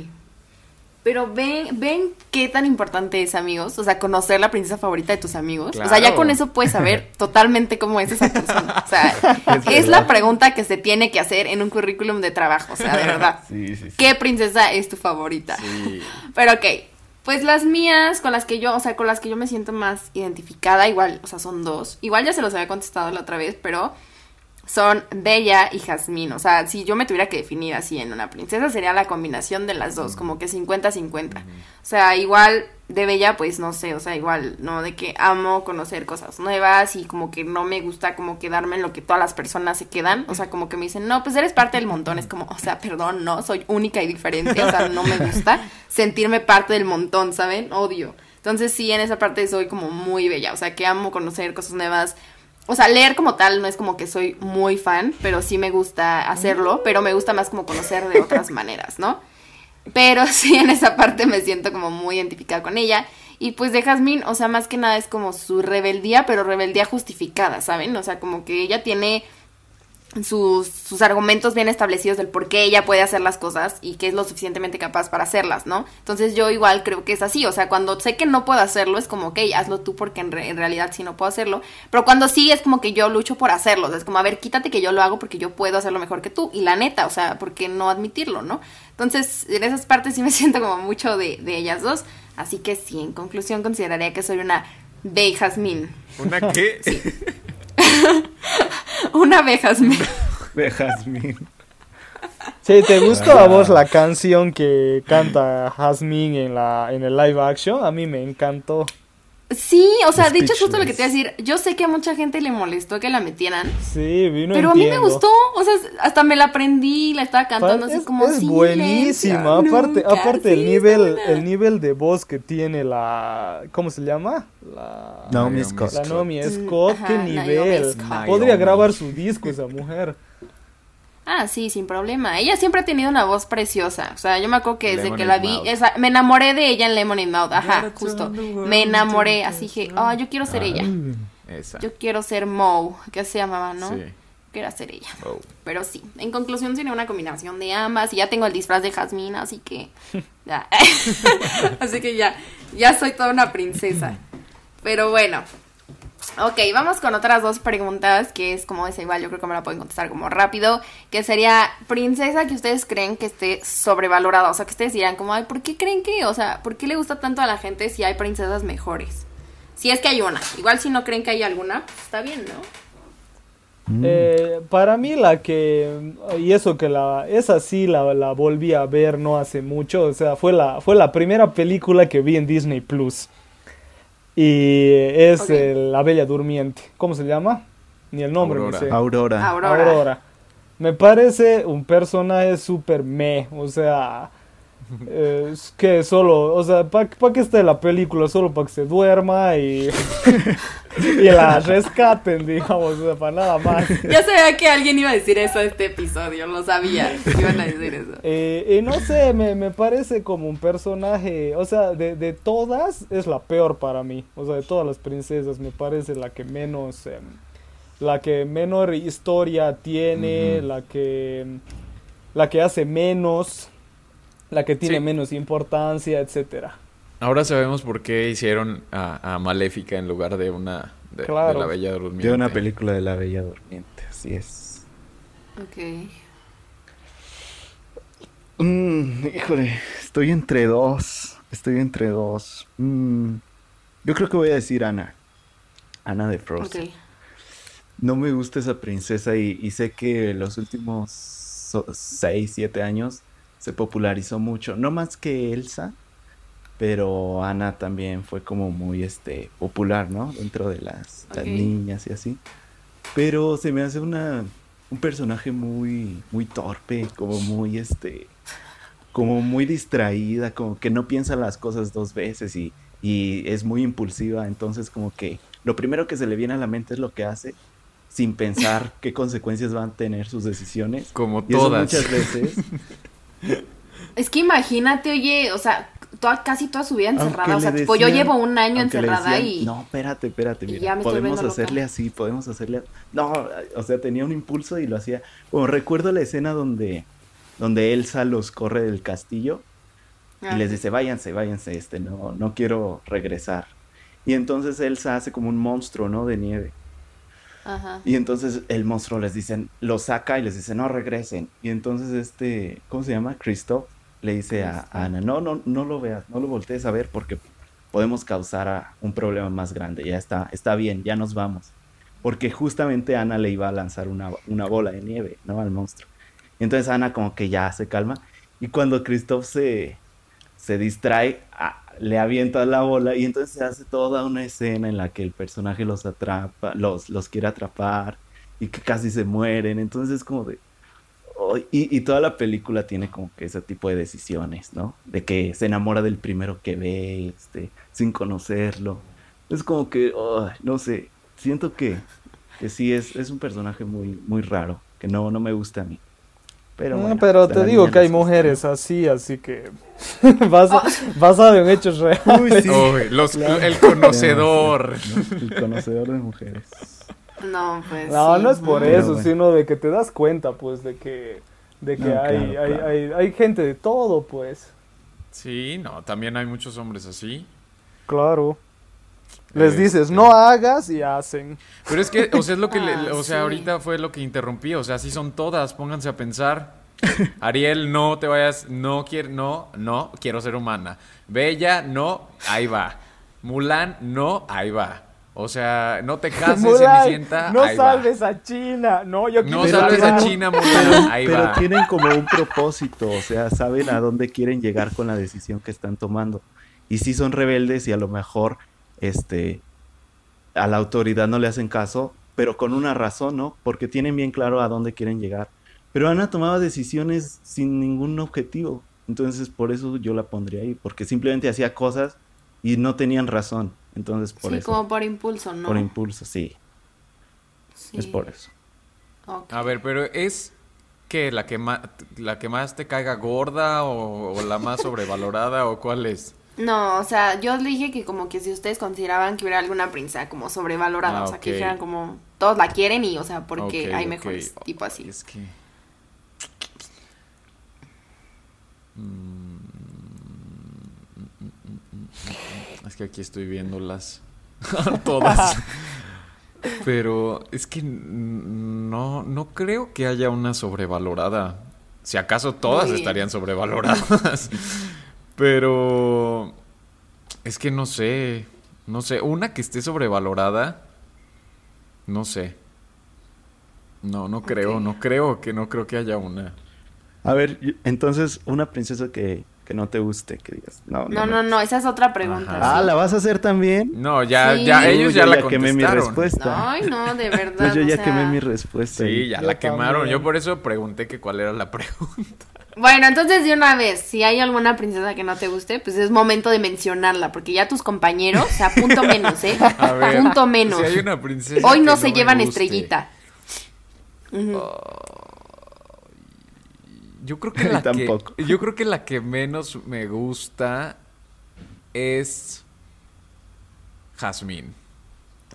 Pero ven, ven qué tan importante es, amigos. O sea, conocer la princesa favorita de tus amigos. Claro. O sea, ya con eso puedes saber totalmente cómo es esa persona. O sea, es, es la pregunta que se tiene que hacer en un currículum de trabajo. O sea, de verdad. Sí, sí, sí. ¿Qué princesa es tu favorita? Sí. Pero ok, pues las mías con las que yo, o sea, con las que yo me siento más identificada, igual, o sea, son dos. Igual ya se los había contestado la otra vez, pero son Bella y Jasmine. O sea, si yo me tuviera que definir así en una princesa, sería la combinación de las dos, como que cincuenta cincuenta. Uh-huh. O sea, igual de Bella, pues no sé, o sea, igual, ¿no? De que amo conocer cosas nuevas y como que no me gusta como quedarme en lo que todas las personas se quedan. O sea, como que me dicen, no, pues eres parte del montón. Es como, o sea, perdón, no, soy única y diferente. O sea, no me gusta sentirme parte del montón, ¿saben? Odio. Entonces, sí, en esa parte soy como muy Bella. O sea, que amo conocer cosas nuevas. O sea, leer como tal no es como que soy muy fan, pero sí me gusta hacerlo, pero me gusta más como conocer de otras maneras, ¿no? Pero sí, en esa parte me siento como muy identificada con ella. Y pues de Jasmine, o sea, más que nada es como su rebeldía, pero rebeldía justificada, ¿saben? O sea, como que ella tiene sus, sus argumentos bien establecidos del por qué ella puede hacer las cosas y que es lo suficientemente capaz para hacerlas, ¿no? Entonces yo igual creo que es así, o sea, cuando sé que no puedo hacerlo es como, ok, hazlo tú porque en, re- en realidad sí no puedo hacerlo, pero cuando sí es como que yo lucho por hacerlo, o sea, es como, a ver, quítate que yo lo hago porque yo puedo hacerlo mejor que tú, y la neta, o sea, ¿por qué no admitirlo, no? Entonces, en esas partes sí me siento como mucho de, de ellas dos, así que sí, en conclusión consideraría que soy una Bey Jasmine. ¿Una qué? Sí. Una Bey Jasmine. Bey Jasmine. Sí, ¿te gustó ah. a vos la canción que canta Jasmine en la en el live action? A mí me encantó. Sí, o sea, de hecho es justo lo que te iba a decir. Yo sé que a mucha gente le molestó que la metieran. Sí, vino. Pero entiendo. A mí me gustó, o sea, hasta me la aprendí, la estaba cantando es, así como es buenísima, aparte, nunca, aparte sí, el nivel, el nivel de voz que tiene la, ¿cómo se llama? La Naomi Scott. La Naomi Scott, mm, ajá, qué nivel. Scott. Podría grabar su disco esa mujer. Ah, sí, sin problema. Ella siempre ha tenido una voz preciosa. O sea, yo me acuerdo que desde que la vi, esa, me enamoré de ella en Lemonade Mouth. Ajá, justo. Me enamoré. Así dije, oh, yo quiero ser ella. Esa. Yo quiero ser Moe, que se llamaba, ¿no? Sí. Quiero ser ella. Oh. Pero sí, en conclusión sería una combinación de ambas. Y ya tengo el disfraz de Jasmine, así que... Ya. Así que ya, ya soy toda una princesa. Pero bueno... Ok, vamos con otras dos preguntas, que es como esa igual, yo creo que me la pueden contestar como rápido, que sería, princesa que ustedes creen que esté sobrevalorada, o sea, que ustedes dirán como, ay, ¿por qué creen que? O sea, ¿por qué le gusta tanto a la gente si hay princesas mejores? Si es que hay una, igual si no creen que hay alguna, pues está bien, ¿no? Mm. Eh, para mí la que, y eso que la, esa sí la, la volví a ver no hace mucho, o sea, fue la, fue la primera película que vi en Disney Plus. Y es okay. el, La Bella Durmiente. ¿Cómo se llama? Ni el nombre Aurora. Me sé. Aurora. Aurora. Aurora. Me parece un personaje súper meh. O sea, eh, que solo... O sea, ¿para pa qué está la película? Solo para que se duerma y... y la rescaten, digamos. O sea, para nada más. Ya sabía que alguien iba a decir eso este episodio. Lo sabía. Iban a decir eso. Eh, y no sé, me, me parece como un personaje... O sea, de, de todas es la peor para mí. O sea, de todas las princesas me parece la que menos... Eh, la que menor historia tiene, uh-huh. la que la que hace menos, la que tiene sí. menos importancia, etcétera. Ahora sabemos por qué hicieron a, a Maléfica en lugar de una de, claro. de La Bella Durmiente. De una película de La Bella Durmiente, así es. Okay. Mm, híjole, estoy entre dos, estoy entre dos. Mm, yo creo que voy a decir Ana, Ana de Frozen. Okay. No me gusta esa princesa y, y sé que los últimos seis, siete años se popularizó mucho. No más que Elsa, pero Ana también fue como muy este popular, ¿no? Dentro de las, okay. las niñas y así. Pero se me hace una un personaje muy muy torpe, como muy este como muy distraída, como que no piensa las cosas dos veces y, y es muy impulsiva. Entonces como que lo primero que se le viene a la mente es lo que hace, sin pensar qué consecuencias van a tener sus decisiones. Como y todas. Eso muchas veces. Es que imagínate, oye, o sea, toda, casi toda su vida encerrada. O sea, decían, tipo, yo llevo un año encerrada decían, y... No, espérate, espérate, mira, podemos hacerle loca. así, podemos hacerle... No, o sea, tenía un impulso y lo hacía... Como recuerdo la escena donde, donde Elsa los corre del castillo ah. y les dice, váyanse, váyanse, este, no, no quiero regresar. Y entonces Elsa hace como un monstruo, ¿no?, de nieve. Ajá. Y entonces el monstruo les dicen, lo saca y les dice, no regresen. Y entonces este, ¿cómo se llama? Christoph le dice a, a Ana, no, no, no lo veas, no lo voltees a ver porque podemos causar a un problema más grande. Ya está, está bien, ya nos vamos. Porque justamente Ana le iba a lanzar una, una bola de nieve, ¿no?, al monstruo. Y entonces Ana como que ya se calma. Y cuando Christoph se, se distrae, a, le avienta la bola y entonces se hace toda una escena en la que el personaje los atrapa, los, los quiere atrapar y que casi se mueren, entonces es como de... Oh, y, y toda la película tiene como que ese tipo de decisiones, ¿no? De que se enamora del primero que ve, este, sin conocerlo, es como que, oh, no sé, siento que, que sí es, es un personaje muy, muy raro, que no, no me gusta a mí. Pero, bueno, no, pero te digo que hay mujeres así, así que basado, basado en hechos reales. Uy, sí. Uy, los, claro. El conocedor. El conocedor de mujeres. No, pues No, sí. no es por eso, bueno. sino de que te das cuenta, pues, de que, de que no, hay, claro, hay, claro. Hay, hay gente de todo, pues. Sí, no, también hay muchos hombres así. Claro. Les dices, no hagas y hacen. Pero es que, o sea, es lo que, le, ah, o sea, sí. ahorita fue lo que interrumpí, o sea, así son todas, pónganse a pensar. Ariel, no te vayas, no quiero, no, no, quiero ser humana. Bella, no, ahí va. Mulán, no, ahí va. O sea, no te cases, Mulán, Cenicienta, no ahí salves va. a China, no, yo quiero No salves a China, Mulán, ahí pero va. Pero tienen como un propósito, o sea, saben a dónde quieren llegar con la decisión que están tomando. Y sí son rebeldes y a lo mejor... Este, a la autoridad no le hacen caso, pero con una razón, ¿no? Porque tienen bien claro a dónde quieren llegar. Pero Ana tomaba decisiones sin ningún objetivo. Entonces, por eso yo la pondría ahí. Porque simplemente hacía cosas y no tenían razón. Entonces, por sí, eso. Sí, como por impulso, ¿no? Por impulso, sí. sí. Es por eso. Okay. A ver, pero es... ¿Qué? ¿La que, ma- la que más te caiga gorda o, o la más sobrevalorada o cuál es? No, o sea, yo le dije que como que si ustedes consideraban que hubiera alguna princesa como sobrevalorada, ah, o sea, okay. que dijeran como todos la quieren y, o sea, porque okay, hay mejores, okay. tipo así. Es que... Es que aquí estoy viéndolas todas. Pero es que no, no creo que haya una sobrevalorada. Si acaso todas sí. estarían sobrevaloradas. Pero es que no sé, no sé, una que esté sobrevalorada, no sé. No, no creo, okay. no creo que no creo que haya una. A ver, entonces, una princesa que, que no te guste, que digas. No, no, no, no, no esa es otra pregunta. ¿Sí? Ah, ¿la vas a hacer también? No, ya, sí. ya, ellos yo ya, ya la contestaron. Quemé mi respuesta. Ay, no, de verdad. Pues yo ya o sea... quemé mi respuesta. Sí, ya la quemaron, bien. Yo por eso pregunté que cuál era la pregunta. Bueno, entonces de una vez, si hay alguna princesa que no te guste, pues es momento de mencionarla, porque ya tus compañeros, o sea, punto menos, ¿eh? A ver, punto menos. Si hay una princesa hoy no se llevan estrellita. Uh-huh. Uh, yo creo que la tampoco. que yo creo que la que menos me gusta es Jasmine.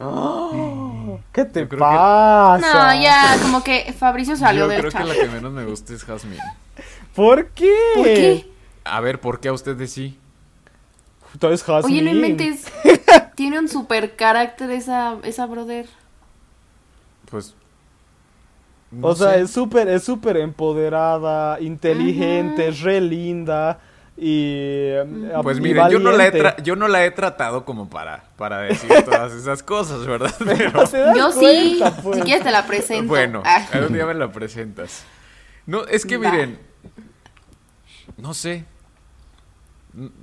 Oh, ¿Qué te pasa? Que... No, ya, como que Fabricio salió del chat. Yo creo que la que menos me gusta es Jasmine. ¿Por qué? ¿Por qué? A ver, ¿por qué a ustedes sí? Entonces Jasmine. Oye, no inventes. Tiene un super carácter esa, esa brother. Pues. No o sé. sea, es súper, es súper empoderada, inteligente, uh-huh. re linda. Y pues miren, yo no, la he tra- yo no la he tratado como para, para decir todas esas cosas, ¿verdad? Pero Pero yo sí, pues. si quieres te la presento. Bueno, Ay. algún día me la presentas. No, es que miren, no sé,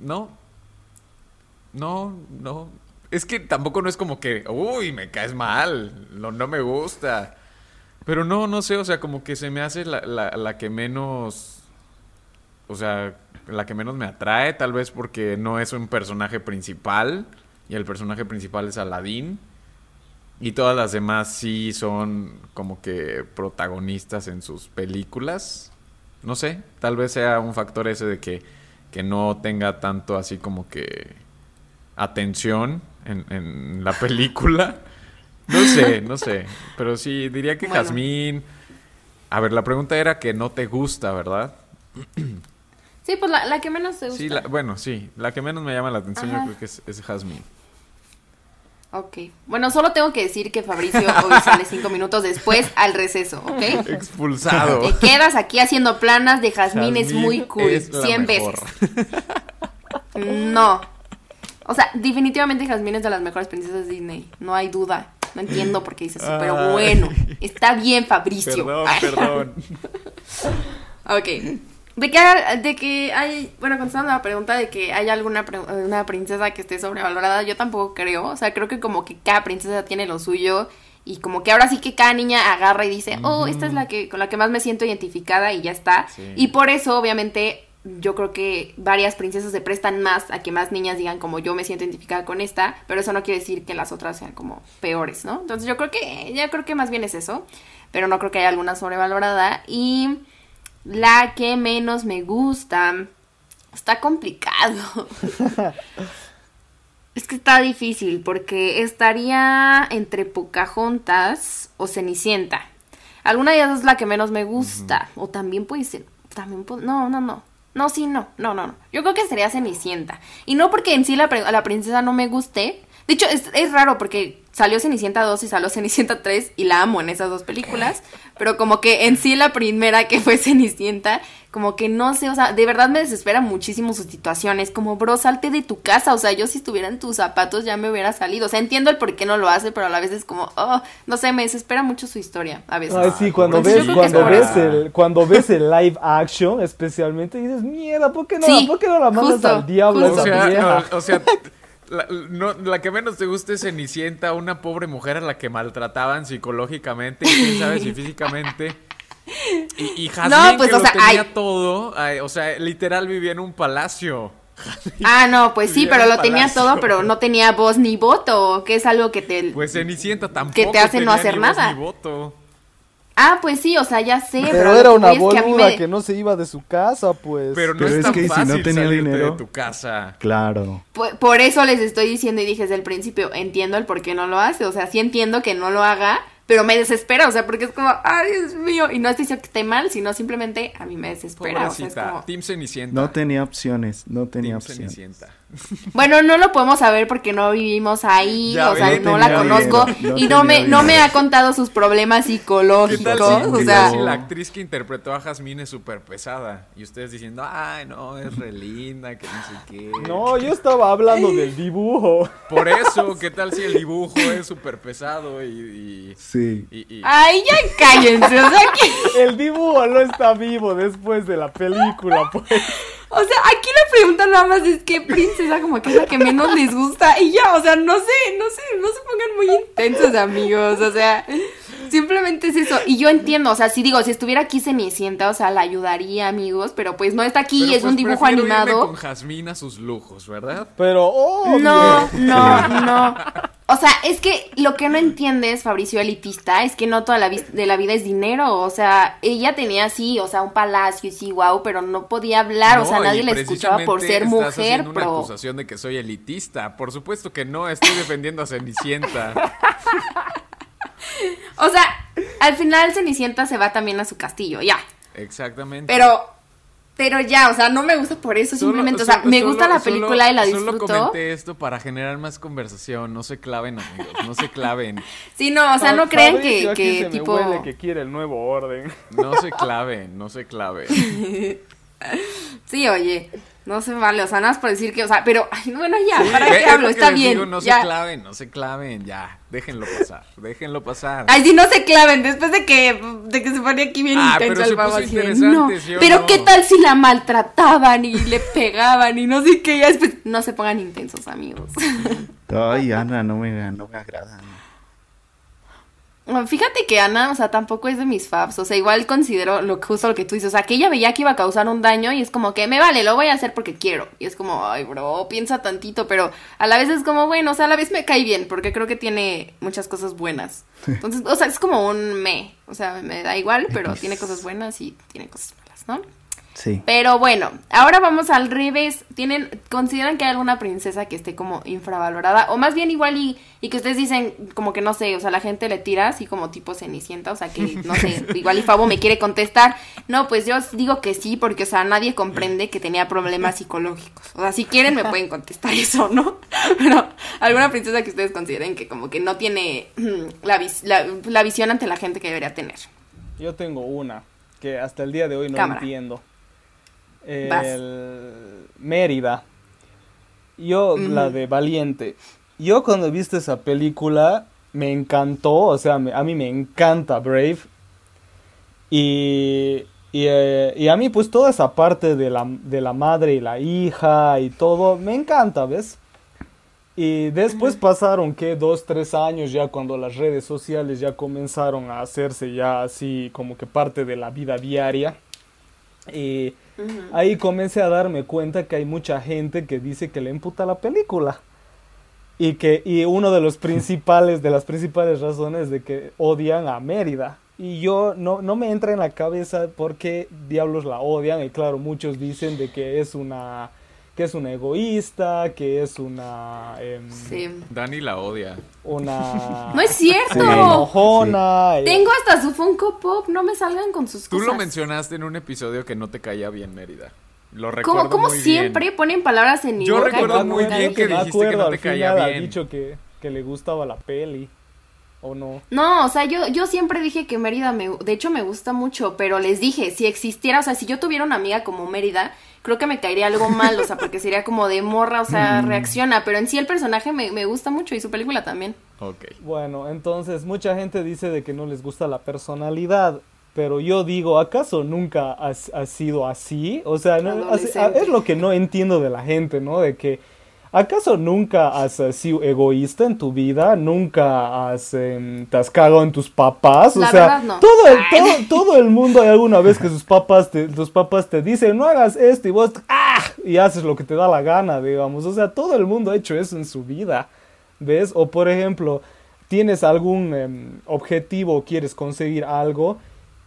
no, no, no, es que tampoco no es como que, uy, me caes mal, no, no me gusta, pero no, no sé, o sea, como que se me hace la, la, la que menos, o sea, la que menos me atrae, tal vez porque no es un personaje principal, y el personaje principal es Aladín. Y todas las demás sí son como que protagonistas en sus películas. No sé, tal vez sea un factor ese de que, que no tenga tanto así como que atención en, en la película. No sé, no sé. Pero sí, diría que bueno. Jasmine... A ver, la pregunta era que no te gusta, ¿verdad? Sí, pues la, la que menos te gusta. Sí, la, bueno, sí. La que menos me llama la atención Ajá. yo creo que es, es Jasmine. Ok. Bueno, solo tengo que decir que Fabricio hoy sale cinco minutos después al receso, ¿ok? Expulsado. Te quedas aquí haciendo planas de Jasmine, Jasmine es muy cool. Es la cien mejor. veces. No. O sea, definitivamente Jasmine es de las mejores princesas de Disney. No hay duda. No entiendo por qué dices eso, pero bueno. Está bien, Fabricio. Perdón, Ay. perdón. Ok. De que, de que hay, bueno, contestando la pregunta de que hay alguna pre- una princesa que esté sobrevalorada, yo tampoco creo, o sea, creo que como que cada princesa tiene lo suyo y como que ahora sí que cada niña agarra y dice, uh-huh. oh, esta es la que con la que más me siento identificada y ya está, sí. y por eso, obviamente, yo creo que varias princesas se prestan más a que más niñas digan como yo me siento identificada con esta, pero eso no quiere decir que las otras sean como peores, ¿no? Entonces yo creo que, yo creo que más bien es eso, pero no creo que haya alguna sobrevalorada y... La que menos me gusta. Está complicado. Es que está difícil porque estaría entre Pocahontas o Cenicienta. Alguna de ellas es la que menos me gusta. Uh-huh. O también puede ser... También puede, no, no, no. No, sí, no. No, no, no. Yo creo que sería Cenicienta. Y no porque en sí la, la princesa no me guste. De hecho, es, es raro porque salió Cenicienta dos y salió Cenicienta tres y la amo en esas dos películas. Pero como que en sí la primera que fue Cenicienta, como que no sé, o sea, de verdad me desespera muchísimo sus situaciones. Como, bro, salte de tu casa. O sea, yo si estuviera en tus zapatos ya me hubiera salido. O sea, entiendo el por qué no lo hace, pero a la vez es como, oh, no sé, me desespera mucho su historia a veces. Ay, sí, cuando Entonces, ves, cuando ves el, cuando ves el live action, especialmente, y dices, mierda, ¿por qué no, sí, ¿por qué no la mandas justo, al diablo justo. Esa vieja? O sea, no, o sea... La, no, la que menos te gusta es Cenicienta, una pobre mujer a la que maltrataban psicológicamente, y quién sabe si físicamente. Y, y Jasmine, no, pues, que o lo sea, tenía ay. todo, ay, o sea, literal vivía en un palacio. Ah, no, pues sí, pero lo palacio. tenía todo, pero no tenía voz ni voto, que es algo que te... Pues Cenicienta tampoco que te hace no hacer ni nada. Voz, ni voto. Ah, pues sí, o sea, ya sé. Pero, pero era una boluda que, me... que no se iba de su casa, pues. Pero no pero es, es tan que fácil si no tenía dinero de tu casa. Claro. Por, por eso les estoy diciendo y dije desde el principio, entiendo el por qué no lo hace. O sea, sí entiendo que no lo haga, pero me desespera, o sea, porque es como, ay, Dios mío. Y no estoy diciendo que esté mal, sino simplemente a mí me desespera. Pobrecita, o sea, es como... Team Cenicienta. No tenía opciones, no tenía Team opciones. Cenicienta. Bueno, no lo podemos saber porque no vivimos ahí, ya o sea, no, no la conozco dinero, no y no me dinero. no me ha contado sus problemas psicológicos. ¿Qué tal si, o qué sea, tal si la actriz que interpretó a Jasmine es súper pesada y ustedes diciendo, ay, no, es re linda, que no sé qué? No, yo estaba hablando del dibujo. Por eso, ¿qué tal si el dibujo es súper pesado y, y sí. Y, y... Ay, ya cállense, o sea que... El dibujo no está vivo después de la película, pues. O sea, aquí la pregunta nada más es qué princesa como que es la que menos les gusta y ya, o sea, no sé, no sé, no se pongan muy intensos, amigos, o sea, simplemente es eso. Y yo entiendo, o sea, si digo, si estuviera aquí Cenicienta, o sea, la ayudaría, amigos, pero pues no está aquí, pero es pues un dibujo animado. Irme con Jasmine a sus lujos, ¿verdad? Pero, oh, no, Dios. no, no. O sea, es que lo que no entiendes, Fabricio elitista, es que no toda la vi- de la vida es dinero, o sea, ella tenía sí, o sea, un palacio y sí, wow, pero no podía hablar, no, o sea, nadie la escuchaba por ser mujer, estás haciendo pro. Una acusación de que soy elitista, por supuesto que no, estoy defendiendo a Cenicienta. O sea, al final Cenicienta se va también a su castillo, ya. Exactamente. Pero... Pero ya, o sea, no me gusta por eso, solo, simplemente, o sea, solo, me gusta solo, la película solo, y la disfruto. Solo comenté esto para generar más conversación, no se claven, amigos, no se claven. Sí, no, o sea, no crean que, que tipo... Me huele que quiere el nuevo orden. No se claven, no se claven. Sí, oye, no se vale, o sea, nada más por decir que, o sea, pero, ay, bueno, ya, sí, ¿para qué hablo? Está bien, digo, no ya. se claven, no se claven, ya, déjenlo pasar, déjenlo pasar. Ay, sí, no se claven, después de que, de que se ponía aquí bien ah, intenso el babo así de, no, ¿sí pero no? ¿Qué tal si la maltrataban y le pegaban y no sé qué? Ya después, no se pongan intensos, amigos. Ay, Ana, no me, no me agrada, ¿no? Fíjate que Ana, o sea, tampoco es de mis faves, o sea, igual considero lo justo lo que tú dices, o sea, que ella veía que iba a causar un daño y es como que me vale, lo voy a hacer porque quiero, y es como, ay, bro, piensa tantito, pero a la vez es como, bueno, o sea, a la vez me cae bien, porque creo que tiene muchas cosas buenas, entonces, o sea, es como un me, o sea, me da igual, pero tiene cosas buenas y tiene cosas malas, ¿no? Sí. Pero bueno, ahora vamos al revés. ¿Tienen, consideran que hay alguna princesa que esté como infravalorada? O más bien igual y, y que ustedes dicen como que no sé, o sea, la gente le tira así como tipo Cenicienta, o sea que no sé, igual y Fabo me quiere contestar. No, pues yo digo que sí, porque o sea, nadie comprende que tenía problemas psicológicos. O sea, si quieren me pueden contestar eso, ¿no? Pero alguna princesa que ustedes consideren que como que no tiene la, vis- la, la visión ante la gente que debería tener. Yo tengo una que hasta el día de hoy no Cámara. entiendo. El Mérida. Yo, uh-huh. la de Valiente. Yo cuando viste esa película me encantó, o sea, me, a mí me encanta Brave. Y y, eh, y a mí pues toda esa parte de la, de la madre y la hija y todo, me encanta, ¿ves? Y después uh-huh. pasaron, ¿qué? Dos, tres años ya cuando las redes sociales ya comenzaron a hacerse ya así como que parte de la vida diaria. Y uh-huh. ahí comencé a darme cuenta que hay mucha gente que dice que le emputa la película y que y uno de los principales de las principales razones de que odian a Mérida y yo no, no me entra en la cabeza por qué diablos la odian y claro muchos dicen de que es una que es una egoísta, que es una... Eh, sí. Dani la odia. Una... ¡No es cierto! Una enojona. Sí. Eh. Tengo hasta su Funko Pop, no me salgan con sus Tú cosas. Tú lo mencionaste en un episodio que no te caía bien, Mérida. Lo recuerdo ¿Cómo, cómo muy siempre bien. Ponen palabras en mi Yo boca. Yo recuerdo muy bien que dijiste acuerdo, que no te caía bien. Ha dicho que, que le gustaba la peli. ¿O no? No, o sea, yo, yo siempre dije que Mérida, me, de hecho me gusta mucho, pero les dije, si existiera, o sea, si yo tuviera una amiga como Mérida, creo que me caería algo mal, o sea, porque sería como de morra, o sea, reacciona, pero en sí el personaje me, me gusta mucho y su película también. Ok. Bueno, entonces, mucha gente dice de que no les gusta la personalidad, pero yo digo, ¿acaso nunca ha sido así? O sea, no, así, a, es lo que no entiendo de la gente, ¿no? De que ¿acaso nunca has sido egoísta en tu vida? ¿Nunca has, eh, te has cagado en tus papás? O la sea, verdad, no. todo, el, todo, todo el mundo hay alguna vez que sus papás te, tus papás te dicen, no hagas esto, y vos, ¡ah! Y haces lo que te da la gana, digamos. O sea, todo el mundo ha hecho eso en su vida, ¿ves? O, por ejemplo, tienes algún eh, objetivo, quieres conseguir algo,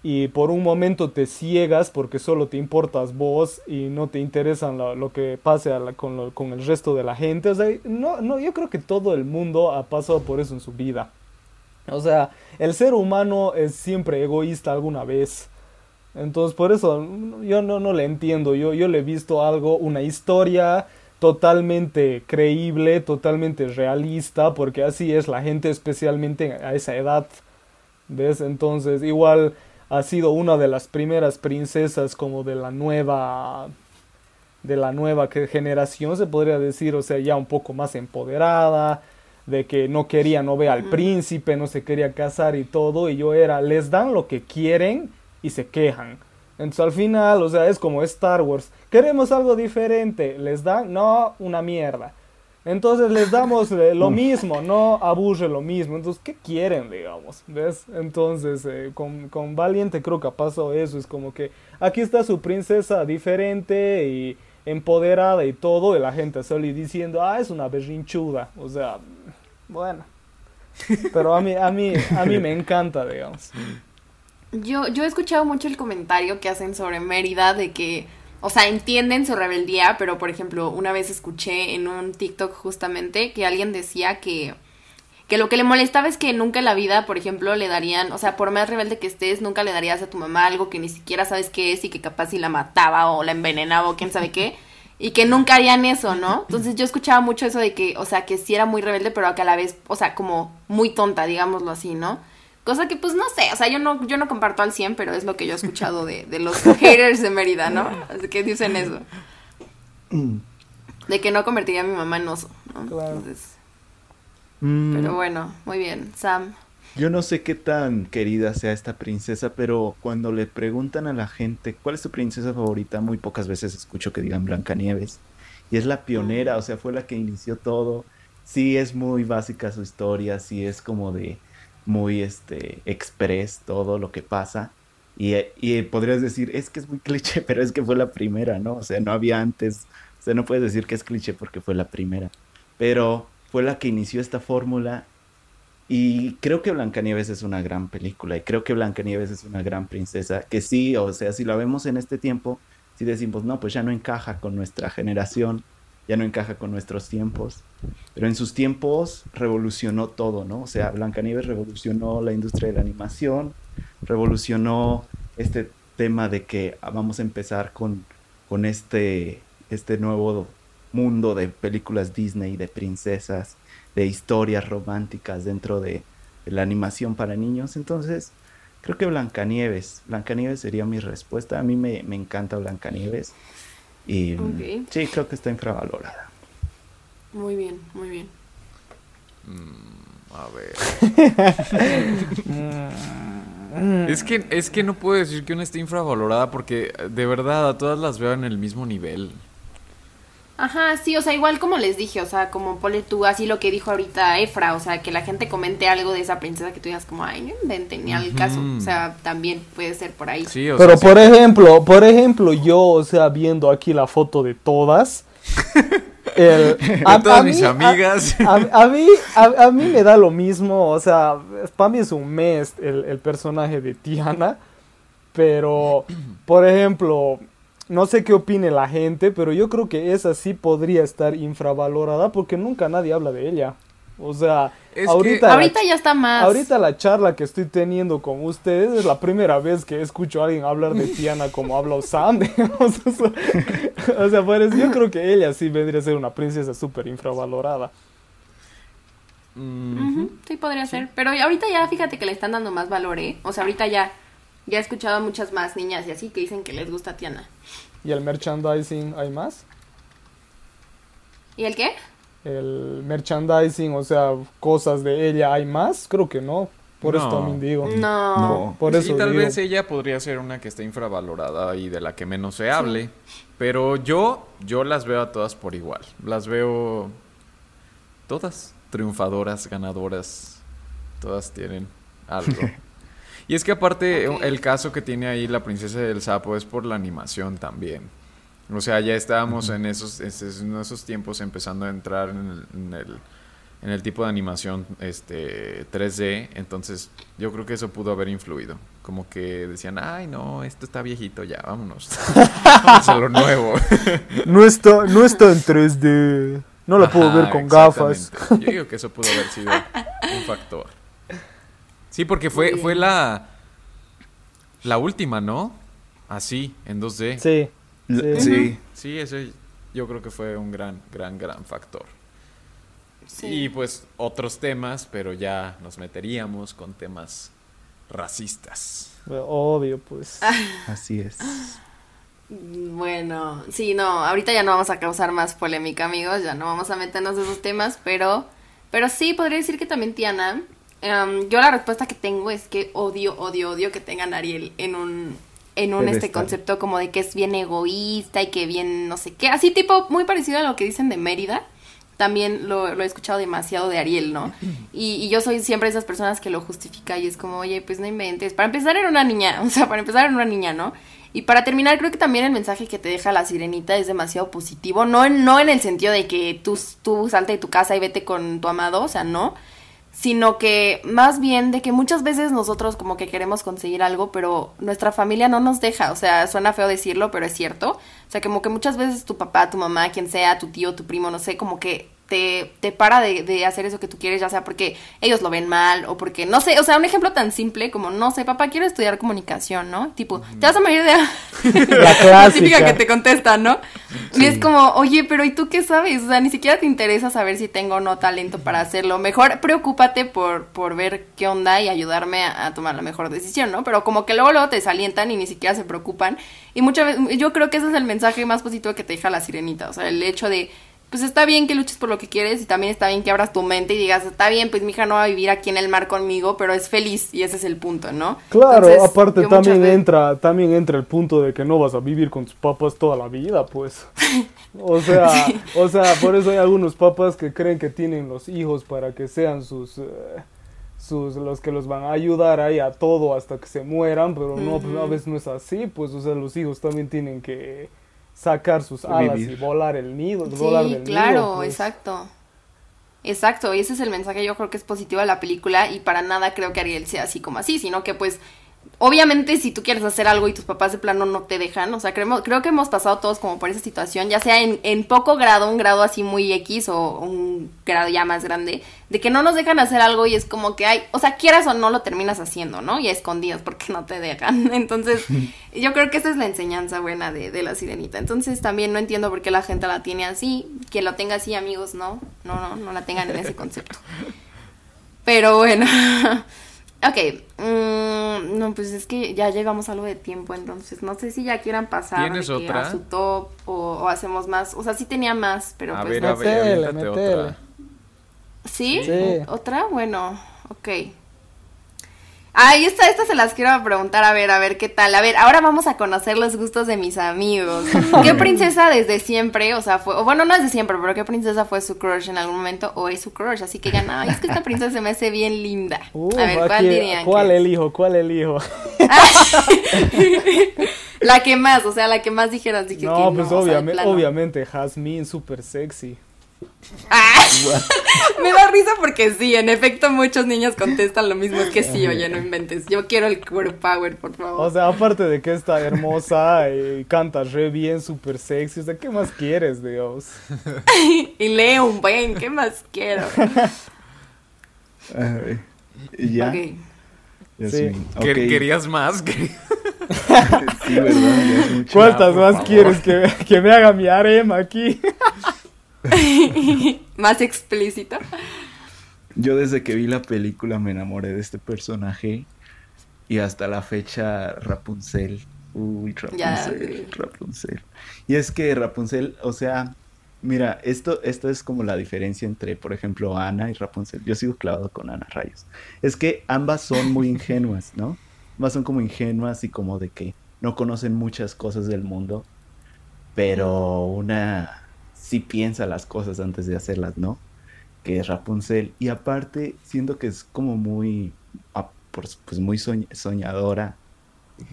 y por un momento te ciegas porque solo te importas vos y no te interesan lo, lo que pase a la, con, lo, con el resto de la gente. O sea, no, no, yo creo que todo el mundo ha pasado por eso en su vida. O sea, el ser humano es siempre egoísta alguna vez. Entonces, por eso yo no, no le entiendo. Yo, yo le he visto algo, una historia totalmente creíble, totalmente realista, porque así es la gente, especialmente a esa edad. ¿Ves? Entonces, igual... ha sido una de las primeras princesas como de la nueva de la nueva generación, se podría decir, o sea, ya un poco más empoderada, de que no quería, no ve al príncipe, no se quería casar y todo, y yo era, les dan lo que quieren y se quejan. Entonces, al final, o sea, es como Star Wars, queremos algo diferente, les dan, no, una mierda. Entonces les damos lo mismo, no aburre lo mismo. Entonces, ¿qué quieren, digamos? ¿Ves? Entonces, eh, con, con Valiente creo que ha pasado eso. Es como que aquí está su princesa diferente y empoderada y todo. Y la gente sale diciendo, ah, es una berrinchuda. O sea, bueno. Pero a mí, a mí, a mí me encanta, digamos. Yo, yo he escuchado mucho el comentario que hacen sobre Mérida de que... o sea, entienden su rebeldía, pero, por ejemplo, una vez escuché en un TikTok justamente que alguien decía que, que lo que le molestaba es que nunca en la vida, por ejemplo, le darían... o sea, por más rebelde que estés, nunca le darías a tu mamá algo que ni siquiera sabes qué es y que capaz si la mataba o la envenenaba o quién sabe qué, y que nunca harían eso, ¿no? Entonces yo escuchaba mucho eso de que, o sea, que sí era muy rebelde, pero que a la vez, o sea, como muy tonta, digámoslo así, ¿no? Cosa que, pues, no sé, o sea, yo no yo no comparto al cien, pero es lo que yo he escuchado de, de los haters de Mérida, ¿no? Así que dicen eso. De que no convertiría a mi mamá en oso, ¿no? Claro. Entonces, mm. Pero bueno, muy bien, Sam. Yo no sé qué tan querida sea esta princesa, pero cuando le preguntan a la gente, ¿cuál es tu princesa favorita? Muy pocas veces escucho que digan Blancanieves. Y es la pionera, o sea, fue la que inició todo. Sí es muy básica su historia, sí es como de... muy este express todo lo que pasa y, y podrías decir es que es muy cliché, pero es que fue la primera, ¿no? O sea, no había antes, o sea, no puedes decir que es cliché porque fue la primera, pero fue la que inició esta fórmula y creo que Blancanieves es una gran película y creo que Blancanieves es una gran princesa que sí, o sea, si la vemos en este tiempo, si decimos, no, pues ya no encaja con nuestra generación, ya no encaja con nuestros tiempos, pero en sus tiempos revolucionó todo, ¿no? O sea, Blancanieves revolucionó la industria de la animación, revolucionó este tema de que vamos a empezar con, con este, este nuevo mundo de películas Disney, de princesas, de historias románticas dentro de, de la animación para niños. Entonces, creo que Blancanieves, Blancanieves sería mi respuesta. A mí me, me encanta Blancanieves. Y okay. Sí, creo que está infravalorada. Muy bien, muy bien. Mm, a ver. es, que, es que no puedo decir que una esté infravalorada porque de verdad a todas las veo en el mismo nivel. Ajá, sí, o sea, igual como les dije, o sea, como ponle tú así lo que dijo ahorita Efra, o sea, que la gente comente algo de esa princesa que tú digas como, ay, no inventen ni al caso, o sea, también puede ser por ahí. Sí, o sea, pero sí. por ejemplo, por ejemplo, yo, o sea, viendo aquí la foto de todas, el, a, de todas a mis mí, amigas. A, a, a, mí, a, a mí me da lo mismo, o sea, para mí es un mes el, el personaje de Tiana, pero, por ejemplo... No sé qué opine la gente, pero yo creo que esa sí podría estar infravalorada porque nunca nadie habla de ella. O sea, es ahorita, ahorita ya está más. Ahorita la charla que estoy teniendo con ustedes es la primera vez que escucho a alguien hablar de Tiana como habla Sam. O sea, o sea pues, yo creo que ella sí vendría a ser una princesa súper infravalorada. Mm-hmm. Uh-huh, sí, podría sí. ser. Pero ahorita ya, fíjate que le están dando más valor, ¿eh? O sea, ahorita ya. Ya he escuchado a muchas más niñas y así que dicen que les gusta Tiana. ¿Y el merchandising hay más? ¿Y el qué? El merchandising, o sea, cosas de ella, ¿hay más? Creo que no. Por no. eso también digo. No. no. Por eso sí, tal digo. vez ella podría ser una que está infravalorada y de la que menos se hable. Sí. Pero yo, yo las veo a todas por igual. Las veo todas triunfadoras, ganadoras. Todas tienen algo. Y es que aparte, okay. el caso que tiene ahí la princesa del sapo es por la animación también. O sea, ya estábamos uh-huh. en, esos, en esos tiempos empezando a entrar en el, en el, en el tipo de animación este, tres D. Entonces, yo creo que eso pudo haber influido. Como que decían, ay no, esto está viejito ya, vámonos. Vamos a lo nuevo. No está, no está en tres D. No la Ajá, puedo ver con gafas. Yo digo que eso pudo haber sido un factor. Sí, porque fue, fue la la última, ¿no? Así, en dos D. Sí. Sí. Sí, sí eso yo creo que fue un gran, gran, gran factor. Sí. Y pues otros temas, pero ya nos meteríamos con temas racistas. Bueno, obvio, pues. Así es. Bueno, sí, no, ahorita ya no vamos a causar más polémica, amigos. Ya no vamos a meternos en esos temas, pero, pero sí, podría decir que también Tiana... Um, yo la respuesta que tengo es que odio, odio, odio que tengan a Ariel en un, en un este concepto como de que es bien egoísta y que bien no sé qué, así tipo muy parecido a lo que dicen de Mérida, también lo, lo he escuchado demasiado de Ariel, ¿no? Y, y yo soy siempre esas personas que lo justifica y es como, oye, pues no inventes, para empezar era una niña, o sea, para empezar era una niña, ¿no? Y para terminar, creo que también el mensaje que te deja La Sirenita es demasiado positivo, no, no en el sentido de que tú, tú salte de tu casa y vete con tu amado, o sea, no, sino que más bien de que muchas veces nosotros como que queremos conseguir algo, pero nuestra familia no nos deja, o sea, suena feo decirlo, pero es cierto, o sea, como que muchas veces tu papá, tu mamá, quien sea, tu tío, tu primo, no sé, como que te, te para de, de hacer eso que tú quieres, ya sea porque ellos lo ven mal, o porque, no sé, o sea, un ejemplo tan simple como, no sé, papá, quiero estudiar comunicación, ¿no? Tipo, mm. te vas a morir de... La clásica. típica que te contesta, ¿no? Sí. Y es como, oye, pero ¿y tú qué sabes? O sea, ni siquiera te interesa saber si tengo o no talento para hacerlo. Mejor preocúpate por, por ver qué onda y ayudarme a, a tomar la mejor decisión, ¿no? Pero como que luego, luego te desalientan y ni siquiera se preocupan. Y muchas veces, yo creo que ese es el mensaje más positivo que te deja La Sirenita, o sea, el hecho de... Pues está bien que luches por lo que quieres y también está bien que abras tu mente y digas, está bien, pues mi hija no va a vivir aquí en el mar conmigo, pero es feliz y ese es el punto, ¿no? Claro, entonces, aparte también veces... entra también entra el punto de que no vas a vivir con tus papás toda la vida, pues. O sea, sí. o sea, por eso hay algunos papás que creen que tienen los hijos para que sean sus... Eh... Sus, los que los van a ayudar ahí a todo hasta que se mueran, pero no, uh-huh. pues, a veces no es así, pues, o sea, los hijos también tienen que... sacar sus alas y volar el nido, sí, volar del claro, nido. Sí, pues. claro, exacto. Exacto, y ese es el mensaje, yo creo que es positivo de la película y para nada creo que Ariel sea así como así, sino que pues obviamente si tú quieres hacer algo y tus papás de plano no te dejan, o sea, creemos, creo que hemos pasado todos como por esa situación, ya sea en, en poco grado, un grado así muy X o un grado ya más grande, de que no nos dejan hacer algo y es como que hay, o sea, quieras o no lo terminas haciendo, ¿no? Y a escondidos porque no te dejan, entonces yo creo que esa es la enseñanza buena de, de La Sirenita, entonces también no entiendo por qué la gente la tiene así, que lo tenga así, amigos, no, no, no, no la tengan en ese concepto, pero bueno... Ok, mm, no, pues es que ya llevamos algo de tiempo, entonces no sé si ya quieran pasar a su top o, o hacemos más, o sea, sí tenía más, pero a pues... Ver, a ver, a ver, otra. ¿Sí? ¿Sí? ¿Otra? Bueno, ok. Ay, esta, esta se las quiero preguntar, a ver, a ver, ¿qué tal? A ver, ahora vamos a conocer los gustos de mis amigos. ¿Qué princesa desde siempre, o sea, fue, o bueno, no desde siempre, pero qué princesa fue su crush en algún momento, o es su crush? Así que ya, no, es que esta princesa se me hace bien linda. Uh, a ver, ¿cuál dirían? ¿Cuál elijo? ¿Cuál elijo? La que más, o sea, la que más dijeras. Dije no, que pues no, obviamente, o sea, obviamente, Jasmine, súper sexy. Ah, me da risa porque sí, en efecto muchos niños contestan lo mismo que sí, oye, no inventes, yo quiero el girl power, por favor. O sea, aparte de que está hermosa y canta re bien, súper sexy, o sea, ¿qué más quieres, Dios? Y lee un buen, ¿qué más quiero? Ay, ya. Okay. Yes, sí. Okay. ¿Querías más? ¿Querías? Sí, verdad. ¿Cuántas más quieres que, que me haga mi harema aquí? Más explícito. Yo desde que vi la película me enamoré de este personaje y hasta la fecha Rapunzel. Uy, Rapunzel, ya, sí. Rapunzel. Y es que Rapunzel, o sea, mira, esto, esto es como la diferencia entre, por ejemplo, Ana y Rapunzel. Yo sigo clavado con Ana, rayos. Es que ambas son muy ingenuas, ¿no? Ambas son como ingenuas y como de que no conocen muchas cosas del mundo, pero una... sí piensa las cosas antes de hacerlas, ¿no? Que es Rapunzel. Y aparte, siento que es como muy, pues muy soñadora.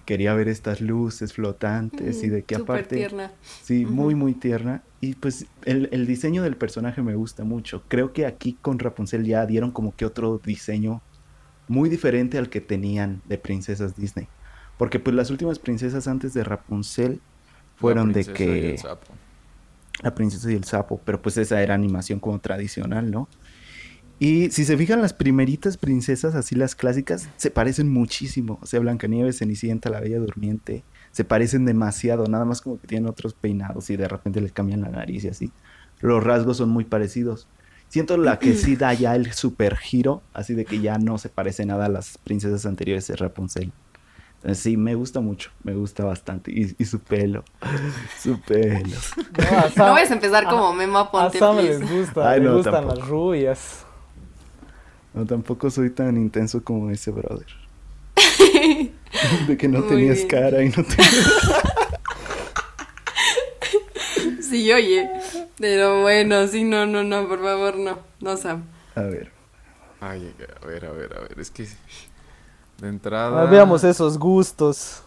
Quería ver estas luces flotantes mm, y de que aparte... Súper tierna. Sí, uh-huh. muy, muy tierna. Y pues el, el diseño del personaje me gusta mucho. Creo que aquí con Rapunzel ya dieron como que otro diseño muy diferente al que tenían de princesas Disney. Porque pues las últimas princesas antes de Rapunzel fueron de que... La princesa y el sapo, pero pues esa era animación como tradicional, ¿no? Y si se fijan, las primeritas princesas, así las clásicas, se parecen muchísimo. O sea, Blancanieves, Cenicienta, La Bella Durmiente, se parecen demasiado, nada más como que tienen otros peinados y de repente les cambian la nariz y así. Los rasgos son muy parecidos. Siento la que sí da ya el super giro, así de que ya no se parece nada a las princesas anteriores de Rapunzel. Sí, me gusta mucho, me gusta bastante. Y, y su pelo, su pelo. No, a Sam, no vayas a empezar como a, Memo Ponte, please. A Sam les gusta, Ay, les no, gustan tampoco. Las rubias. No, tampoco soy tan intenso como ese brother. De que no Muy tenías bien. Cara y no tenías... Sí, oye, pero bueno, sí, no, no, no, por favor, no, no, Sam. A ver. Ay, a ver, a ver, a ver, es que... De entrada... Ah, veamos esos gustos.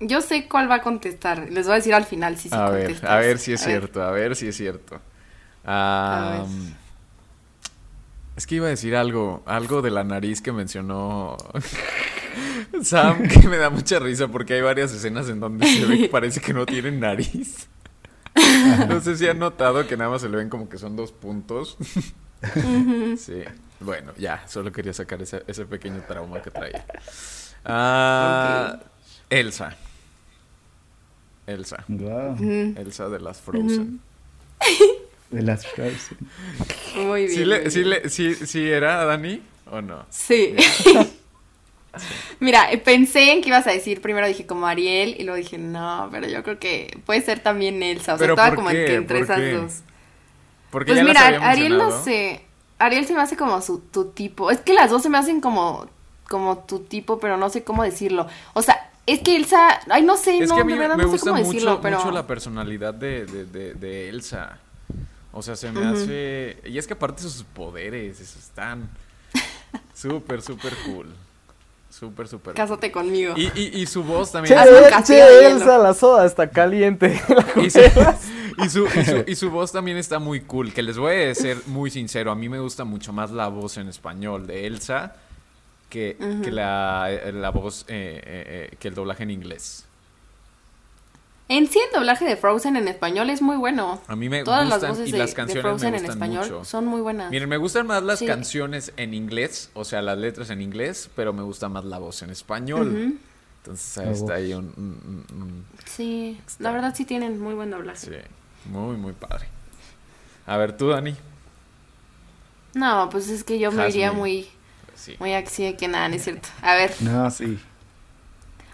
Yo sé cuál va a contestar. Les voy a decir al final si sí a contestas. Ver, a ver si es a cierto, ver. a ver si es cierto. Um, a ver. Es que iba a decir algo, algo de la nariz que mencionó Sam, que me da mucha risa porque hay varias escenas en donde se ve que parece que no tienen nariz. No sé si han notado que nada más se le ven como que son dos puntos. Sí. Bueno, ya, solo quería sacar ese, ese pequeño trauma que traía. Uh, okay. Elsa. Elsa. Wow. Elsa de las Frozen. De las Frozen. Muy bien. ¿Sí, le, bien. Sí, le, sí, sí era Dani o no? Sí. Mira, pensé en que ibas a decir, primero dije como Ariel y luego dije, no, pero yo creo que puede ser también Elsa. O sea, estaba como que entre esas dos. Porque pues ya mira, las Ariel no sé... Ariel se me hace como su, tu tipo. Es que las dos se me hacen como, como tu tipo, pero no sé cómo decirlo. O sea, es que Elsa... Ay, no sé, es no, que a mí de verdad me no sé cómo mucho, decirlo, pero... me gusta mucho la personalidad de, de, de, de Elsa. O sea, se me uh-huh. hace... Y es que aparte sus poderes, esos están súper, súper cool. Súper, súper Cásate cool. conmigo. Y, y, y su voz también. Che, es che Elsa, la soda está caliente. Y su, y, su, y, su, y su voz también está muy cool. Que les voy a ser muy sincero, a mí me gusta mucho más la voz en español de Elsa que, uh-huh. que la, la voz, eh, eh, eh, que el doblaje en inglés. En sí, el doblaje de Frozen en español es muy bueno. A mí me Todas gustan las voces y de, las canciones de Frozen me gustan en español mucho. Son muy buenas. Miren, me gustan más las sí. canciones en inglés, o sea, las letras en inglés, pero me gusta más la voz en español. Uh-huh. Entonces ahí está ahí un, un, un, un... Sí, extra. La verdad sí tienen muy buen doblaje. Sí, muy, muy padre. A ver, tú, Dani. No, pues es que yo Jasmine. Me iría muy, sí. muy así de que nada, no es cierto. A ver. No, sí.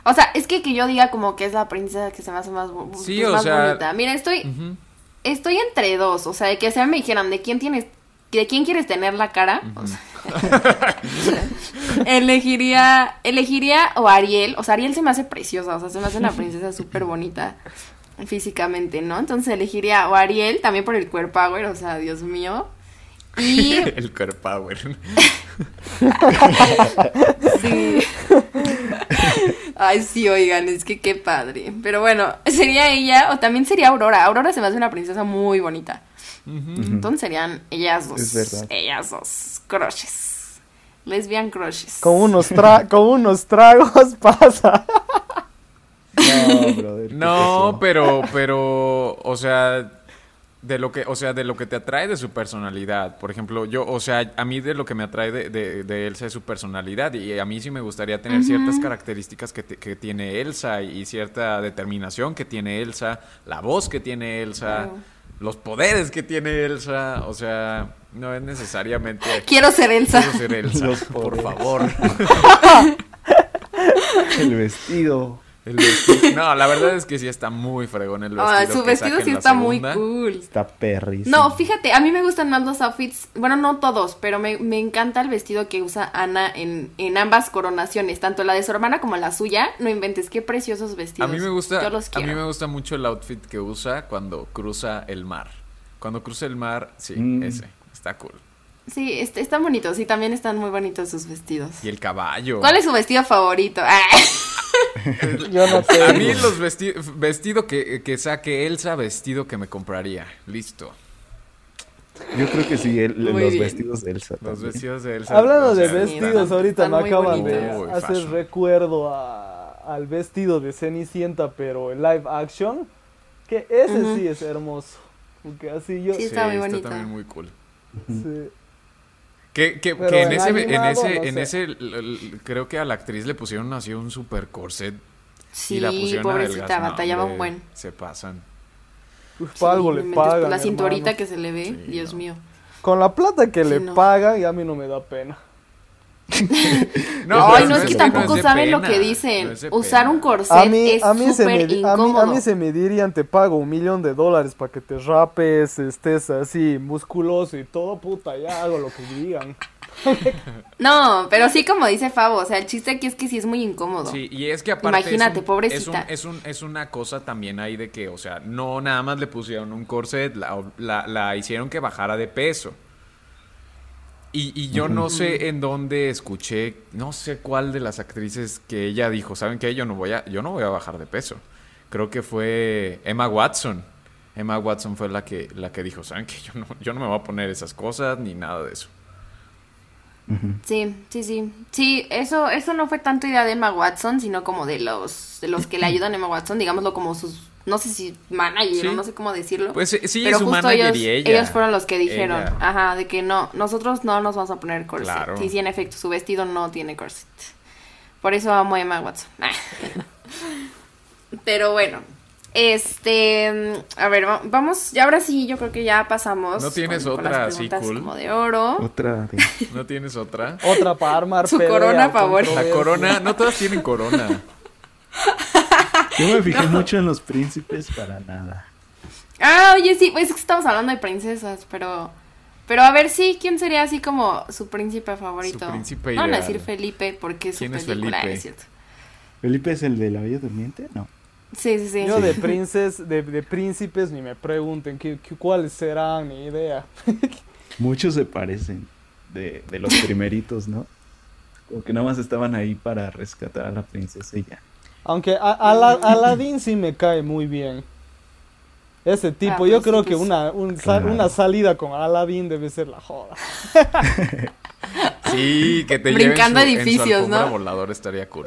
O sea, es que que yo diga como que es la princesa que se me hace más, pues, sí, o más sea... bonita. Mira, estoy uh-huh. estoy entre dos, o sea, de que se me dijeran de quién tienes, de quién quieres tener la cara. Uh-huh. O sea, elegiría elegiría o Ariel, o sea, Ariel se me hace preciosa, o sea, se me hace una princesa súper bonita físicamente, ¿no? Entonces elegiría o Ariel también por el queer power, o sea, Dios mío. Y el queer power. Sí. Ay, sí, oigan, es que qué padre. Pero bueno, sería ella o también sería Aurora. Aurora se me hace una princesa muy bonita. Uh-huh. Entonces serían ellas dos, ellas dos, crushes, lesbian crushes. Con unos, tra- con unos tragos pasa. No, brother, no, pero, pero, o sea, de lo que, o sea, de lo que te atrae de su personalidad. Por ejemplo, yo, o sea, a mí de lo que me atrae de, de, de Elsa es su personalidad. Y a mí sí me gustaría tener uh-huh. ciertas características que, te, que tiene Elsa y cierta determinación que tiene Elsa, la voz que tiene Elsa, uh-huh. los poderes que tiene Elsa. O sea, no es necesariamente... Quiero ser Elsa. Quiero ser Elsa, por favor. El vestido... El vestido. No, la verdad es que sí está muy fregón el vestido. Ah, su vestido sí está muy cool. Está perrísimo. No, fíjate, a mí me gustan más los outfits. Bueno, no todos, pero me, me encanta el vestido que usa Ana en, en ambas coronaciones, tanto la de su hermana como la suya. No inventes, qué preciosos vestidos. A mí me gusta, yo los quiero. A mí me gusta mucho el outfit que usa cuando cruza el mar. Cuando cruza el mar, sí, mm. ese, está cool. Sí, est- están bonitos, sí, también están muy bonitos sus vestidos. Y el caballo. ¿Cuál es su vestido favorito? ¡Ah! Yo no sé. A mí los vesti- vestido que, que saque Elsa, vestido que me compraría. Listo. Yo creo que sí, el, los bien. Vestidos de Elsa. Los también. Vestidos de Elsa. Hablando de vestidos, tan, ahorita me acaban de hacer recuerdo a, al vestido de Cenicienta, pero en live action, que ese uh-huh. sí es hermoso. Porque así yo... Sí, está sí, muy bonito. Está también muy cool. Sí. Que, que, que en, en, ese, animado, en ese, no sé. en ese, l, l, l, creo que a la actriz le pusieron así un super corset. Sí, y la pusieron pobrecita, adelgaz, batallaba no, un buen. Se pasan. Uf, sí, algo le pagan. La cinturita hermano. Que se le ve, sí, Dios no. mío. Con la plata que sí, le no. paga, y a mí no me da pena. No, ay, no, no es que tampoco no saben pena, lo que dicen. No usar un corset a mí, es súper incómodo. A mí, a mí se me dirían, te pago un millón de dólares para que te rapes, estés así musculoso y todo, puta, ya hago lo que digan. No, pero sí como dice Fabo, o sea, el chiste aquí es que sí es muy incómodo. Sí, y es que aparte imagínate, es un, pobrecita. Es, un, es, un, es una cosa también ahí de que, o sea, no nada más le pusieron un corset, la, la, la hicieron que bajara de peso. Y, y yo no sé en dónde escuché, no sé cuál de las actrices que ella dijo, ¿saben qué? Yo no voy a, yo no voy a bajar de peso. Creo que fue Emma Watson. Emma Watson fue la que, la que dijo, ¿saben qué? Yo no, yo no me voy a poner esas cosas ni nada de eso. Sí, sí, sí. Sí, eso, eso no fue tanto idea de Emma Watson, sino como de los, de los que le ayudan a Emma Watson, digámoslo como sus... No sé si manager, sí. no sé cómo decirlo. Pues sí, pero es su justo ellos, y ella, ellos fueron los que dijeron, ella. ajá, de que no, nosotros no nos vamos a poner corset. Claro. Sí, sí, en efecto, su vestido no tiene corset. Por eso amo a Emma Watson. Pero bueno, este, a ver, vamos, ya ahora sí, yo creo que ya pasamos. ¿No tienes con, otra así cool? Como de oro. Otra. De... ¿No tienes otra? Otra para armar su pelea, corona favorita. La corona, no todas tienen corona. Yo me fijé no. mucho en los príncipes para nada. Ah, oye, sí, pues es que estamos hablando de princesas, pero... Pero a ver, sí, ¿quién sería así como su príncipe favorito? Su príncipe ideal. No van a decir Felipe porque su película es, es cierto. ¿Felipe es el de La Bella Durmiente? No. Sí, sí, sí. Yo sí. de princes, de, de príncipes ni me pregunten qué, qué, cuáles serán, ni idea. Muchos se parecen de, de los primeritos, ¿no? Como que nada más estaban ahí para rescatar a la princesa y ya. Aunque a, a la, Aladín sí me cae muy bien. Ese tipo, ah, pues, yo creo pues, que una, un, claro. una salida con Aladín debe ser la joda. Sí, que te brincando lleven su, edificios, en su alfombra, ¿no? volador estaría cool.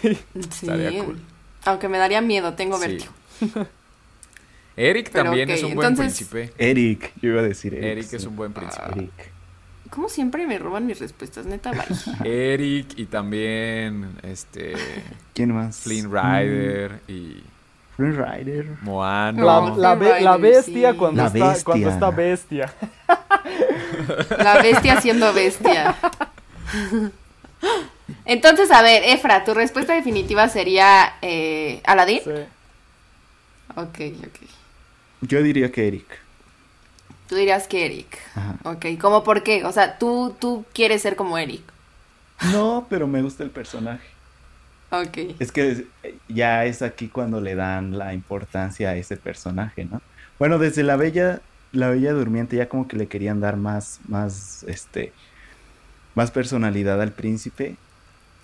Sí. Estaría sí. cool. Aunque me daría miedo, tengo sí. vértigo. Eric pero también okay. es un buen Entonces... príncipe. Eric, yo iba a decir Eric. Eric sí. es un buen príncipe. Ah. Eric. ¿Cómo siempre me roban mis respuestas? Neta, bye. Eric y también, este... ¿Quién más? Flynn Rider mm. y... Flynn Rider. Moana. La, la, be- la bestia sí. cuando la está bestia. Cuando está bestia. La bestia siendo bestia. Entonces, a ver, Efra, tu respuesta definitiva sería eh, Aladín. Sí. Ok, ok. Yo diría que Eric. Tú dirías que Eric. Ajá. Ok, ¿cómo por qué? O sea, ¿tú, tú quieres ser como Eric? No, pero me gusta el personaje. Ok. Es que ya es aquí cuando le dan la importancia a ese personaje, ¿no? Bueno, desde La Bella, La Bella Durmiente ya como que le querían dar más, más, este, más personalidad al príncipe.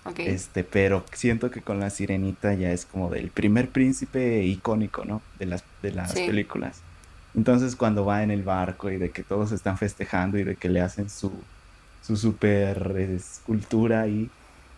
Ok. Este, pero siento que con La Sirenita ya es como del primer príncipe icónico, ¿no? De las, de las sí. películas. Entonces cuando va en el barco y de que todos están festejando y de que le hacen su, su super escultura ahí,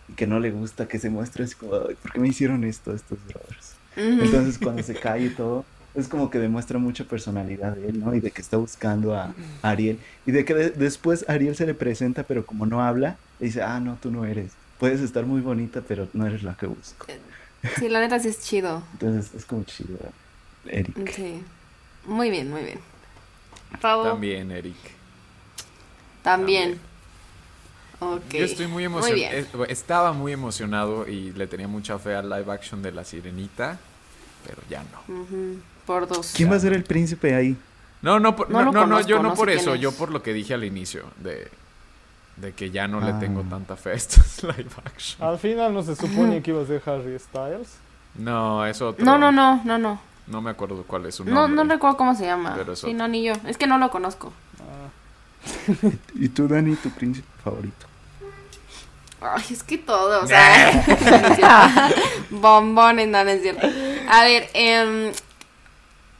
y que no le gusta que se muestre, es como, ay, ¿por qué me hicieron esto estos brothers? Uh-huh. Entonces cuando se cae y todo, es como que demuestra mucha personalidad de él, ¿no? Y de que está buscando a, a Ariel. Y de que de- después Ariel se le presenta, pero como no habla, le dice, ah, no, tú no eres. Puedes estar muy bonita, pero no eres la que busco. Sí, la neta sí es chido. Entonces es como chido, Eric. Sí. Muy bien, muy bien. Pavo. También, Eric. También. También. Okay. Yo estoy muy emocionado. Estaba muy emocionado y le tenía mucha fe al live action de La Sirenita, pero ya no. Uh-huh. Por dos. ¿Quién ya va a ser el príncipe ahí? No, no, por, no, no, no, conozco, no, yo no, no por eso, es. Yo por lo que dije al inicio de, de que ya no ah. le tengo tanta fe a estos live action. Al final no se supone que iba a ser Harry Styles. No, es otro. No, no, no, no, no. No me acuerdo cuál es su nombre. No, no recuerdo cómo se llama. Pero sí, no, ni yo. Es que no lo conozco. Ah. ¿Y tú, Dani, tu príncipe favorito? Ay, es que todo, o sea, bombones, no, no es cierto. A ver, eh,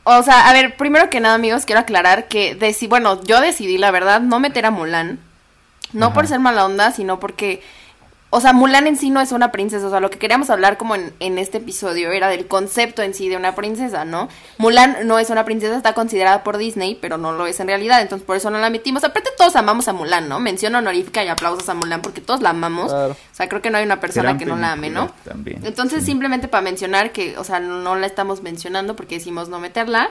o sea, a ver, primero que nada, amigos, quiero aclarar que, deci- bueno, yo decidí, la verdad, no meter a Mulán. No, ajá, por ser mala onda, sino porque, o sea, Mulán en sí no es una princesa. O sea, lo que queríamos hablar como en, en este episodio era del concepto en sí de una princesa, ¿no? Mulán no es una princesa, está considerada por Disney, pero no lo es en realidad, entonces por eso no la metimos. Aparte todos amamos a Mulán, ¿no? Mención honorífica y aplausos a Mulán porque todos la amamos. Claro. O sea, creo que no hay una persona gran que no la ame, ¿no? También, entonces sí, simplemente para mencionar que, o sea, no la estamos mencionando porque decimos no meterla.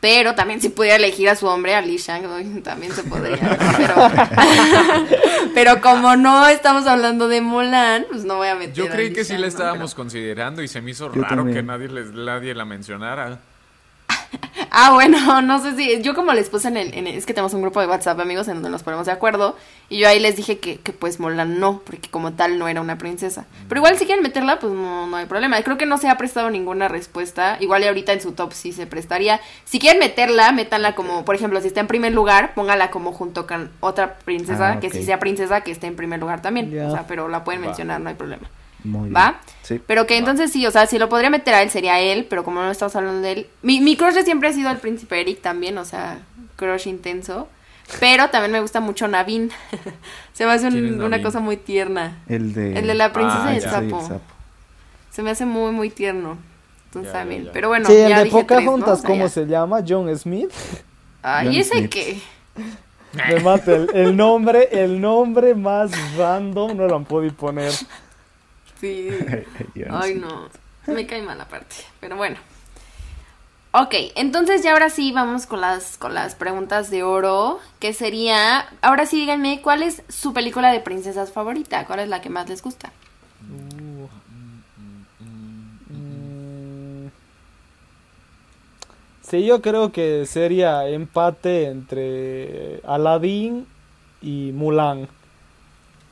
Pero también si pudiera elegir a su hombre, a Li Shang, también se podría, ¿no? Pero, pero como no estamos hablando de Mulan, pues no voy a meter. Yo creí a que sí la estábamos, ¿no?, pero considerando y se me hizo yo raro también, que nadie, les, nadie la mencionara. Ah, bueno, no sé si... Yo como les puse en el, en el... Es que tenemos un grupo de WhatsApp, amigos, en donde nos ponemos de acuerdo. Y yo ahí les dije que, que pues Mulan no, porque como tal no era una princesa. Pero igual si quieren meterla, pues no, no hay problema. Creo que no se ha prestado ninguna respuesta. Igual ahorita en su top sí se prestaría. Si quieren meterla, métanla como... Por ejemplo, si está en primer lugar, póngala como junto con otra princesa. Ah, okay. Que si sea princesa, que esté en primer lugar también. Yeah. O sea, pero la pueden mencionar, wow, no hay problema. Muy ¿va? Sí. Pero que entonces sí, o sea, si lo podría meter a él sería él, pero como no estamos hablando de él, mi, mi crush siempre ha sido el príncipe Eric también, o sea, crush intenso, pero también me gusta mucho Naveen. Se me hace un, una cosa muy tierna. El de, el de la princesa ah, del sapo. Sí, sapo. Se me hace muy, muy tierno. Entonces ya, también, ya, ya. Pero bueno, sí, ya el de Pocahontas, ¿no? ¿Cómo ya se llama? John Smith. Ay, John ¿y ese Smith? ¿Qué? Me mata el, el nombre, el nombre más random no lo han podido poner. Sí. Ay, no. Me cae mal aparte. Pero bueno. Ok, entonces ya ahora sí vamos con las, con las preguntas de oro. Que sería. Ahora sí, díganme, ¿cuál es su película de princesas favorita? ¿Cuál es la que más les gusta? Uh, mm, mm, mm. Sí, yo creo que sería empate entre Aladín y Mulán.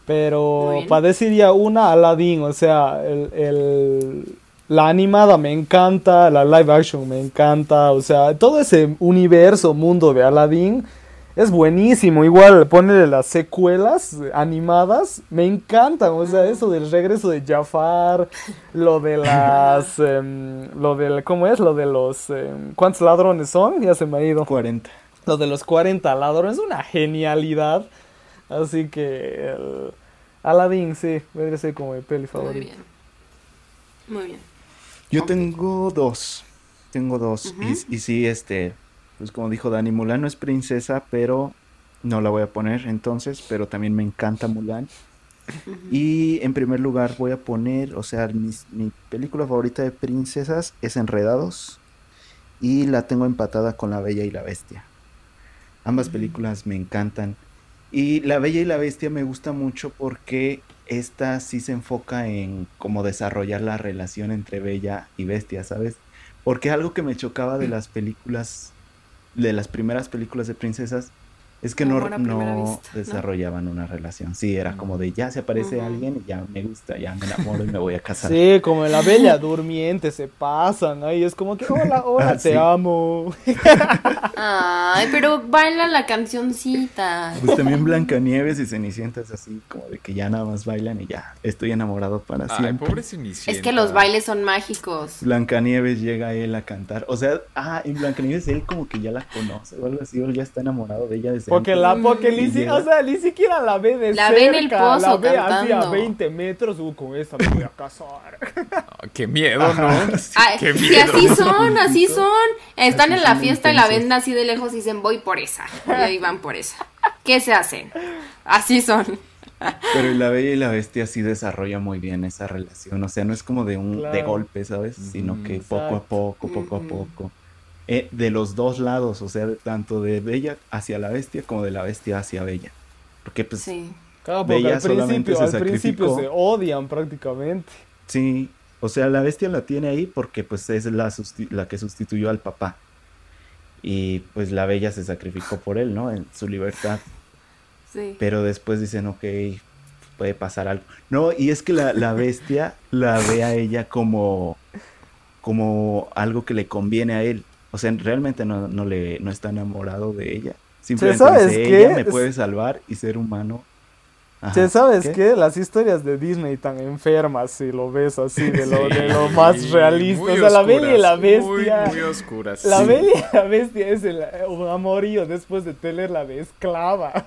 Pero para decir ya una, Aladdin, o sea, el, el, la animada me encanta, la live action me encanta, o sea, todo ese universo, mundo de Aladdin es buenísimo. Igual, ponerle las secuelas animadas, me encantan, o sea, eso del regreso de Jafar, lo de las, eh, lo del, ¿cómo es? Lo de los, eh, ¿cuántos ladrones son? Ya se me ha ido. cuarenta. Lo de los cuarenta ladrones, una genialidad. Así que el Aladdin, sí, vendría a ser como mi peli favorita. Muy bien. Muy bien. Yo okay. tengo dos. Tengo dos. Uh-huh. Y, y sí, este, pues como dijo Dani, Mulan no es princesa, pero no la voy a poner entonces, pero también me encanta Mulan. Uh-huh. Y en primer lugar voy a poner, o sea, mis, mi película favorita de princesas es Enredados. Y la tengo empatada con La Bella y la Bestia. Ambas uh-huh. películas me encantan. Y La Bella y la Bestia me gusta mucho porque esta sí se enfoca en como desarrollar la relación entre Bella y Bestia, ¿sabes? Porque algo que me chocaba de las películas, de las primeras películas de princesas, Es que no, no desarrollaban ¿no? una relación. Sí, era como de ya se aparece uh-huh. alguien y ya me gusta, ya me enamoro y me voy a casar. Sí, como en La Bella Durmiente se pasan, ahí es como que hola, hola, ah, te sí. amo. Ay, pero baila la cancioncita. Pues también Blancanieves y Cenicienta es así, como de que ya nada más bailan y ya estoy enamorado para Ay, siempre. Pobre Cenicienta. Es que los bailes son mágicos. Blancanieves llega él a cantar, o sea, ah, en Blancanieves él como que ya la conoce o algo así, o ya está enamorado de ella desde Porque la, porque ni si, o sea, ni siquiera la ve de la cerca, ve en el pozo la ve cantando. Así a veinte metros, uh, con esta me voy a casar. Oh, qué miedo, Ajá. ¿no? Sí, Ay, qué miedo. Y así son, así son, están así en la fiesta intensos. Y la ven así de lejos y dicen, voy por esa, y ahí van por esa. ¿Qué se hacen? Así son. Pero La Bella y la Bestia sí desarrolla muy bien esa relación, o sea, no es como de un claro. de golpe, ¿sabes? Mm, Sino que exacto. poco a poco, poco mm-hmm. a poco. Eh, de los dos lados, o sea, tanto de Bella hacia la Bestia como de la Bestia hacia Bella. Porque pues sí. claro, porque Bella al solamente se al sacrificó. Al principio se odian prácticamente. Sí, o sea, la Bestia la tiene ahí porque pues es la, susti- la que sustituyó al papá. Y pues la Bella se sacrificó por él, ¿no? En su libertad. Sí. Pero después dicen, ok, puede pasar algo. No, y es que la, la Bestia la ve a ella como, como algo que le conviene a él. O sea, realmente no, no, le, no está enamorado de ella. Simplemente ¿sabes dice, qué? Ella me puede salvar y ser humano. Ajá, ¿sabes ¿qué? qué? Las historias de Disney tan enfermas, si lo ves así, de lo, sí, de lo más realista. O sea, oscuras, La Bella y la Bestia. Muy, muy oscuras. La sí. Bella y la Bestia es el amorío después de tener la de esclava.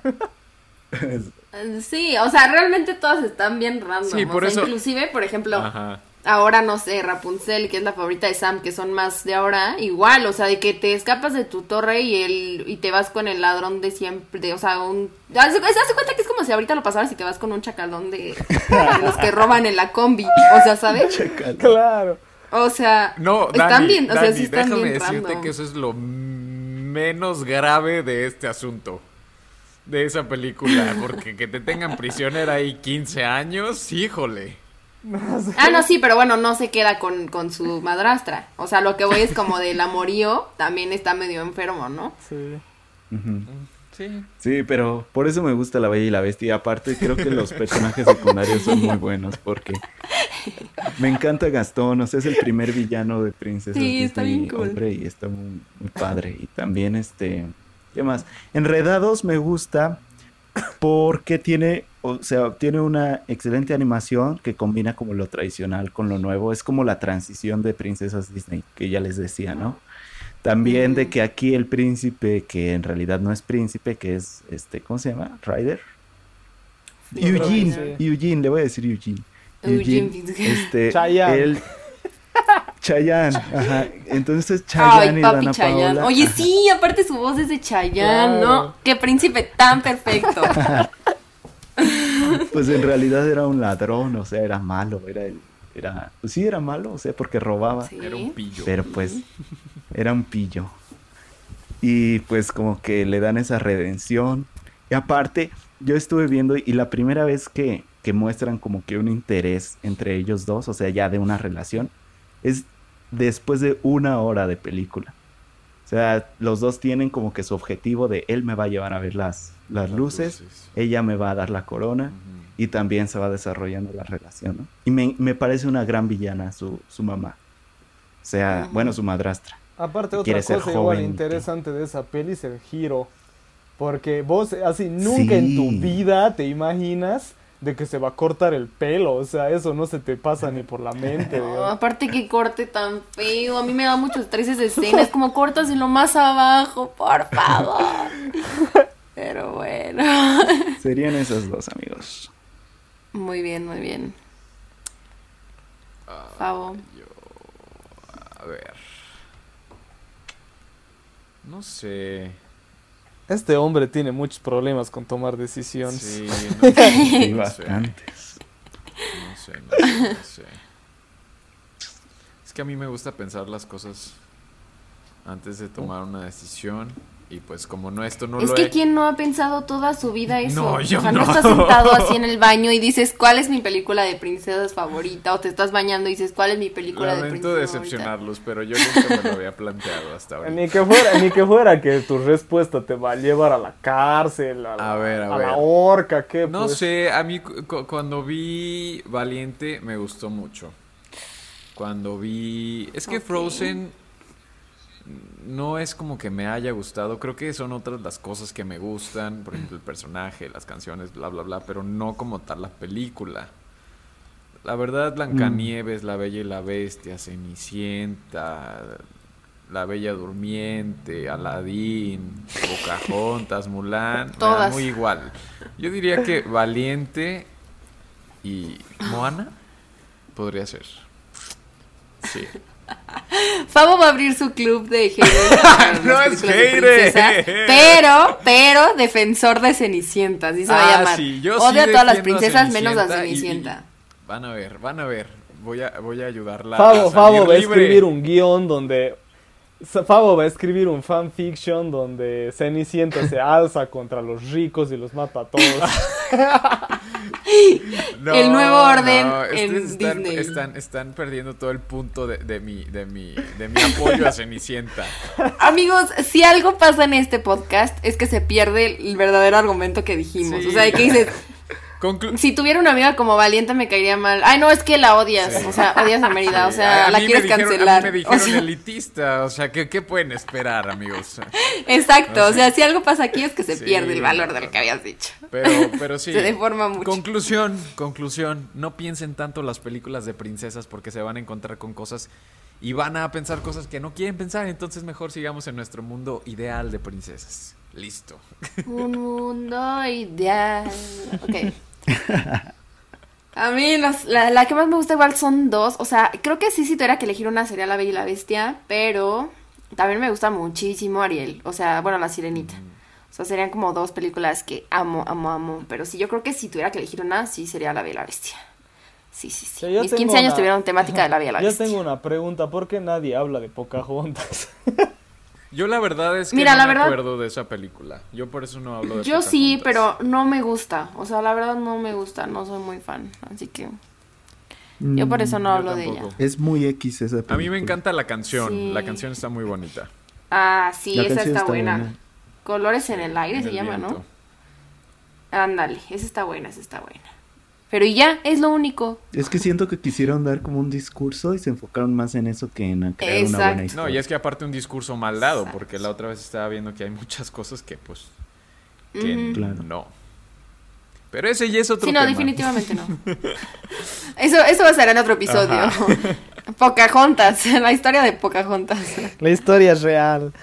Sí, o sea, realmente todas están bien random. Sí, por o sea, eso... Inclusive, por ejemplo... Ajá. Ahora, no sé, Rapunzel, que es la favorita de Sam, que son más de ahora, igual, o sea, de que te escapas de tu torre y el y te vas con el ladrón de siempre, de, o sea, un... Haz de cuenta que es como si ahorita lo pasaras y te vas con un chacalón de, de los que roban en la combi, o sea, ¿sabes? Chacalón. Claro. O sea, no, Dani, están bien, Dani, o sea, sí están déjame bien decirte random. Que eso es lo menos grave de este asunto. De esa película, porque que te tengan prisionera ahí quince años, híjole. No sé. Ah, no, sí, pero bueno, no se queda con, con su madrastra. O sea, lo que voy es como del amorío, también está medio enfermo, ¿no? Sí. Uh-huh. Sí. Sí, pero por eso me gusta La Bella y la Bestia. Aparte, creo que los personajes secundarios son muy buenos porque me encanta Gastón, o sea, es el primer villano de Princesa. Sí, está bien cool. Hombre, y está muy, muy padre. Y también, este, ¿qué más? Enredados me gusta porque tiene... O sea, tiene una excelente animación que combina como lo tradicional con lo nuevo. Es como la transición de princesas Disney, que ya les decía, ¿no? También mm. de que aquí el príncipe, que en realidad no es príncipe, que es, este, ¿cómo se llama? ¿Ryder? Sí, Eugene, Robin, sí. Eugene, le voy a decir Eugene. Eugene, Eugene. este, Chayanne. Él... Chayanne, ajá. Entonces Chayanne Ay, y Dana Chayanne. Paola. Oye, ajá. sí, aparte su voz es de Chayanne, claro. ¿no? Qué príncipe tan perfecto. Pues en realidad era un ladrón, o sea, era malo, era el, era, pues sí era malo, o sea, porque robaba. Sí. Era un pillo. Pero pues, era un pillo. Y pues como que le dan esa redención. Y aparte, yo estuve viendo y la primera vez que, que muestran como que un interés entre ellos dos, o sea, ya de una relación, es después de una hora de película. O sea, los dos tienen como que su objetivo de él me va a llevar a ver las, las, las luces, luces, ella me va a dar la corona uh-huh. y también se va desarrollando la relación, ¿no? Y me, me parece una gran villana su, su mamá, o sea, uh-huh. bueno, su madrastra. Aparte otra cosa igual interesante que... de esa peli es el giro, porque vos así nunca sí. en tu vida te imaginas... de que se va a cortar el pelo, o sea, eso no se te pasa ni por la mente. No, aparte que corte tan feo, a mí me da mucho estrés esa escena, es como cortas en lo más abajo, por favor. Pero bueno. Serían esos dos, amigos. Muy bien, muy bien. Pavo. Ah, yo, a ver. No sé... Este hombre tiene muchos problemas con tomar decisiones. Sí, no sé, sí, bastantes. No sé, no sé, no sé. Es que a mí me gusta pensar las cosas antes de tomar una decisión. Y pues como no, esto no es lo Es que he... ¿quién no ha pensado toda su vida eso? No, yo o sea, no. no estás sentado así en el baño y dices, ¿cuál es mi película de princesas favorita? O te estás bañando y dices, ¿cuál es mi película Lamento de princesas favorita? Lamento decepcionarlos, pero yo nunca me lo había planteado hasta ahora. Ni que fuera, ni que fuera que tu respuesta te va a llevar a la cárcel, a la, a ver, a a ver. la horca, ¿qué? No pues? sé, a mí cu- cuando vi Valiente me gustó mucho. Cuando vi... Es que okay. Frozen... no es como que me haya gustado. Creo que son otras las cosas que me gustan. Por ejemplo, el personaje, las canciones, bla, bla, bla. Pero no como tal la película. La verdad, Blancanieves, mm. La Bella y la Bestia, Cenicienta, La Bella Durmiente, Aladín, Pocahontas, Mulán, todas. Me da muy igual. Yo diría que Valiente y Moana podría ser. Sí. Fabo va a abrir su club de haters. No es hater, pero, pero defensor de Cenicienta, así se ah, va a llamar. Sí, yo Odio sí a todas las princesas a menos a Cenicienta. Y, y, van a ver, van a ver. Voy a, voy a ayudarla. Fabo, a Fabo va a escribir un guión donde Fabo va a escribir un fanfiction donde Cenicienta se alza contra los ricos y los mata a todos. No, el nuevo orden no, en están, Disney están, están perdiendo todo el punto de, de, mi, de, mi, de mi apoyo a Cenicienta. Amigos, si algo pasa en este podcast es que se pierde el verdadero argumento que dijimos, sí. O sea, de que dices Conclu- si tuviera una amiga como Valiente me caería mal. Ay, no, es que la odias, sí. O sea, odias a Mérida, sí. O sea, a, a la quieres dijeron, cancelar. A mí me dijeron o sea... elitista, o sea, ¿qué, qué pueden esperar, amigos? Exacto, o sea, o sea, si algo pasa aquí es que se sí, pierde el valor de lo que habías dicho. Pero, pero sí. Se deforma mucho. Conclusión, conclusión, no piensen tanto las películas de princesas porque se van a encontrar con cosas y van a pensar cosas que no quieren pensar, entonces mejor sigamos en nuestro mundo ideal de princesas. Listo. Un mundo ideal. Ok. A mí los, la, la que más me gusta igual son dos. O sea, creo que sí, si tuviera que elegir una sería La Bella y la Bestia, pero también me gusta muchísimo Ariel. O sea, bueno, La Sirenita. O sea, serían como dos películas que amo, amo, amo. Pero sí, yo creo que si tuviera que elegir una, sí sería La Bella y la Bestia. Sí, sí, sí. Mis quince años una... tuvieron temática de La Bella y la Bestia. Yo tengo una pregunta, ¿por qué nadie habla de Pocahontas? Yo la verdad es que Mira, no la me verdad, acuerdo de esa película. Yo por eso no hablo de Yo sí, juntas. pero no me gusta. O sea, la verdad no me gusta, no soy muy fan. Así que mm, yo por eso no hablo de ella. Es muy X esa película. A mí me encanta la canción, sí. La canción está muy bonita. Ah, sí, la esa está, está buena. buena Colores en el aire en se el llama, viento. ¿no? Ándale, esa está buena, esa está buena. Pero y ya, es lo único. Es que siento que quisieron dar como un discurso y se enfocaron más en eso que en crear Exacto. una buena historia. No, y es que aparte un discurso mal dado, Exacto. porque la otra vez estaba viendo que hay muchas cosas que pues que mm. claro. no. Pero ese ya es otro sí, tema. Sí, no, definitivamente no. Eso eso va a ser en otro episodio. Ajá. Pocahontas, la historia de Pocahontas. La historia es real.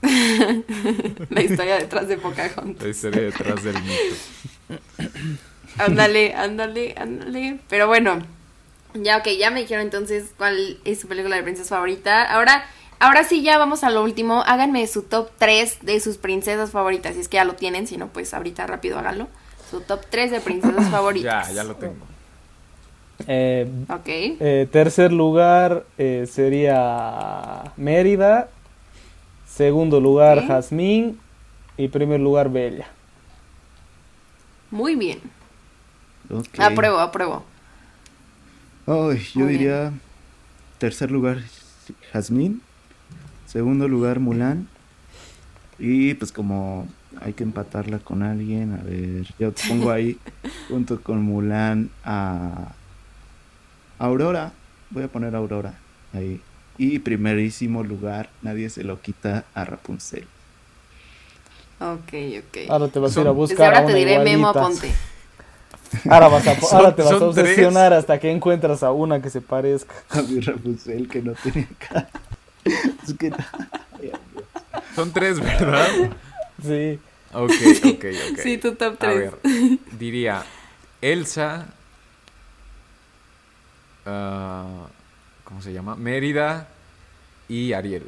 La historia detrás de Pocahontas. La historia detrás del mito. Ándale, ándale, ándale. Pero bueno, ya ok, ya me dijeron entonces cuál es su película de princesas favorita. Ahora, ahora sí ya vamos a lo último. Háganme su top tres de sus princesas favoritas. Si es que ya lo tienen, si no, pues ahorita rápido háganlo. Su top tres de princesas favoritas. Ya, ya lo tengo. Eh, ok. Eh, tercer lugar eh, sería Mérida. Segundo lugar, ¿Eh? Jasmine. Y primer lugar, Bella. Muy bien. Okay. Apruebo, apruebo. Oh, yo Muy diría bien. Tercer lugar Jasmine, segundo lugar Mulán y pues como hay que empatarla con alguien, a ver, yo pongo ahí junto con Mulán a Aurora, voy a poner a Aurora ahí y primerísimo lugar, nadie se lo quita a Rapunzel. Okay, okay. Ahora te vas son, a ir a buscar ahora a una te diré igualita. Memo, aponte. Ahora, vas a, son, ahora te vas a obsesionar tres. Hasta que encuentras a una que se parezca. A mi Rapunzel que no tiene cara. Es que no. Ay, son tres, ¿verdad? Sí. Ok, ok, ok. Sí, tu top tres. A ver, diría Elsa. Uh, ¿Cómo se llama? Mérida y Ariel.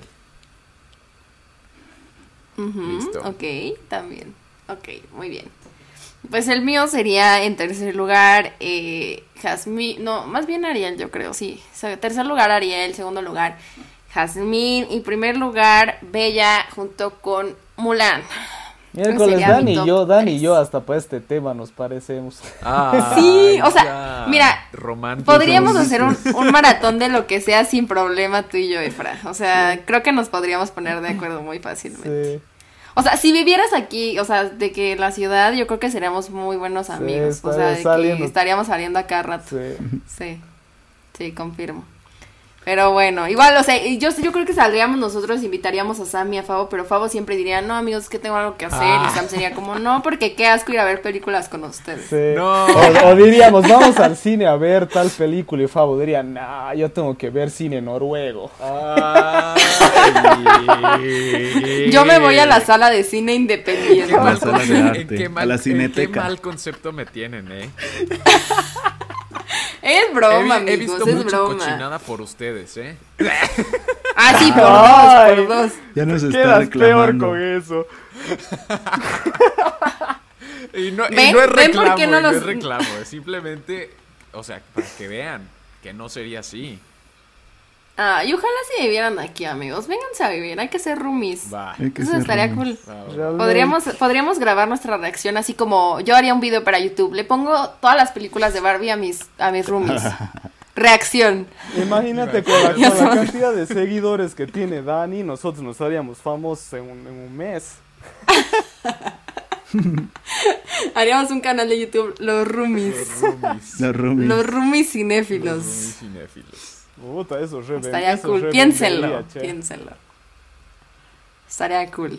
Uh-huh, Listo. Ok, también. Ok, muy bien. Pues el mío sería en tercer lugar eh, Jasmine, no, más bien Ariel yo creo, sí. O sea, tercer lugar Ariel, segundo lugar Jasmine y primer lugar Bella junto con Mulán. Miércoles, Dani y yo, Dani y yo hasta para este tema nos parecemos. Ah, sí, o sea, ya. Mira, románticos. Podríamos hacer un, un maratón de lo que sea sin problema tú y yo, Efra. O sea, sí. Creo que nos podríamos poner de acuerdo muy fácilmente. Sí. O sea, si vivieras aquí, o sea, de que la ciudad, yo creo que seríamos muy buenos amigos. Sí, o sea, de que estaríamos saliendo acá a rato. Sí. Sí, sí, confirmo. Pero bueno, igual, o sea, yo, yo creo que saldríamos nosotros, invitaríamos a Sam y a Favo, pero Favo siempre diría, no, amigos, que tengo algo que hacer, ah. Y Sam sería como, no, porque qué asco ir a ver películas con ustedes. Sí. No. O, o diríamos, vamos al cine a ver tal película, y Favo diría, no, nah, yo tengo que ver cine noruego. Ay. Yo me voy a la sala de cine independiente. Qué mal sala de arte, qué mal, a la Cineteca. Qué mal concepto me tienen, eh. Es broma, he, amigos, he visto es mucha broma. Cochinada por ustedes, ¿eh? Ah, sí, por ay, dos, por dos. Ya nos está quedas reclamando. Quedas peor con eso. y, no, ven, y no es reclamo, ven no, los... no es reclamo. Es simplemente, o sea, para que vean que no sería así. Ah, y ojalá si vivieran aquí, amigos. Vénganse a vivir, hay que ser roomies. Va. Eso ser estaría roomies. Cool. Va, podríamos, podríamos grabar nuestra reacción así como... Yo haría un video para YouTube. Le pongo todas las películas de Barbie a mis, a mis roomies. Reacción. Imagínate con la, con la cantidad de seguidores que tiene Dani, nosotros nos haríamos famosos en un, en un mes. Haríamos un canal de YouTube, Los Roomies. Los Roomies. Los Roomies, Los roomies cinéfilos. Los roomies cinéfilos. Puta, eso es revend- estaría eso cool, revend- piénsenlo, día, piénsenlo. Estaría cool.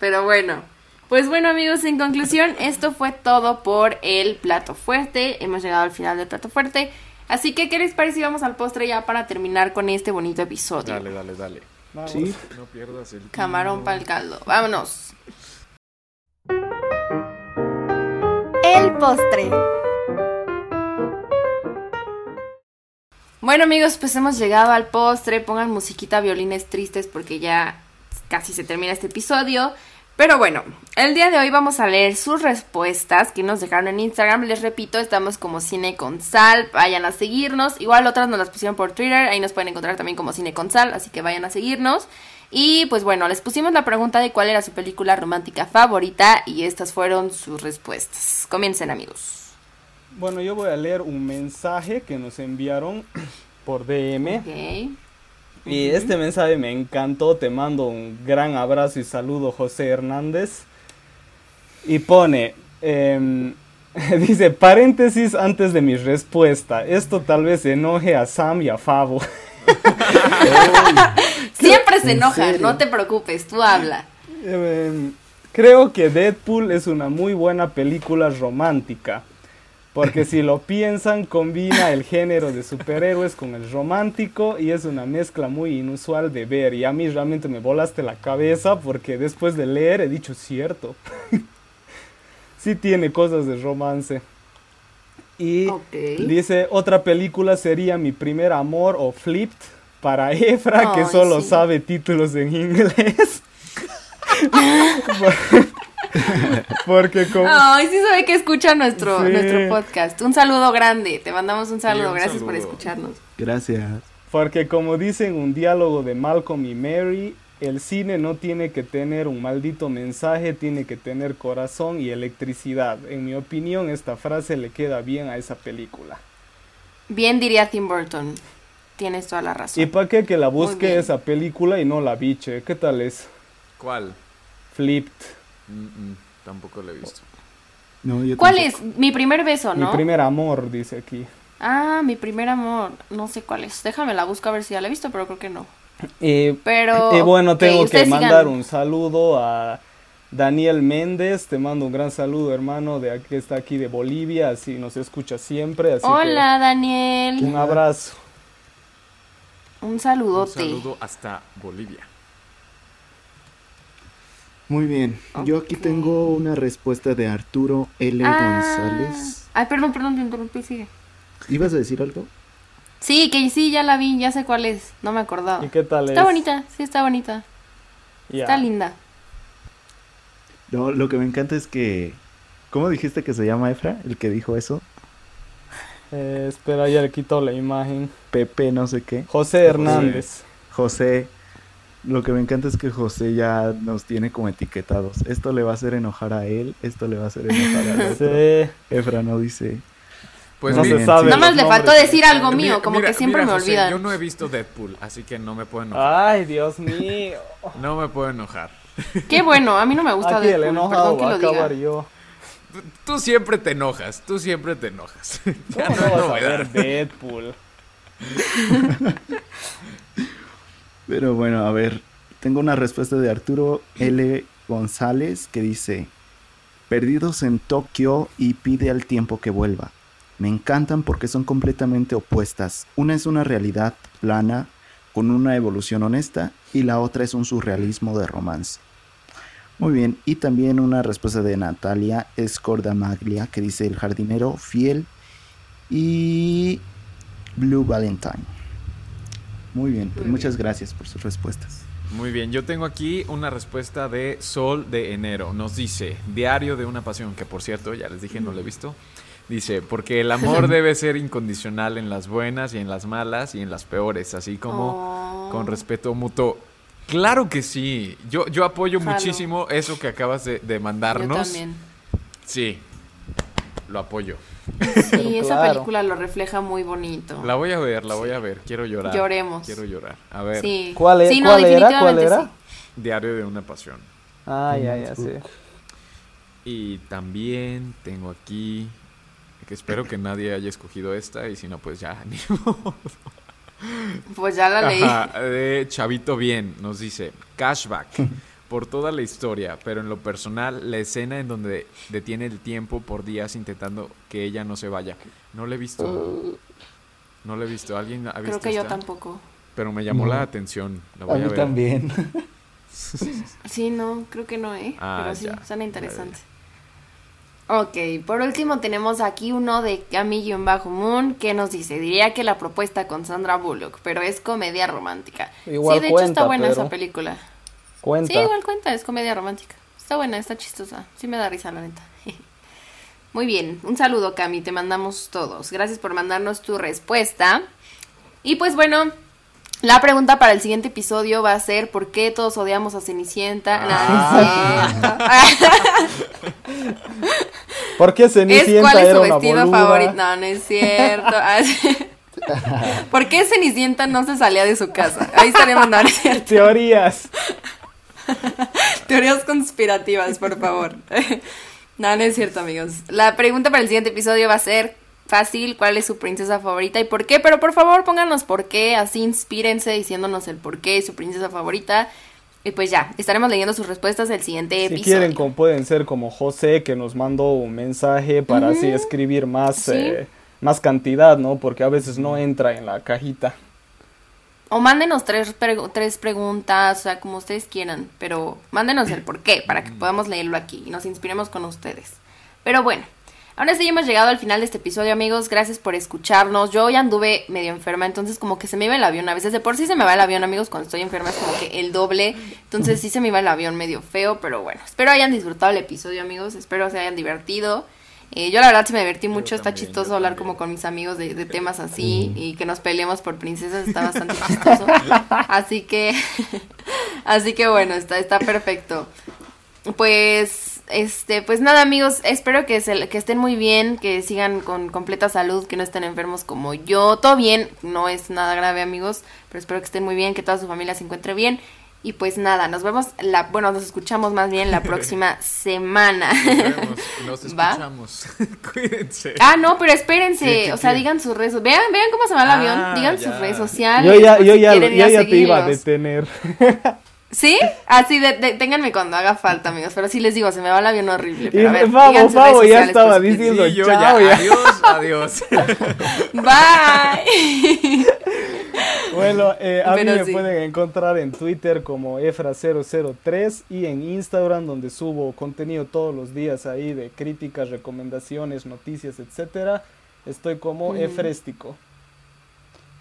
Pero bueno, pues bueno amigos, en conclusión, esto fue todo por el plato fuerte. Hemos llegado al final del plato fuerte. Así que, ¿qué les pareció? Vamos al postre ya para terminar con este bonito episodio. Dale, dale, dale. Vamos, ¿sí? No pierdas el camarón para el caldo. Vámonos. El postre. Bueno amigos, pues hemos llegado al postre, pongan musiquita, violines tristes porque ya casi se termina este episodio. Pero bueno, el día de hoy vamos a leer sus respuestas que nos dejaron en Instagram. Les repito, estamos como Cine con Sal, vayan a seguirnos. Igual otras nos las pusieron por Twitter, ahí nos pueden encontrar también como Cine con Sal, así que vayan a seguirnos. Y pues bueno, les pusimos la pregunta de cuál era su película romántica favorita y estas fueron sus respuestas. Comiencen amigos. Bueno, yo voy a leer un mensaje que nos enviaron por D M. Okay. Y uh-huh. Este mensaje me encantó, te mando un gran abrazo y saludo, José Hernández. Y pone, eh, dice, paréntesis antes de mi respuesta, esto tal vez enoje a Sam y a Favo. Siempre se enoja, no te preocupes, tú habla. Eh, creo que Deadpool es una muy buena película romántica. Porque si lo piensan, combina el género de superhéroes con el romántico y es una mezcla muy inusual de ver. Y a mí realmente me volaste la cabeza porque después de leer he dicho cierto. Sí tiene cosas de romance. Y okay. Dice, otra película sería Mi Primer Amor o Flipped para Efra, oh, que solo sí. Sabe títulos en inglés. Porque como... Ay, sí sabe que escucha nuestro, sí. Nuestro podcast. Un saludo grande, te mandamos un saludo, sí, un gracias saludo. Por escucharnos. Gracias. Porque como dicen un diálogo de Malcolm y Mary, el cine no tiene que tener un maldito mensaje, tiene que tener corazón y electricidad. En mi opinión, esta frase le queda bien a esa película. Bien diría Tim Burton, tienes toda la razón. ¿Y para qué que la busque esa película y no la biche? ¿Qué tal es? ¿Cuál? Flipped. Mm-mm, tampoco lo he visto. No, yo ¿cuál tampoco. Es? Mi primer beso, ¿no? Mi primer amor, dice aquí. Ah, mi primer amor. No sé cuál es. Déjame la busco a ver si ya la he visto, pero creo que no. Eh, pero... Eh, bueno, tengo que, que mandar sigan. Un saludo a Daniel Méndez. Te mando un gran saludo, hermano, de que está aquí de Bolivia. Así nos escucha siempre. Así hola, que, Daniel. Un abrazo. Un saludote. Un saludo hasta Bolivia. Muy bien, okay. Yo aquí tengo una respuesta de Arturo L. Ah. González. Ay, perdón, perdón, te interrumpí, sigue. ¿Ibas a decir algo? Sí, que sí, ya la vi, ya sé cuál es, no me acordaba. ¿Y qué tal está es? Está bonita, sí está bonita. Yeah. Está linda. No, lo que me encanta es que... ¿Cómo dijiste que se llama Efra, el que dijo eso? Eh, espera, ya le quito la imagen. Pepe no sé qué. José Hernández. Sí. José, lo que me encanta es que José ya nos tiene como etiquetados. Esto le va a hacer enojar a él, esto le va a hacer enojar a él. Sí. Efra no dice. Pues no bien, se sabe. Nada más le faltó decir algo mío, mira, como mira, que siempre mira, me José, olvidan. Yo no he visto Deadpool, así que no me puedo enojar. Ay, Dios mío. No me puedo enojar. Qué bueno, a mí no me gusta Aquí Deadpool, el enojado perdón que lo diga. Yo. Tú, tú siempre te enojas, tú siempre te enojas. Ya no, no, no vas a ver Deadpool. Pero bueno, a ver, tengo una respuesta de Arturo L. González que dice: Perdidos en Tokio y Pide al tiempo que vuelva. Me encantan porque son completamente opuestas. Una es una realidad plana con una evolución honesta y la otra es un surrealismo de romance. Muy bien, y también una respuesta de Natalia Scordamaglia que dice El jardinero fiel y Blue Valentine. Muy bien, pues muchas gracias por sus respuestas. Muy bien, yo tengo aquí una respuesta de Sol de Enero. Nos dice, Diario de una pasión, que por cierto, ya les dije, no lo he visto. Dice, porque el amor debe ser incondicional en las buenas y en las malas y en las peores, así como oh. con respeto mutuo. Claro que sí, yo, yo apoyo Jalo. muchísimo eso que acabas de, de mandarnos. Yo también. Sí, lo apoyo. Sí, esa claro. película lo refleja muy bonito. La voy a ver, la voy a ver, quiero llorar. Lloremos. Quiero llorar, a ver. Sí. ¿Cuál, es, sí, no, ¿cuál era? ¿Cuál era? Sí. Diario de una pasión. Ah, ya, ya, sí. Y también tengo aquí... Que espero que nadie haya escogido esta y si no, pues ya, ni modo. Pues ya la leí. Ajá, de Chavito Bien nos dice, cashback, por toda la historia, pero en lo personal, la escena en donde detiene el tiempo por días intentando que ella no se vaya. No la he visto. No la he visto. ¿Alguien ha visto Creo que esta? Yo tampoco. Pero me llamó no. la atención. La voy a, a mí ver. también. Sí, no, creo que no, ¿eh? Ah, pero sí, ya. Suena interesante. Ok, por último tenemos aquí uno de Camille-Moon que nos dice, diría que la propuesta con Sandra Bullock, pero es comedia romántica. Igual sí, de cuenta, hecho está buena esa película. Cuenta. Sí, igual cuenta, es comedia romántica. Está buena, está chistosa, sí me da risa la neta. Muy bien, un saludo Cami, te mandamos todos. Gracias por mandarnos tu respuesta. Y pues bueno... La pregunta para el siguiente episodio va a ser ¿por qué todos odiamos a Cenicienta? Ah. ¿Por qué Cenicienta ¿Cuál es su vestido favorito? No, no es cierto. ¿Por qué Cenicienta no se salía de su casa? Ahí estaremos mandando teorías. Teorías conspirativas, por favor. No, no es cierto, amigos. La pregunta para el siguiente episodio va a ser fácil, ¿cuál es su princesa favorita y por qué? Pero por favor pónganos por qué, así inspírense diciéndonos el por qué, su princesa favorita. Y pues ya, estaremos leyendo sus respuestas el siguiente si episodio. Si quieren, como pueden ser como José, que nos mandó un mensaje para uh-huh. así escribir más, ¿Sí? eh, más cantidad, ¿no? Porque a veces no entra en la cajita. O mándenos tres, preg- tres preguntas, o sea, como ustedes quieran, pero mándenos el por qué para que podamos leerlo aquí y nos inspiremos con ustedes. Pero bueno. Ahora sí hemos llegado al final de este episodio, amigos. Gracias por escucharnos. Yo hoy anduve medio enferma, entonces como que se me iba el avión. A veces de por sí se me va el avión, amigos. Cuando estoy enferma es como que el doble. Entonces sí se me iba el avión medio feo, pero bueno. Espero hayan disfrutado el episodio, amigos. Espero se hayan divertido. Eh, yo la verdad sí me divertí mucho. Yo está también, chistoso hablar también. como con mis amigos de, de temas así. Mm. Y que nos peleemos por princesas. Está bastante chistoso. Así que... así que bueno, está, está perfecto. Pues... Este, pues nada amigos, espero que, se, que estén muy bien, que sigan con completa salud, que no estén enfermos como yo, todo bien, no es nada grave amigos, pero espero que estén muy bien, que toda su familia se encuentre bien y pues nada, nos vemos, la, bueno, nos escuchamos más bien la próxima semana. Nos, vemos, nos escuchamos, cuídense. Ah, no, pero espérense, sí, sí, o sea, sí. digan sus redes, vean, vean cómo se va el avión, ah, digan ya. sus redes sociales. Yo ya, yo si ya, yo ya, ya te iba a detener. ¿Sí? Así, de, de, ténganme cuando haga falta, amigos. Pero sí les digo, se me va el avión horrible. Pero a ver, Favo, Favo ya estaba pues, diciendo sí, yo chao, ya. Ya. Adiós, adiós. Bye. Bueno, eh, a pero mí sí. me pueden encontrar en Twitter como efra cero cero tres y en Instagram, donde subo contenido todos los días ahí de críticas, recomendaciones, noticias, etcétera. Estoy como mm. efrestico.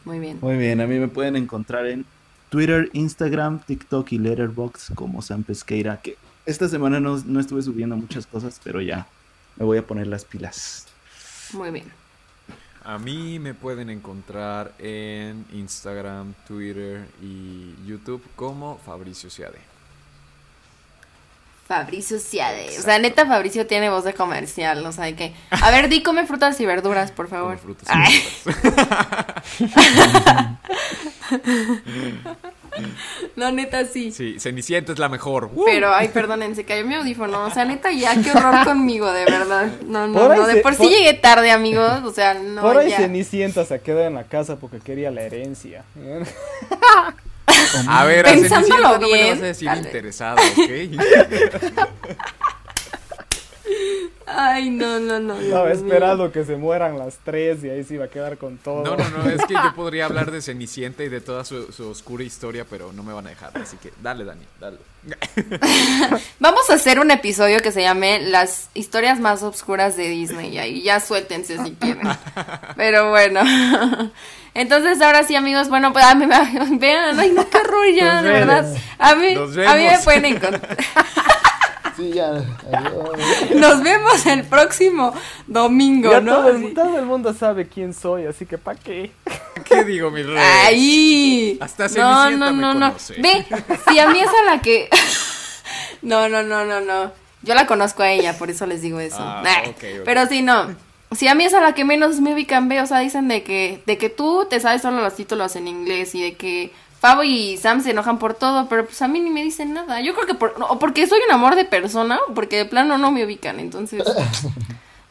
Muy bien. Muy bien, a mí me pueden encontrar en Twitter, Instagram, TikTok y Letterboxd como Sam Pesqueira, que esta semana no, no estuve subiendo muchas cosas, pero ya me voy a poner las pilas. Muy bien. A mí me pueden encontrar en Instagram, Twitter y YouTube como Fabricio Ciade. Fabricio Ciade. Exacto. O sea, neta, Fabricio tiene voz de comercial, o sea, hay que... A ver, di, come frutas y verduras, por favor. Come frutas y verduras. No, neta, sí. Sí, Cenicienta es la mejor. ¡Uh! Pero, ay, perdonen, se cayó mi audífono. O sea, neta, ya, qué horror conmigo, de verdad. No, no, por no, de por se, sí por... llegué tarde, amigos, o sea, no, por ahí ya. Cenicienta se queda en la casa porque quería la herencia. A ver, a Cenicienta no me lo vas a decir interesado, ¿ok? Ay, no, no, no. Estaba esperando que se mueran las tres y ahí se iba a quedar con todo. No, no, no, es que yo podría hablar de Cenicienta y de toda su, su oscura historia, pero no me van a dejar, así que dale, Dani, dale. Vamos a hacer un episodio que se llame Las historias más oscuras de Disney, y ahí ya suéltense si quieren. Pero bueno... Entonces, ahora sí, amigos, bueno, pues a mí me... Vean, ay, no, qué ruido, de verdad. A mí, a mí me pueden encontrar. Sí, ya. Adiós. Nos vemos el próximo domingo, ya, ¿no? Todo el, todo el mundo sabe quién soy, así que ¿pa' qué? ¿Qué digo, mi rey? ¡Ahí! Hasta Cenicienta no, no, no, me conoce. No. Ve, si a mí es a la que... No, no, no, no, no. Yo la conozco a ella, por eso les digo eso. Ah, nah. Okay, okay. Pero sí, no... Sí, a mí es a la que menos me ubican, ve, o sea, dicen de que de que tú te sabes solo los títulos en inglés y de que Fabo y Sam se enojan por todo, pero pues a mí ni me dicen nada. Yo creo que por, o porque soy un amor de persona o porque de plano no me ubican, entonces,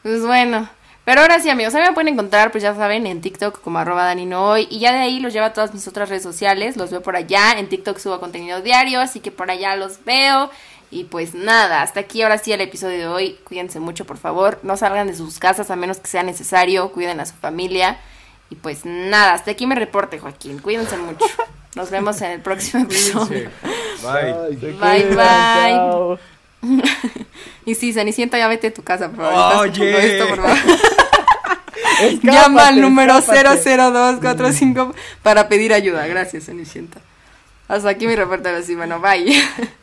pues bueno. Pero ahora sí, amigos, a mí me pueden encontrar, pues ya saben, en TikTok como arroba daninoy, y ya de ahí los llevo a todas mis otras redes sociales, los veo por allá, en TikTok subo contenido diario, así que por allá los veo. Y pues nada, hasta aquí ahora sí el episodio de hoy. Cuídense mucho, por favor. No salgan de sus casas a menos que sea necesario. Cuiden a su familia. Y pues nada, hasta aquí me reporte, Joaquín. Cuídense mucho. Nos vemos en el próximo episodio. Bye. Bye, bye. Bye. Bye. Y sí, Cenicienta, ya vete a tu casa, por favor. Oye. Oh, yeah. Llama al número cero cero dos cuatro cinco para pedir ayuda. Gracias, Cenicienta. Hasta aquí mi reporte. Así, bueno, bye.